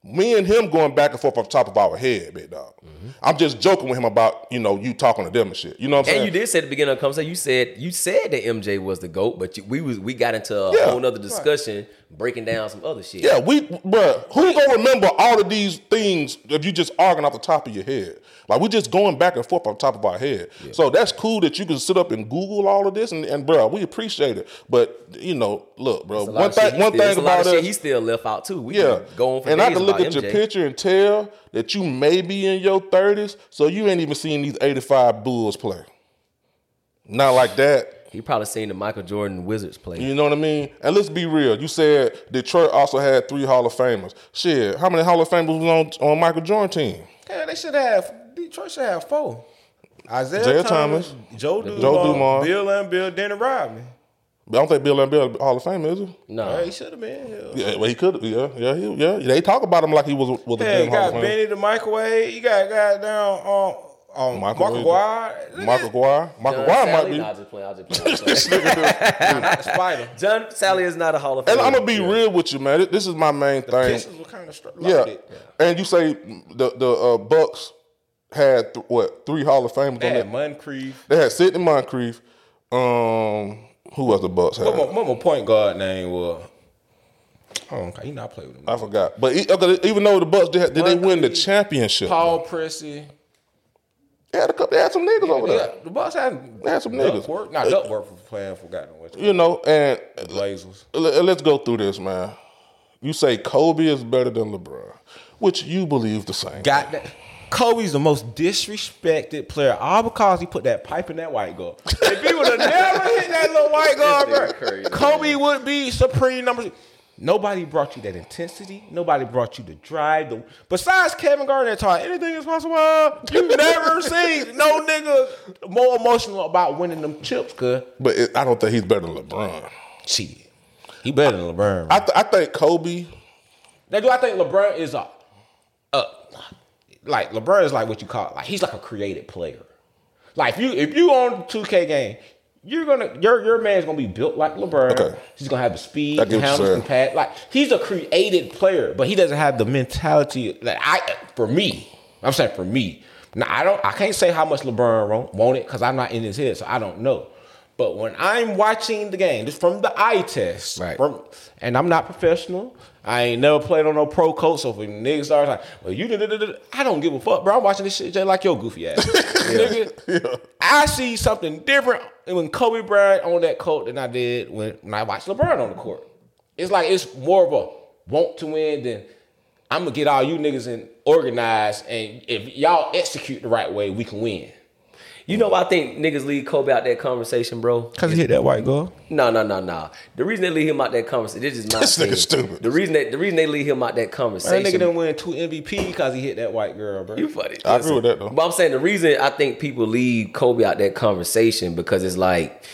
Me and him going back and forth off the top of our head, big dog. Mm-hmm. I'm just joking with him about, you know, you talking to them and shit. You know what I'm and saying? And you did say at the beginning of the conversation, you said you said that M J was the GOAT, but you, we was we got into a yeah, whole other discussion right. breaking down some other shit. Yeah, we, bruh, who gonna remember all of these things if you just arguing off the top of your head? Like, we just going back and forth off the top of our head. Yeah. So that's cool that you can sit up and Google all of this, and, and bro, we appreciate it. But, you know, look, bro, one, th- one still, thing about it. He still left out, too. We yeah. going for and I can look at M J. Your picture and tell that you may be in your thirties, so you ain't even seen these eighty-five Bulls play. Not like that. He probably seen the Michael Jordan Wizards play. You know what I mean? And let's be real. You said Detroit also had three Hall of Famers. Shit, how many Hall of Famers was on, on Michael Jordan's team? Yeah, they should have. Detroit should have four. Isaiah Jay Thomas, Thomas, Joe Dumars, Bill and Bill, Denny Rodman. I don't think Bill and Bill Hall of Fame, is he? No, nah. Yeah, he should have been. Yeah, yeah well, he could. Yeah, yeah, he, yeah. They talk about him like he was. was yeah, a you got Hall Benny the Microwave. You got got down on. Um, Um, Michael Maguire, Michael Maguire, Michael Maguire might be. Nah, I just play, I just play. Spider. John Sally is not a Hall of Famer. And I'm gonna be yeah. real with you, man. This is my main the thing. Pistons were kind of str- yeah. yeah, and you say the the uh, Bucks had th- what three Hall of Famers? They on had that? Moncrief. They had Sidney Moncrief. Um, who else the Bucks had? What my, what my point guard name was? Oh, okay. You know I played with him. I forgot. But he, okay, even though the Bucks did, did they win the championship? Paul man? Pressey. They had, a couple, they had some niggas yeah, over there. Had, the Bucks had, they had some niggas. Work, not Duckworth for playing for goddamn what. You know, and the Blazers. Let, let's go through this, man. You say Kobe is better than LeBron, which you believe the same. Got that. Kobe's the most disrespected player, all because he put that pipe in that white guard. If he would have never hit that little white guard, bro, Kobe would be supreme number six. Nobody brought you that intensity. Nobody brought you the drive. The, besides Kevin Garnett taught anything is possible. You've never seen no nigga more emotional about winning them chips, cuz. But it, I don't think he's better than LeBron. Shit. He better I, than LeBron. I, th- I think Kobe. Now, do I think LeBron is a, a like LeBron is like what you call like he's like a creative player. Like if you if you on two K game. You're gonna your your man's gonna be built like LeBron. Okay. He's gonna have the speed, the handles, and pad. Like he's a creative player, but he doesn't have the mentality that I. For me, I'm saying for me. Now I don't. I can't say how much LeBron wanted because I'm not in his head, so I don't know. But when I'm watching the game, just from the eye test, right. from, and I'm not professional. I ain't never played on no pro coach, so for niggas start like, well, you da-da-da-da. I don't give a fuck, bro. I'm watching this shit just like your goofy ass. Nigga, yeah. I see something different when Kobe Bryant on that court than I did when, when I watched LeBron on the court. It's like it's more of a want to win than I'm gonna get all you niggas and organize, and if y'all execute the right way, we can win. You know why I think niggas leave Kobe out that conversation, bro? Because he hit that white girl? No, no, no, no. The reason they leave him out that conversation, this is my This nigga stupid. The reason, they, the reason they leave him out that conversation. That nigga done win two M V P because he hit that white girl, bro. You funny. I agree with that, though. But I'm saying the reason I think people leave Kobe out that conversation because it's like,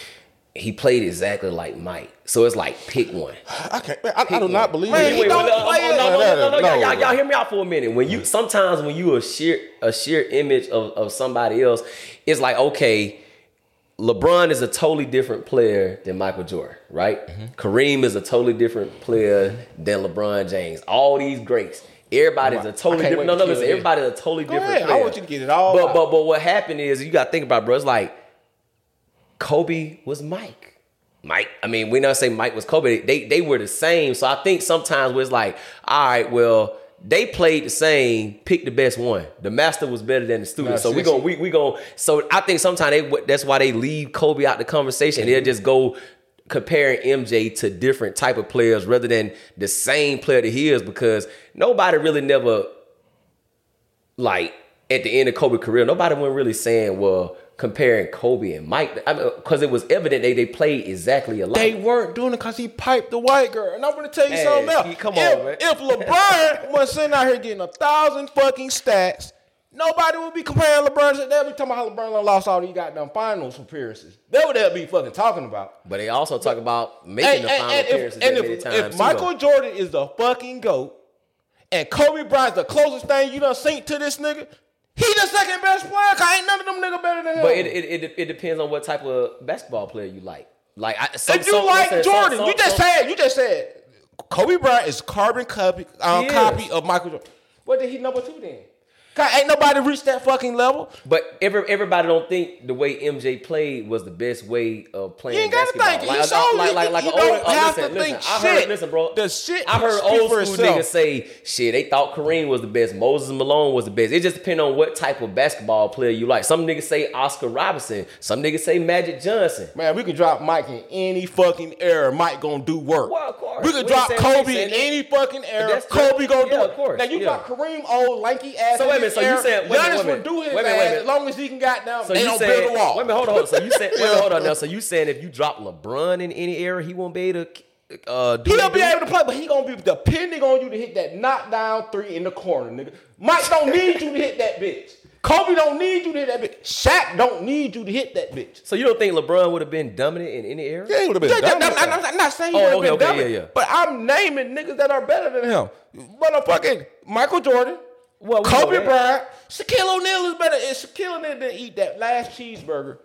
he played exactly like Mike. So it's like, pick one. I can't. I, I do not believe it. Wait, wait, wait. No, no, no. Y'all, y'all hear me out for a minute. When you Sometimes when you a sheer, a sheer image of, of somebody else, it's like, okay, LeBron is a totally different player than Michael Jordan, right? Mm-hmm. Kareem is a totally different player than LeBron James. All these greats. Everybody's a totally different. No, no, listen. Everybody's a totally different player. I want you to get it all. But, but, but what happened is, you got to think about it, bro. It's like, Kobe was Mike. Mike, I mean, we not say Mike was Kobe. They they were the same. So I think sometimes it's like, all right, well, they played the same. Pick the best one. The master was better than the student. No, so we gonna we we gonna. So I think sometimes they that's why they leave Kobe out the conversation. They'll just go comparing M J to different type of players rather than the same player that he is, because nobody really never like at the end of Kobe's career, nobody wasn't really saying, well, comparing Kobe and Mike, I mean, because it was evident they, they played exactly alike. They weren't doing it because he piped the white girl. And I'm going to tell you hey, something else. Come on, if, man. If LeBron was sitting out here getting a thousand fucking stats, nobody would be comparing LeBron. They'll be talking about how LeBron lost all these goddamn finals appearances. That's what they'll be fucking talking about. But they also talk about making and, the final and, and appearances if, and many if, times. If Michael too, Jordan is the fucking GOAT and Kobe Bryant's the closest thing you done seen to this nigga, he the second best player, cause ain't none of them niggas better than him. But it it, it it depends on what type of basketball player you like. Like I, some, if you some, like listen, Jordan, some, some, you just some, said you just said Kobe Bryant is carbon copy um, yes. copy of Michael Jordan. What did he number two then? God, ain't nobody reached that fucking level. But every, everybody don't think the way M J played was the best way of playing. You ain't gotta basketball. Think. Like, you so like, like, like you don't old, have listen, to listen, think I heard, shit. Listen, bro. The shit. I heard old school itself. Niggas say shit. They thought Kareem was the best. Moses Malone was the best. It just depends on what type of basketball player you like. Some niggas say Oscar Robertson. Some niggas say Magic Johnson. Man, we can drop Mike in any fucking era. Mike gonna do work. Well, of course. We can we drop Kobe in any fucking era. Kobe gonna yeah, do it. Of course. Now you yeah. got Kareem, old lanky ass. So So you said wait Giannis would do his wait, wait, wait. as long as he can got down. So they don't said, build a wall. Wait a minute, hold on. Hold on. So you said, wait, hold on now. So you saying if you drop LeBron in any era, he won't be able to. Uh, do He'll be do? able to play, but he gonna be depending on you to hit that knockdown three in the corner, nigga. Mike don't need you to hit that bitch. Kobe don't need you to hit that bitch. Shaq don't need you to hit that bitch. So you don't think LeBron would have been dominant in any era? Yeah, he would have been yeah, dominant. Yeah, I'm, I'm not saying he oh, would have okay, been okay, dominant, yeah, yeah. but I'm naming niggas that are better than him. Motherfucking Michael Jordan. Well, we Kobe Bryant, Shaquille O'Neal is better. If Shaquille O'Neal didn't eat that last cheeseburger,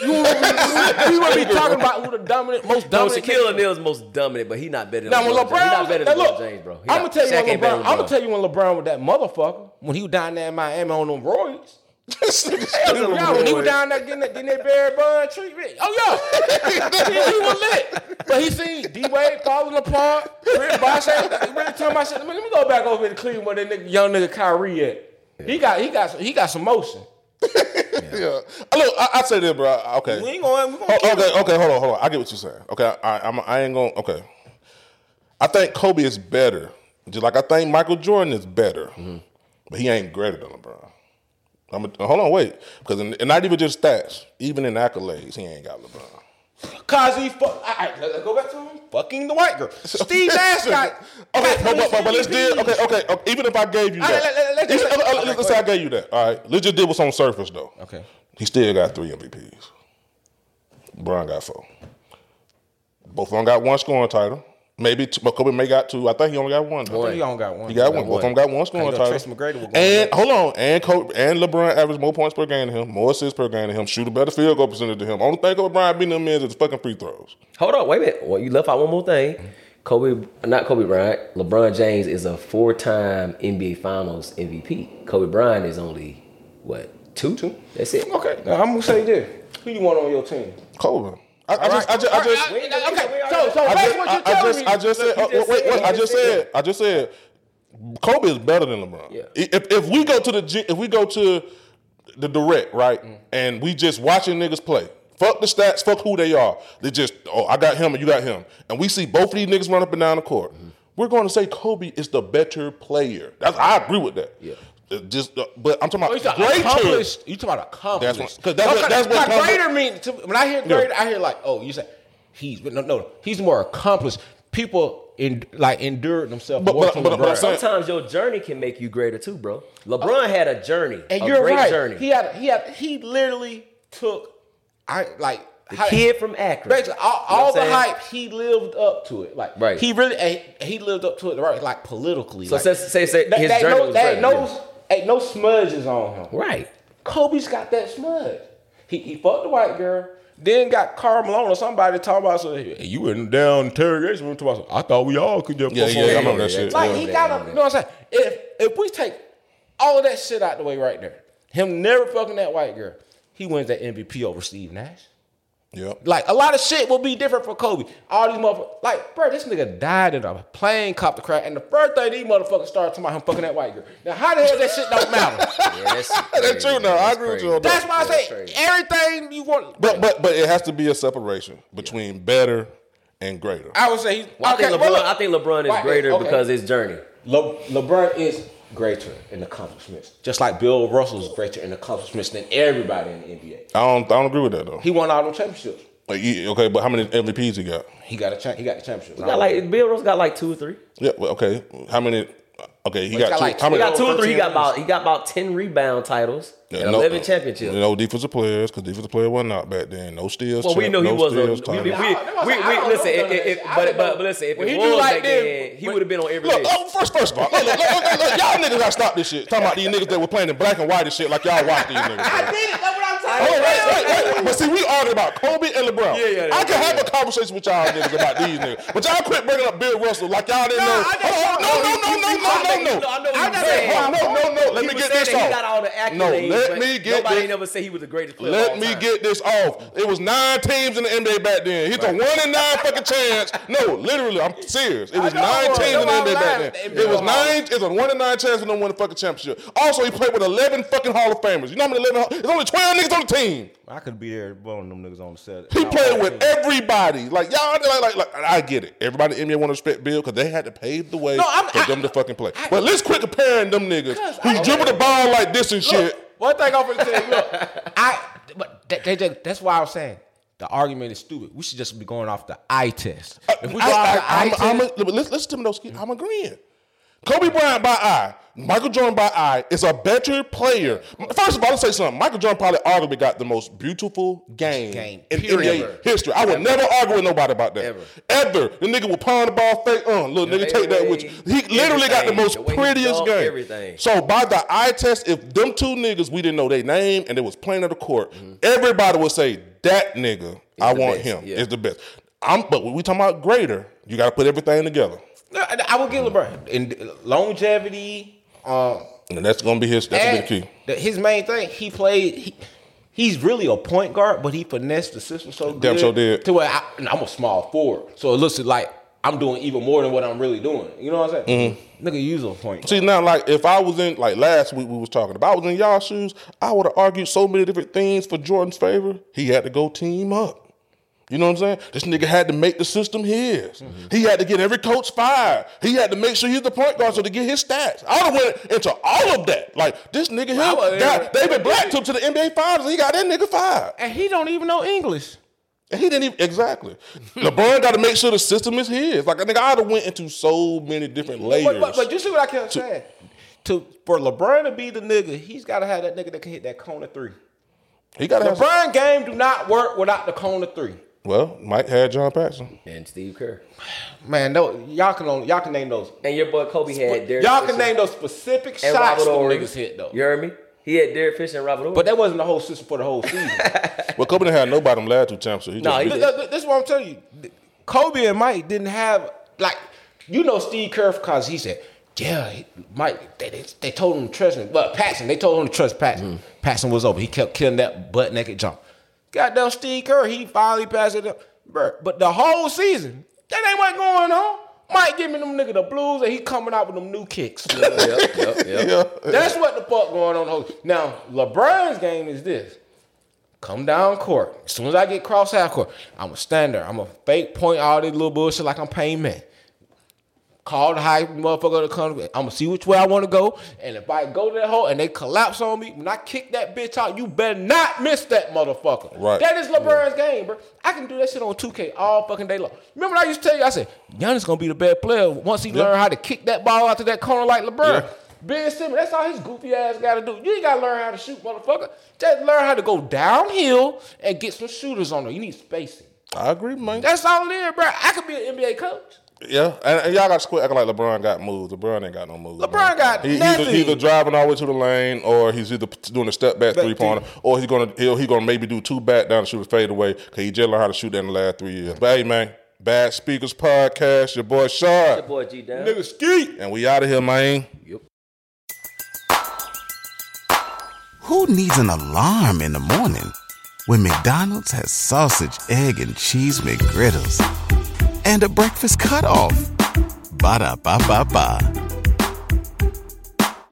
you would be talking about who the dominant, most dominant. No, Shaquille O'Neal is most dominant, but he not better than now, LeBron. LeBron. He not better than LeBron James, bro. I'm gonna tell you when LeBron. I'm gonna tell you when LeBron with that motherfucker when he was down there in Miami on them roids. When he was down there getting that, getting that Barry Bond treatment. Oh yeah, he was lit. But he seen D Wade falling apart. Rick Bosh, every time I said, "Let me go back over to Cleveland where that nigga, young nigga Kyrie at." Yeah. He got, he got, he got some motion. yeah. yeah. Look, I, I say this, bro. Okay. We ain't going. We gonna oh, okay, it. okay. Hold on, hold on. I get what you're saying. Okay, I, I'm, I ain't going. Okay. I think Kobe is better, just like I think Michael Jordan is better, mm-hmm. but he ain't greater than LeBron. I'm a, hold on, wait, because not even just stats, even in accolades, he ain't got LeBron. Cause he fuck. I, I, let's go back to him. Fucking the white girl. Steve Nash got. Okay, but, but, but, but let's deal. Okay, okay, okay. Even if I gave you that, right, let, let, let's say I gave you that. All right, let's just deal with on surface though. Okay. He still got three M V Ps. LeBron got four. Both of them got one scoring title. Maybe two, but Kobe may got two. I think he only got one. I think he only got one. He got one. Both of them got one scoring title. Tracy McGrady will go and hold on, and Kobe and LeBron averaged more points per game than him, more assists per game than him, shoot a better field goal percentage than him. Only thing LeBron beating them is the fucking free throws. Hold on, wait a minute. Well, you left out one more thing. Kobe, not Kobe Bryant. LeBron James is a four-time N B A Finals M V P. Kobe Bryant is only what two? Two. That's it. Okay. Now I'm gonna say this. Who you want on your team? Kobe. I, I, right. just, I just, I just, I just, okay. So, so that's what you're telling me. I just said, uh, wait, wait, wait, I just said, I just said, Kobe is better than LeBron. Yeah. If if we go to the if we go to the direct right, mm. and we just watching niggas play, fuck the stats, fuck who they are. They just, oh, I got him and you got him, and we see both of these niggas run up and down the court. Mm-hmm. We're going to say Kobe is the better player. That's, I agree with that. Yeah. Just, uh, but I'm talking about oh, greater. Accomplished. You talking about accomplished? That's what. That's, no, that's what greater means. When I hear greater, yeah. I hear like, oh, you say he's, but no, no, he's more accomplished. People in like endured themselves. But, more but, but, but sometimes your journey can make you greater too, bro. LeBron uh, had a journey, and a you're great right. Journey. He had, he had, he literally took, I like the how, kid from Akron. All, you know all the saying? Hype, he lived up to it. Like right. he really, he lived up to it. Right, like politically. So like, say, say, say that, his that journey no, was that great. Ain't no smudges on him. Right. Kobe's got that smudge. He he fucked the white girl, then got Karl Malone or somebody talking about, so hey, you went down in interrogation room talking about, I thought we all could just yeah, yeah, yeah, I know that shit. Like yeah, he got yeah, a, you know what I'm saying? If if we take all of that shit out the way right there, him never fucking that white girl, he wins that M V P over Steve Nash. Yeah. Like a lot of shit will be different for Kobe. All these motherfuckers, like, bro, this nigga died in a plane copter crash, and the first thing these motherfuckers started talking about him fucking that white girl. Now, how the hell that shit don't matter? yeah, that's, that's true. Now, I agree with you on that. That's why I say crazy. Everything you want, but but but it has to be a separation between yeah. better and greater. I would say. He's, well, okay, I think LeBron. Well, I think LeBron is right, greater okay. because his journey. Le, LeBron is greater in accomplishments, just like Bill Russell's greater in accomplishments than everybody in the N B A. I don't, I don't agree with that though. He won all them championships. Like, okay, but how many M V Ps he got? He got a, he got the championship. He got like Bill Russell got like two or three. Yeah, well, okay. How many? Okay, he got, got two, like, how many? He got two or three. He got about he got about ten rebound titles yeah, and no, eleven championships. No defensive players, because defensive player wasn't out back then. No steals. Well, we knew no he was a. We, we, we, we, we listen, if, if, but but listen, if well, it was back then, he would have been on every. Look, oh, first, first of all, look, look, look, look, look, y'all niggas gotta stop this shit. Talking about these niggas that were playing in black and white and shit, like y'all watch these niggas. I did it. That's what I'm talking about. Right, right, right. But see, we arguing about Kobe and LeBron. Yeah, yeah. I can have a conversation with y'all niggas about these niggas, but y'all quit bringing up Bill Russell like y'all didn't know. No, no, no, no, no, no. No, no, no, no, no. Let me get this off. No, let me get this. Nobody never said he was the greatest player. Let me get this off. It was nine teams in the N B A back then. He's a one in nine fucking chance. No, literally, I'm serious. It was nine teams in the N B A back then. It was nine. It's a one in nine chance we don't win the fucking championship. Also, he played with eleven fucking Hall of Famers. You know how many eleven? There's only twelve niggas on the team. I could be there blowing them niggas on the set. He played with everybody. Like y'all, like, like, like I get it. Everybody in the N B A want to respect Bill because they had to pave the way no, for I, them to fucking play. I, but let's quit comparing them niggas who dribble the ball like this and look, shit. One thing I'm gonna tell you, look, I but they, they, they, that's why I was saying the argument is stupid. We should just be going off the eye test. If we go off the eye test, listen to me, Noski. I'm agreeing. Kobe Bryant by eye, Michael Jordan by eye is a better player. First of all, let's say something. Michael Jordan probably arguably got the most beautiful game, game in N B A history. I would never argue with nobody about that. Ever. Ever. The nigga will pound the ball fake on. Look, nigga, take that with you. He literally got the most prettiest game. So by the eye test, if them two niggas, we didn't know their name and they was playing on the court, mm-hmm. everybody would say, that nigga, I want him. It's the best. I'm, but when we talking about greater, you got to put everything together. I would give LeBron in longevity. Um, and that's gonna be his. That's the key. His main thing. He played. He, he's really a point guard, but he finessed the system so good. Damn sure did. To where I, I'm a small forward, so it looks like I'm doing even more than what I'm really doing. You know what I'm saying? Mm-hmm. Nigga, use a point guard. See now, like if I was in, like last week we was talking about, I was in y'all's shoes, I would have argued so many different things for Jordan's favor. He had to go team up. You know what I'm saying? This nigga had to make the system his. Mm-hmm. He had to get every coach fired. He had to make sure he's the point guard so to get his stats. I done went into all of that. Like, this nigga here, well, got, David Black took to the N B A Finals. He got that nigga fired. And he don't even know English. And he didn't even, exactly. LeBron got to make sure the system is his. Like, I think I done went into so many different layers. But, but, but you see what I kept saying? To, for LeBron to be the nigga, he's got to have that nigga that can hit that cone of three. He got LeBron have some- game do not work without the cone of three. Well, Mike had John Paxson and Steve Kerr. Man, no, y'all can only, y'all can name those. And your boy Kobe had Derek. Y'all can Fisher. Name those specific and shots those niggas hit though. You heard me? He had Derek Fisher and Robert Ory. But that wasn't the whole system for the whole season. Well, Kobe didn't have nobody them last two championships. No, he didn't. This is what I'm telling you. Kobe and Mike didn't have like you know Steve Kerr because he said, yeah, he, Mike. They, they, they told him to trust him. Well, Paxson. They told him to trust Paxson. Mm. Paxson was over. He kept killing that butt naked jump. Goddamn Steve Kerr, he finally passed it up. But the whole season, that ain't what going on. Mike giving them nigga the blues and he coming out with them new kicks. Yeah, yeah, yeah, yeah. Yeah, that's yeah. what the fuck going on. Now, LeBron's game is this. Come down court. As soon as I get cross half court, I'm a standard. I'm a fake point all this little bullshit like I'm Pain Man. Call the high motherfucker to come. I'm going to see which way I want to go. And if I go to that hole and they collapse on me, when I kick that bitch out, you better not miss that motherfucker. Right. That is LeBron's yeah. game, bro. I can do that shit on two K all fucking day long. Remember what I used to tell you? I said, Giannis going to be the best player once he yeah. learn how to kick that ball out to that corner like LeBron. Yeah. Ben Simmons, that's all his goofy ass got to do. You ain't got to learn how to shoot, motherfucker. Just learn how to go downhill and get some shooters on there. You need spacing. I agree, man. That's all it is, bro. I could be an N B A coach. Yeah, and, and y'all got to quit acting like LeBron got moves. LeBron ain't got no moves. LeBron man. got he, nothing. He's either, either driving all the way to the lane, or he's either doing a step back, back three pointer, or he's gonna he'll, he gonna maybe do two back down and shoot a fade away because he just learned how to shoot that in the last three years. But hey, man, Bad Speakers Podcast, your boy Shard, your boy G Down, nigga Skeet, and we out of here, man. Yep. Who needs an alarm in the morning when McDonald's has sausage, egg, and cheese McGriddles? And a breakfast cutoff. Ba-da-ba-ba-ba.